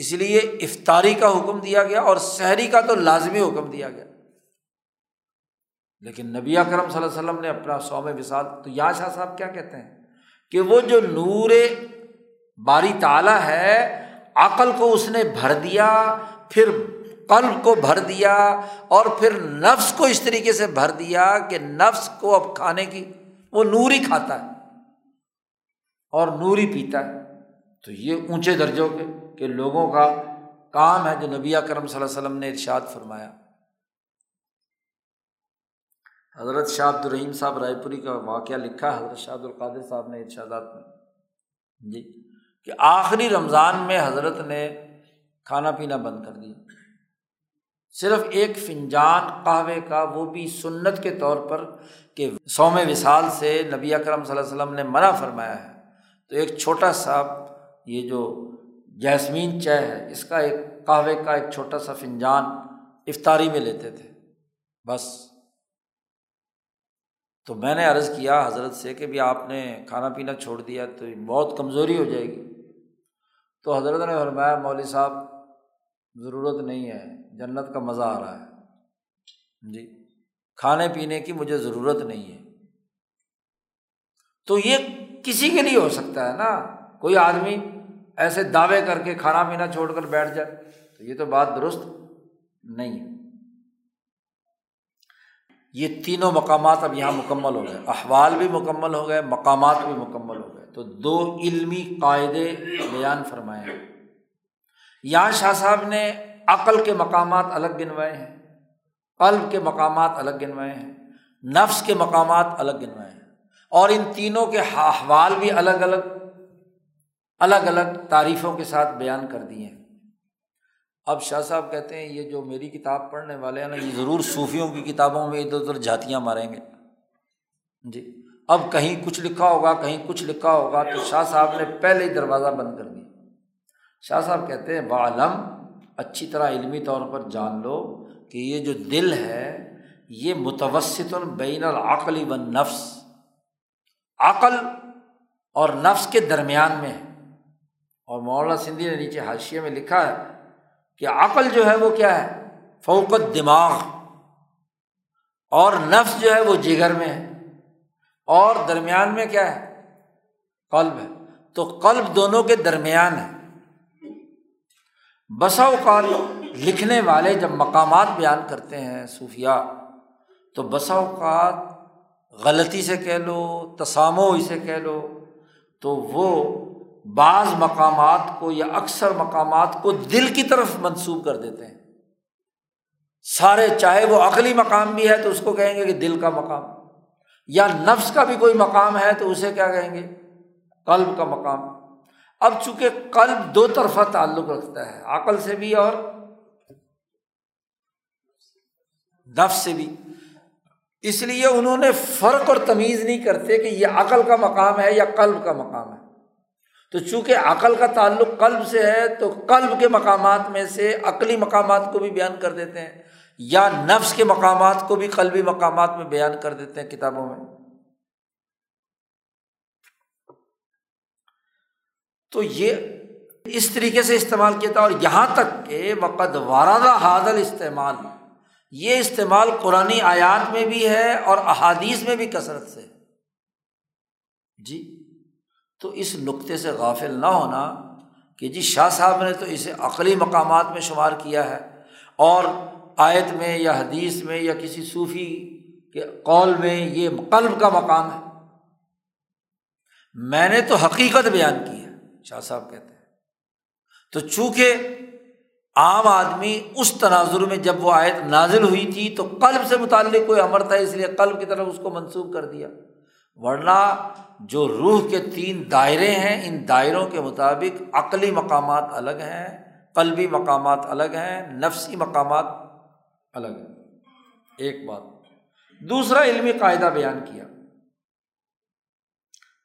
اس لیے افطاری کا حکم دیا گیا اور سحری کا تو لازمی حکم دیا گیا، لیکن نبی اکرم صلی اللہ علیہ وسلم نے اپنا سوم وصال تو یہاں شاہ صاحب کیا کہتے ہیں کہ وہ جو نور باری تعالیٰ ہے عقل کو اس نے بھر دیا، پھر قلب کو بھر دیا، اور پھر نفس کو اس طریقے سے بھر دیا کہ نفس کو اب کھانے کی، وہ نور ہی کھاتا ہے اور نور ہی پیتا ہے۔ تو یہ اونچے درجوں کے کہ لوگوں کا کام ہے جو نبی اکرم صلی اللہ علیہ وسلم نے ارشاد فرمایا۔ حضرت شاہ عبد الرحیم صاحب رائے پوری کا واقعہ لکھا حضرت شاہ عبد القادر صاحب نے ارشادات میں، جی کہ آخری رمضان میں حضرت نے کھانا پینا بند کر دیا، صرف ایک فنجان قہوے کا، وہ بھی سنت کے طور پر، کہ صوم وصال سے نبی اکرم صلی اللہ علیہ وسلم نے منع فرمایا ہے، تو ایک چھوٹا سا یہ جو جیسمین چائے ہے اس کا ایک قہوے کا ایک چھوٹا سا فنجان افطاری میں لیتے تھے بس۔ تو میں نے عرض کیا حضرت سے کہ بھی آپ نے کھانا پینا چھوڑ دیا تو بہت کمزوری ہو جائے گی، تو حضرت نے فرمایا مولوی صاحب ضرورت نہیں ہے، جنت کا مزہ آ رہا ہے، جی کھانے پینے کی مجھے ضرورت نہیں ہے۔ تو یہ کسی کے لیے ہو سکتا ہے نا، کوئی آدمی ایسے دعوے کر کے کھانا پینا چھوڑ کر بیٹھ جائے تو یہ تو بات درست نہیں ہے۔ یہ تینوں مقامات اب یہاں مکمل ہو گئے، احوال بھی مکمل ہو گئے، مقامات بھی مکمل ہو گئے، تو دو علمی قاعدے بیان فرمائے ہیں۔ یہاں شاہ صاحب نے عقل کے مقامات الگ گنوائے ہیں، قلب کے مقامات الگ گنوائے ہیں، نفس کے مقامات الگ گنوائے ہیں، اور ان تینوں کے احوال بھی الگ الگ الگ الگ تعریفوں کے ساتھ بیان کر دیے ہیں۔ اب شاہ صاحب کہتے ہیں یہ جو میری کتاب پڑھنے والے ہیں نا، یہ ضرور صوفیوں کی کتابوں میں ادھر ادھر جھاتیاں ماریں گے، جی اب کہیں کچھ لکھا ہوگا کہیں کچھ لکھا ہوگا، تو شاہ صاحب نے پہلے ہی دروازہ بند کر دیا۔ شاہ صاحب کہتے ہیں وعلم، اچھی طرح علمی طور پر جان لو کہ یہ جو دل ہے یہ متوسط بین العقل والنفس، عقل اور نفس کے درمیان میں ہے۔ اور مولانا سندھی نے نیچے حاشیے میں لکھا ہے کہ عقل جو ہے وہ کیا ہے، فوق الدماغ، اور نفس جو ہے وہ جگر میں ہے، اور درمیان میں کیا ہے، قلب ہے۔ تو قلب دونوں کے درمیان ہے۔ بسا اوقات لکھنے والے جب مقامات بیان کرتے ہیں صوفیاء، تو بسا اوقات غلطی سے کہہ لو، تسامح سے کہہ لو، تو وہ بعض مقامات کو یا اکثر مقامات کو دل کی طرف منسوب کر دیتے ہیں سارے، چاہے وہ عقلی مقام بھی ہے تو اس کو کہیں گے کہ دل کا مقام، یا نفس کا بھی کوئی مقام ہے تو اسے کیا کہیں گے، قلب کا مقام۔ اب چونکہ قلب دو طرفہ تعلق رکھتا ہے، عقل سے بھی اور نفس سے بھی، اس لیے انہوں نے فرق اور تمیز نہیں کرتے کہ یہ عقل کا مقام ہے یا قلب کا مقام ہے۔ تو چونکہ عقل کا تعلق قلب سے ہے تو قلب کے مقامات میں سے عقلی مقامات کو بھی بیان کر دیتے ہیں، یا نفس کے مقامات کو بھی قلبی مقامات میں بیان کر دیتے ہیں کتابوں میں۔ تو یہ اس طریقے سے استعمال کیا تھا، اور یہاں تک کہ وقد وارد ھذا الاستعمال، یہ استعمال قرآن آیات میں بھی ہے اور احادیث میں بھی کثرت سے، جی تو اس نقطے سے غافل نہ ہونا کہ جی شاہ صاحب نے تو اسے عقلی مقامات میں شمار کیا ہے، اور آیت میں یا حدیث میں یا کسی صوفی کے قول میں یہ قلب کا مقام ہے، میں نے تو حقیقت بیان کی ہے، شاہ صاحب کہتے ہیں۔ تو چونکہ عام آدمی اس تناظر میں جب وہ آیت نازل ہوئی تھی تو قلب سے متعلق کوئی امر تھا، اس لیے قلب کی طرف اس کو منسوب کر دیا، ورنہ جو روح کے تین دائرے ہیں ان دائروں کے مطابق عقلی مقامات الگ ہیں، قلبی مقامات الگ ہیں، نفسی مقامات الگ ہیں۔ ایک بات. دوسرا علمی قاعدہ بیان کیا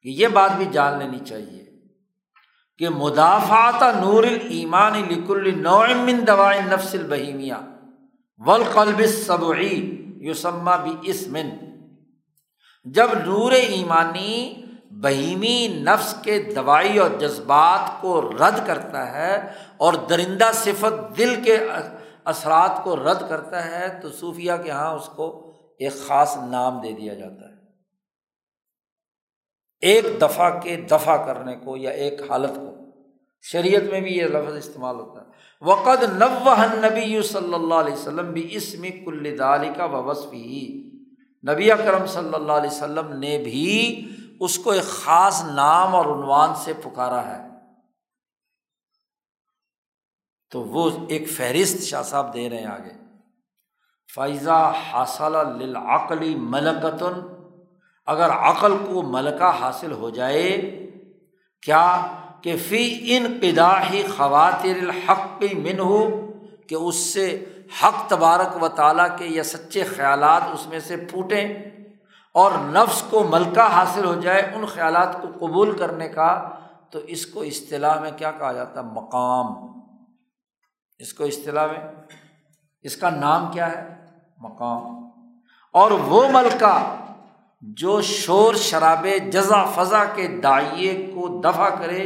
کہ یہ بات بھی جان لینی چاہیے کہ مدافعت نور الایمان لکل نوع من دواء النفس البہیمیہ والقلب السبعی یسمى باسم. جب نور ایمانی بہیمی نفس کے دوائی اور جذبات کو رد کرتا ہے اور درندہ صفت دل کے اثرات کو رد کرتا ہے تو صوفیہ کے ہاں اس کو ایک خاص نام دے دیا جاتا ہے. ایک دفعہ کے دفع کرنے کو یا ایک حالت کو شریعت میں بھی یہ لفظ استعمال ہوتا ہے. وقد نوّہ النبی صلی اللہ علیہ وسلم باسم کل ذالک ووصفہ. نبی اکرم صلی اللہ علیہ وسلم نے بھی اس کو ایک خاص نام اور عنوان سے پکارا ہے. تو وہ ایک فہرست شاہ صاحب دے رہے ہیں آگے. فَإِذَا حَصَلَ لِلْعَقْلِ مَلَكَةٌ, اگر عقل کو ملکہ حاصل ہو جائے کیا کہ فی انقداح خواطر الحق مِنْهُ, کہ اس سے حق تبارک و تعالیٰ کے یا سچے خیالات اس میں سے پھوٹیں اور نفس کو ملکہ حاصل ہو جائے ان خیالات کو قبول کرنے کا, تو اس کو اصطلاح میں کیا کہا جاتا ہے؟ مقام. اس کو اصطلاح میں اس کا نام کیا ہے؟ مقام. اور وہ ملکہ جو شور شراب جزا فضا کے داعیے کو دفع کرے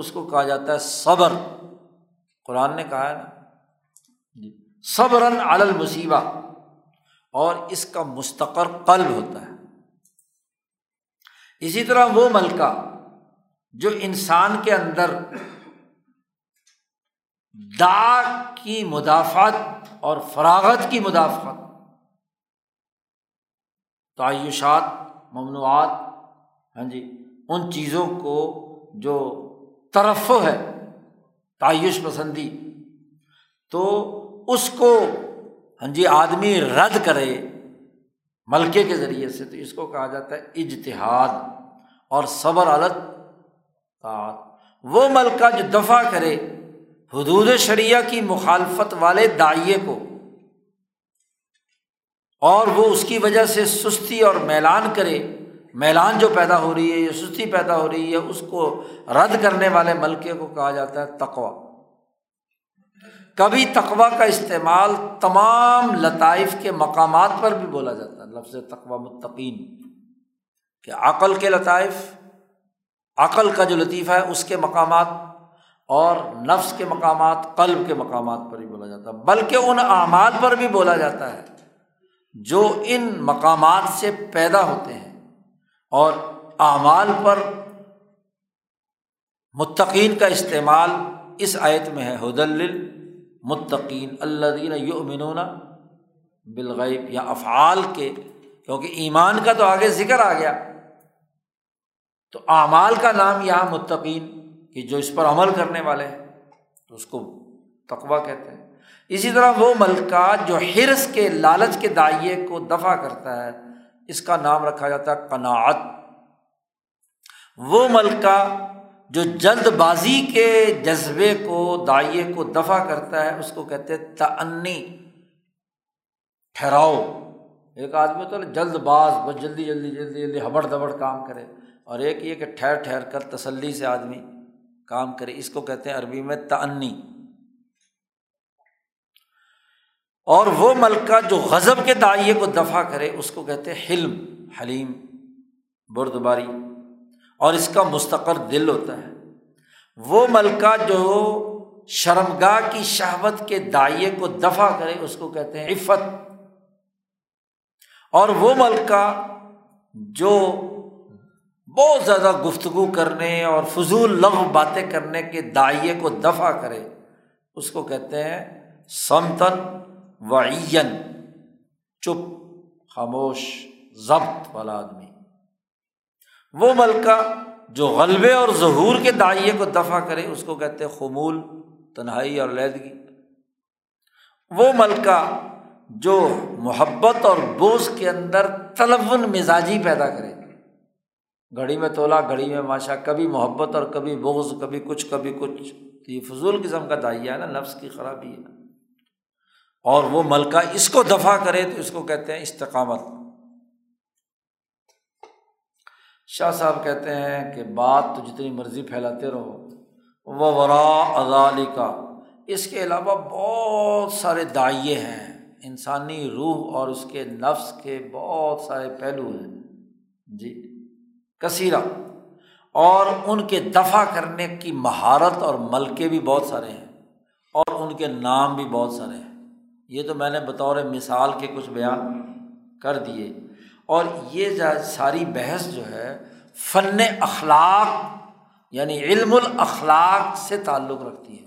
اس کو کہا جاتا ہے صبر. قرآن نے کہا ہے نا صبراً علی المصیبہ, اور اس کا مستقر قلب ہوتا ہے. اسی طرح وہ ملکہ جو انسان کے اندر داغ کی مدافعت اور فراغت کی مدافعت, تعیشات, ممنوعات, ہاں جی, ان چیزوں کو جو ترفع ہے, تعیش پسندی, تو اس کو ہاں جی آدمی رد کرے ملکے کے ذریعے سے, تو اس کو کہا جاتا ہے اجتہاد اور صبر علت طاعت. وہ ملکہ جو دفع کرے حدود شریعہ کی مخالفت والے داعیے کو اور وہ اس کی وجہ سے سستی اور میلان کرے, میلان جو پیدا ہو رہی ہے یا سستی پیدا ہو رہی ہے اس کو رد کرنے والے ملکے کو کہا جاتا ہے تقویٰ. کبھی تقویٰ کا استعمال تمام لطائف کے مقامات پر بھی بولا جاتا ہے, لفظ تقویٰ متقین, کہ عقل کے لطائف, عقل کا جو لطیفہ ہے اس کے مقامات اور نفس کے مقامات, قلب کے مقامات پر بھی بولا جاتا ہے, بلکہ ان اعمال پر بھی بولا جاتا ہے جو ان مقامات سے پیدا ہوتے ہیں, اور اعمال پر متقین کا استعمال اس آیت میں ہے. ہدل للمتقین الذین یؤمنون بالغیب, یا افعال کے, کیونکہ ایمان کا تو آگے ذکر آ گیا تو اعمال کا نام یہاں متقین, کہ جو اس پر عمل کرنے والے ہیں تو اس کو تقویٰ کہتے ہیں. اسی طرح وہ ملکہ جو حرص کے, لالچ کے داعیے کو دفع کرتا ہے اس کا نام رکھا جاتا ہے قناعت. وہ ملکہ جو جلد بازی کے جذبے کو, داعیے کو دفع کرتا ہے اس کو کہتے ہیں تعنی, ٹھہراؤ. ایک آدمی تو جلد باز, بس جلدی جلدی جلدی جلدی ہبڑ دبڑ کام کرے, اور ایک یہ کہ ٹھہر ٹھہر کر تسلی سے آدمی کام کرے, اس کو کہتے ہیں عربی میں تعنی. اور وہ ملکہ جو غضب کے داعیے کو دفع کرے اس کو کہتے ہیں حلم, حلیم, بردباری, اور اس کا مستقر دل ہوتا ہے. وہ ملکہ جو شرمگاہ کی شہوت کے داعیے کو دفع کرے اس کو کہتے ہیں عفت. اور وہ ملکہ جو بہت زیادہ گفتگو کرنے اور فضول لغو باتیں کرنے کے داعیے کو دفع کرے اس کو کہتے ہیں سمتن وعین, چپ, خاموش, ضبط والا آدمی. وہ ملکہ جو غلبے اور ظہور کے داعیے کو دفع کرے اس کو کہتے ہیں خمول, تنہائی اور علیحدگی. وہ ملکہ جو محبت اور بغض کے اندر تلون مزاجی پیدا کرے, گھڑی میں تولا گھڑی میں ماشا, کبھی محبت اور کبھی بغض, کبھی کچھ کبھی کچھ, تو یہ فضول قسم کا داعیہ ہے نا, نفس کی خرابی ہے. اور وہ ملکہ اس کو دفع کرے تو اس کو کہتے ہیں استقامت۔ شاہ صاحب کہتے ہیں کہ بات تو جتنی مرضی پھیلاتے رہو، وہ وراء ذالک، اس کے علاوہ بہت سارے داعیے ہیں، انسانی روح اور اس کے نفس کے بہت سارے پہلو ہیں جی کثیرہ، اور ان کے دفع کرنے کی مہارت اور ملکے بھی بہت سارے ہیں اور ان کے نام بھی بہت سارے ہیں۔ یہ تو میں نے بطور مثال کے کچھ بیان کر دیے، اور یہ ساری بحث جو ہے فن اخلاق یعنی علم الاخلاق سے تعلق رکھتی ہے،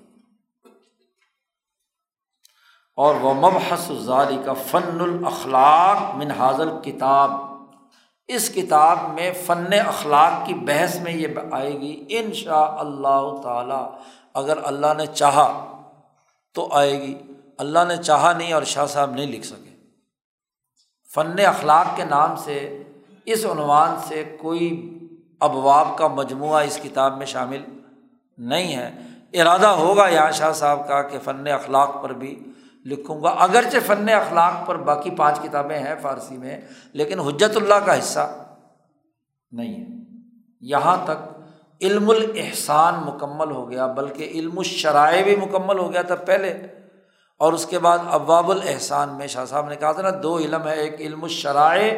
اور وہ مبحث ذالک فن الاخلاق من ھذا الکتاب، اس کتاب میں فن اخلاق کی بحث میں یہ آئے گی انشاء اللہ تعالی، اگر اللہ نے چاہا تو آئے گی، اللہ نے چاہا نہیں اور شاہ صاحب نہیں لکھ سکے۔ فن اخلاق کے نام سے اس عنوان سے کوئی ابواب کا مجموعہ اس کتاب میں شامل نہیں ہے، ارادہ ہوگا یہاں شاہ صاحب کا کہ فن اخلاق پر بھی لکھوں گا، اگرچہ فن اخلاق پر باقی 5 کتابیں ہیں فارسی میں، لیکن حجت اللہ کا حصہ نہیں ہے۔ یہاں تک علم الاحسان مکمل ہو گیا، بلکہ علم الشرائع بھی مکمل ہو گیا تھا پہلے، اور اس کے بعد ابواب الاحسان میں شاہ صاحب نے کہا تھا نا 2 علم ہے، ایک علم الشرائع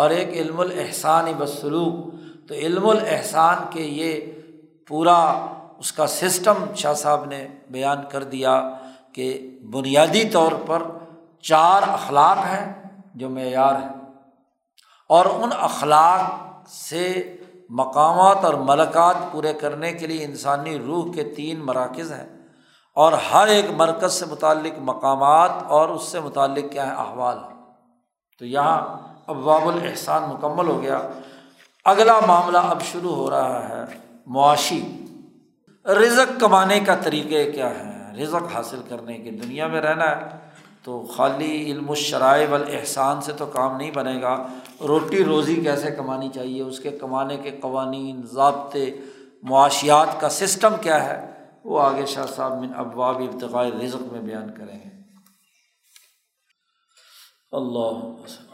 اور ایک علم الاحسان والسلوک، تو علم الاحسان کے یہ پورا اس کا سسٹم شاہ صاحب نے بیان کر دیا کہ بنیادی طور پر 4 اخلاق ہیں جو معیار ہیں، اور ان اخلاق سے مقامات اور ملکات پورے کرنے کے لیے انسانی روح کے 3 مراکز ہیں، اور ہر ایک مرکز سے متعلق مقامات اور اس سے متعلق کیا ہے احوال۔ تو یہاں ابواب الاحسان مکمل ہو گیا۔ اگلا معاملہ اب شروع ہو رہا ہے معاشی، رزق کمانے کا طریقے کیا ہیں، رزق حاصل کرنے کے، دنیا میں رہنا ہے تو خالی علم الشرائع والاحسان سے تو کام نہیں بنے گا، روٹی روزی کیسے کمانی چاہیے، اس کے کمانے کے قوانین، ضابطے، معاشیات کا سسٹم کیا ہے، وہ آگے شاہ صاحب من ابواب ابتغاء رزق میں بیان کریں گے۔ اللہ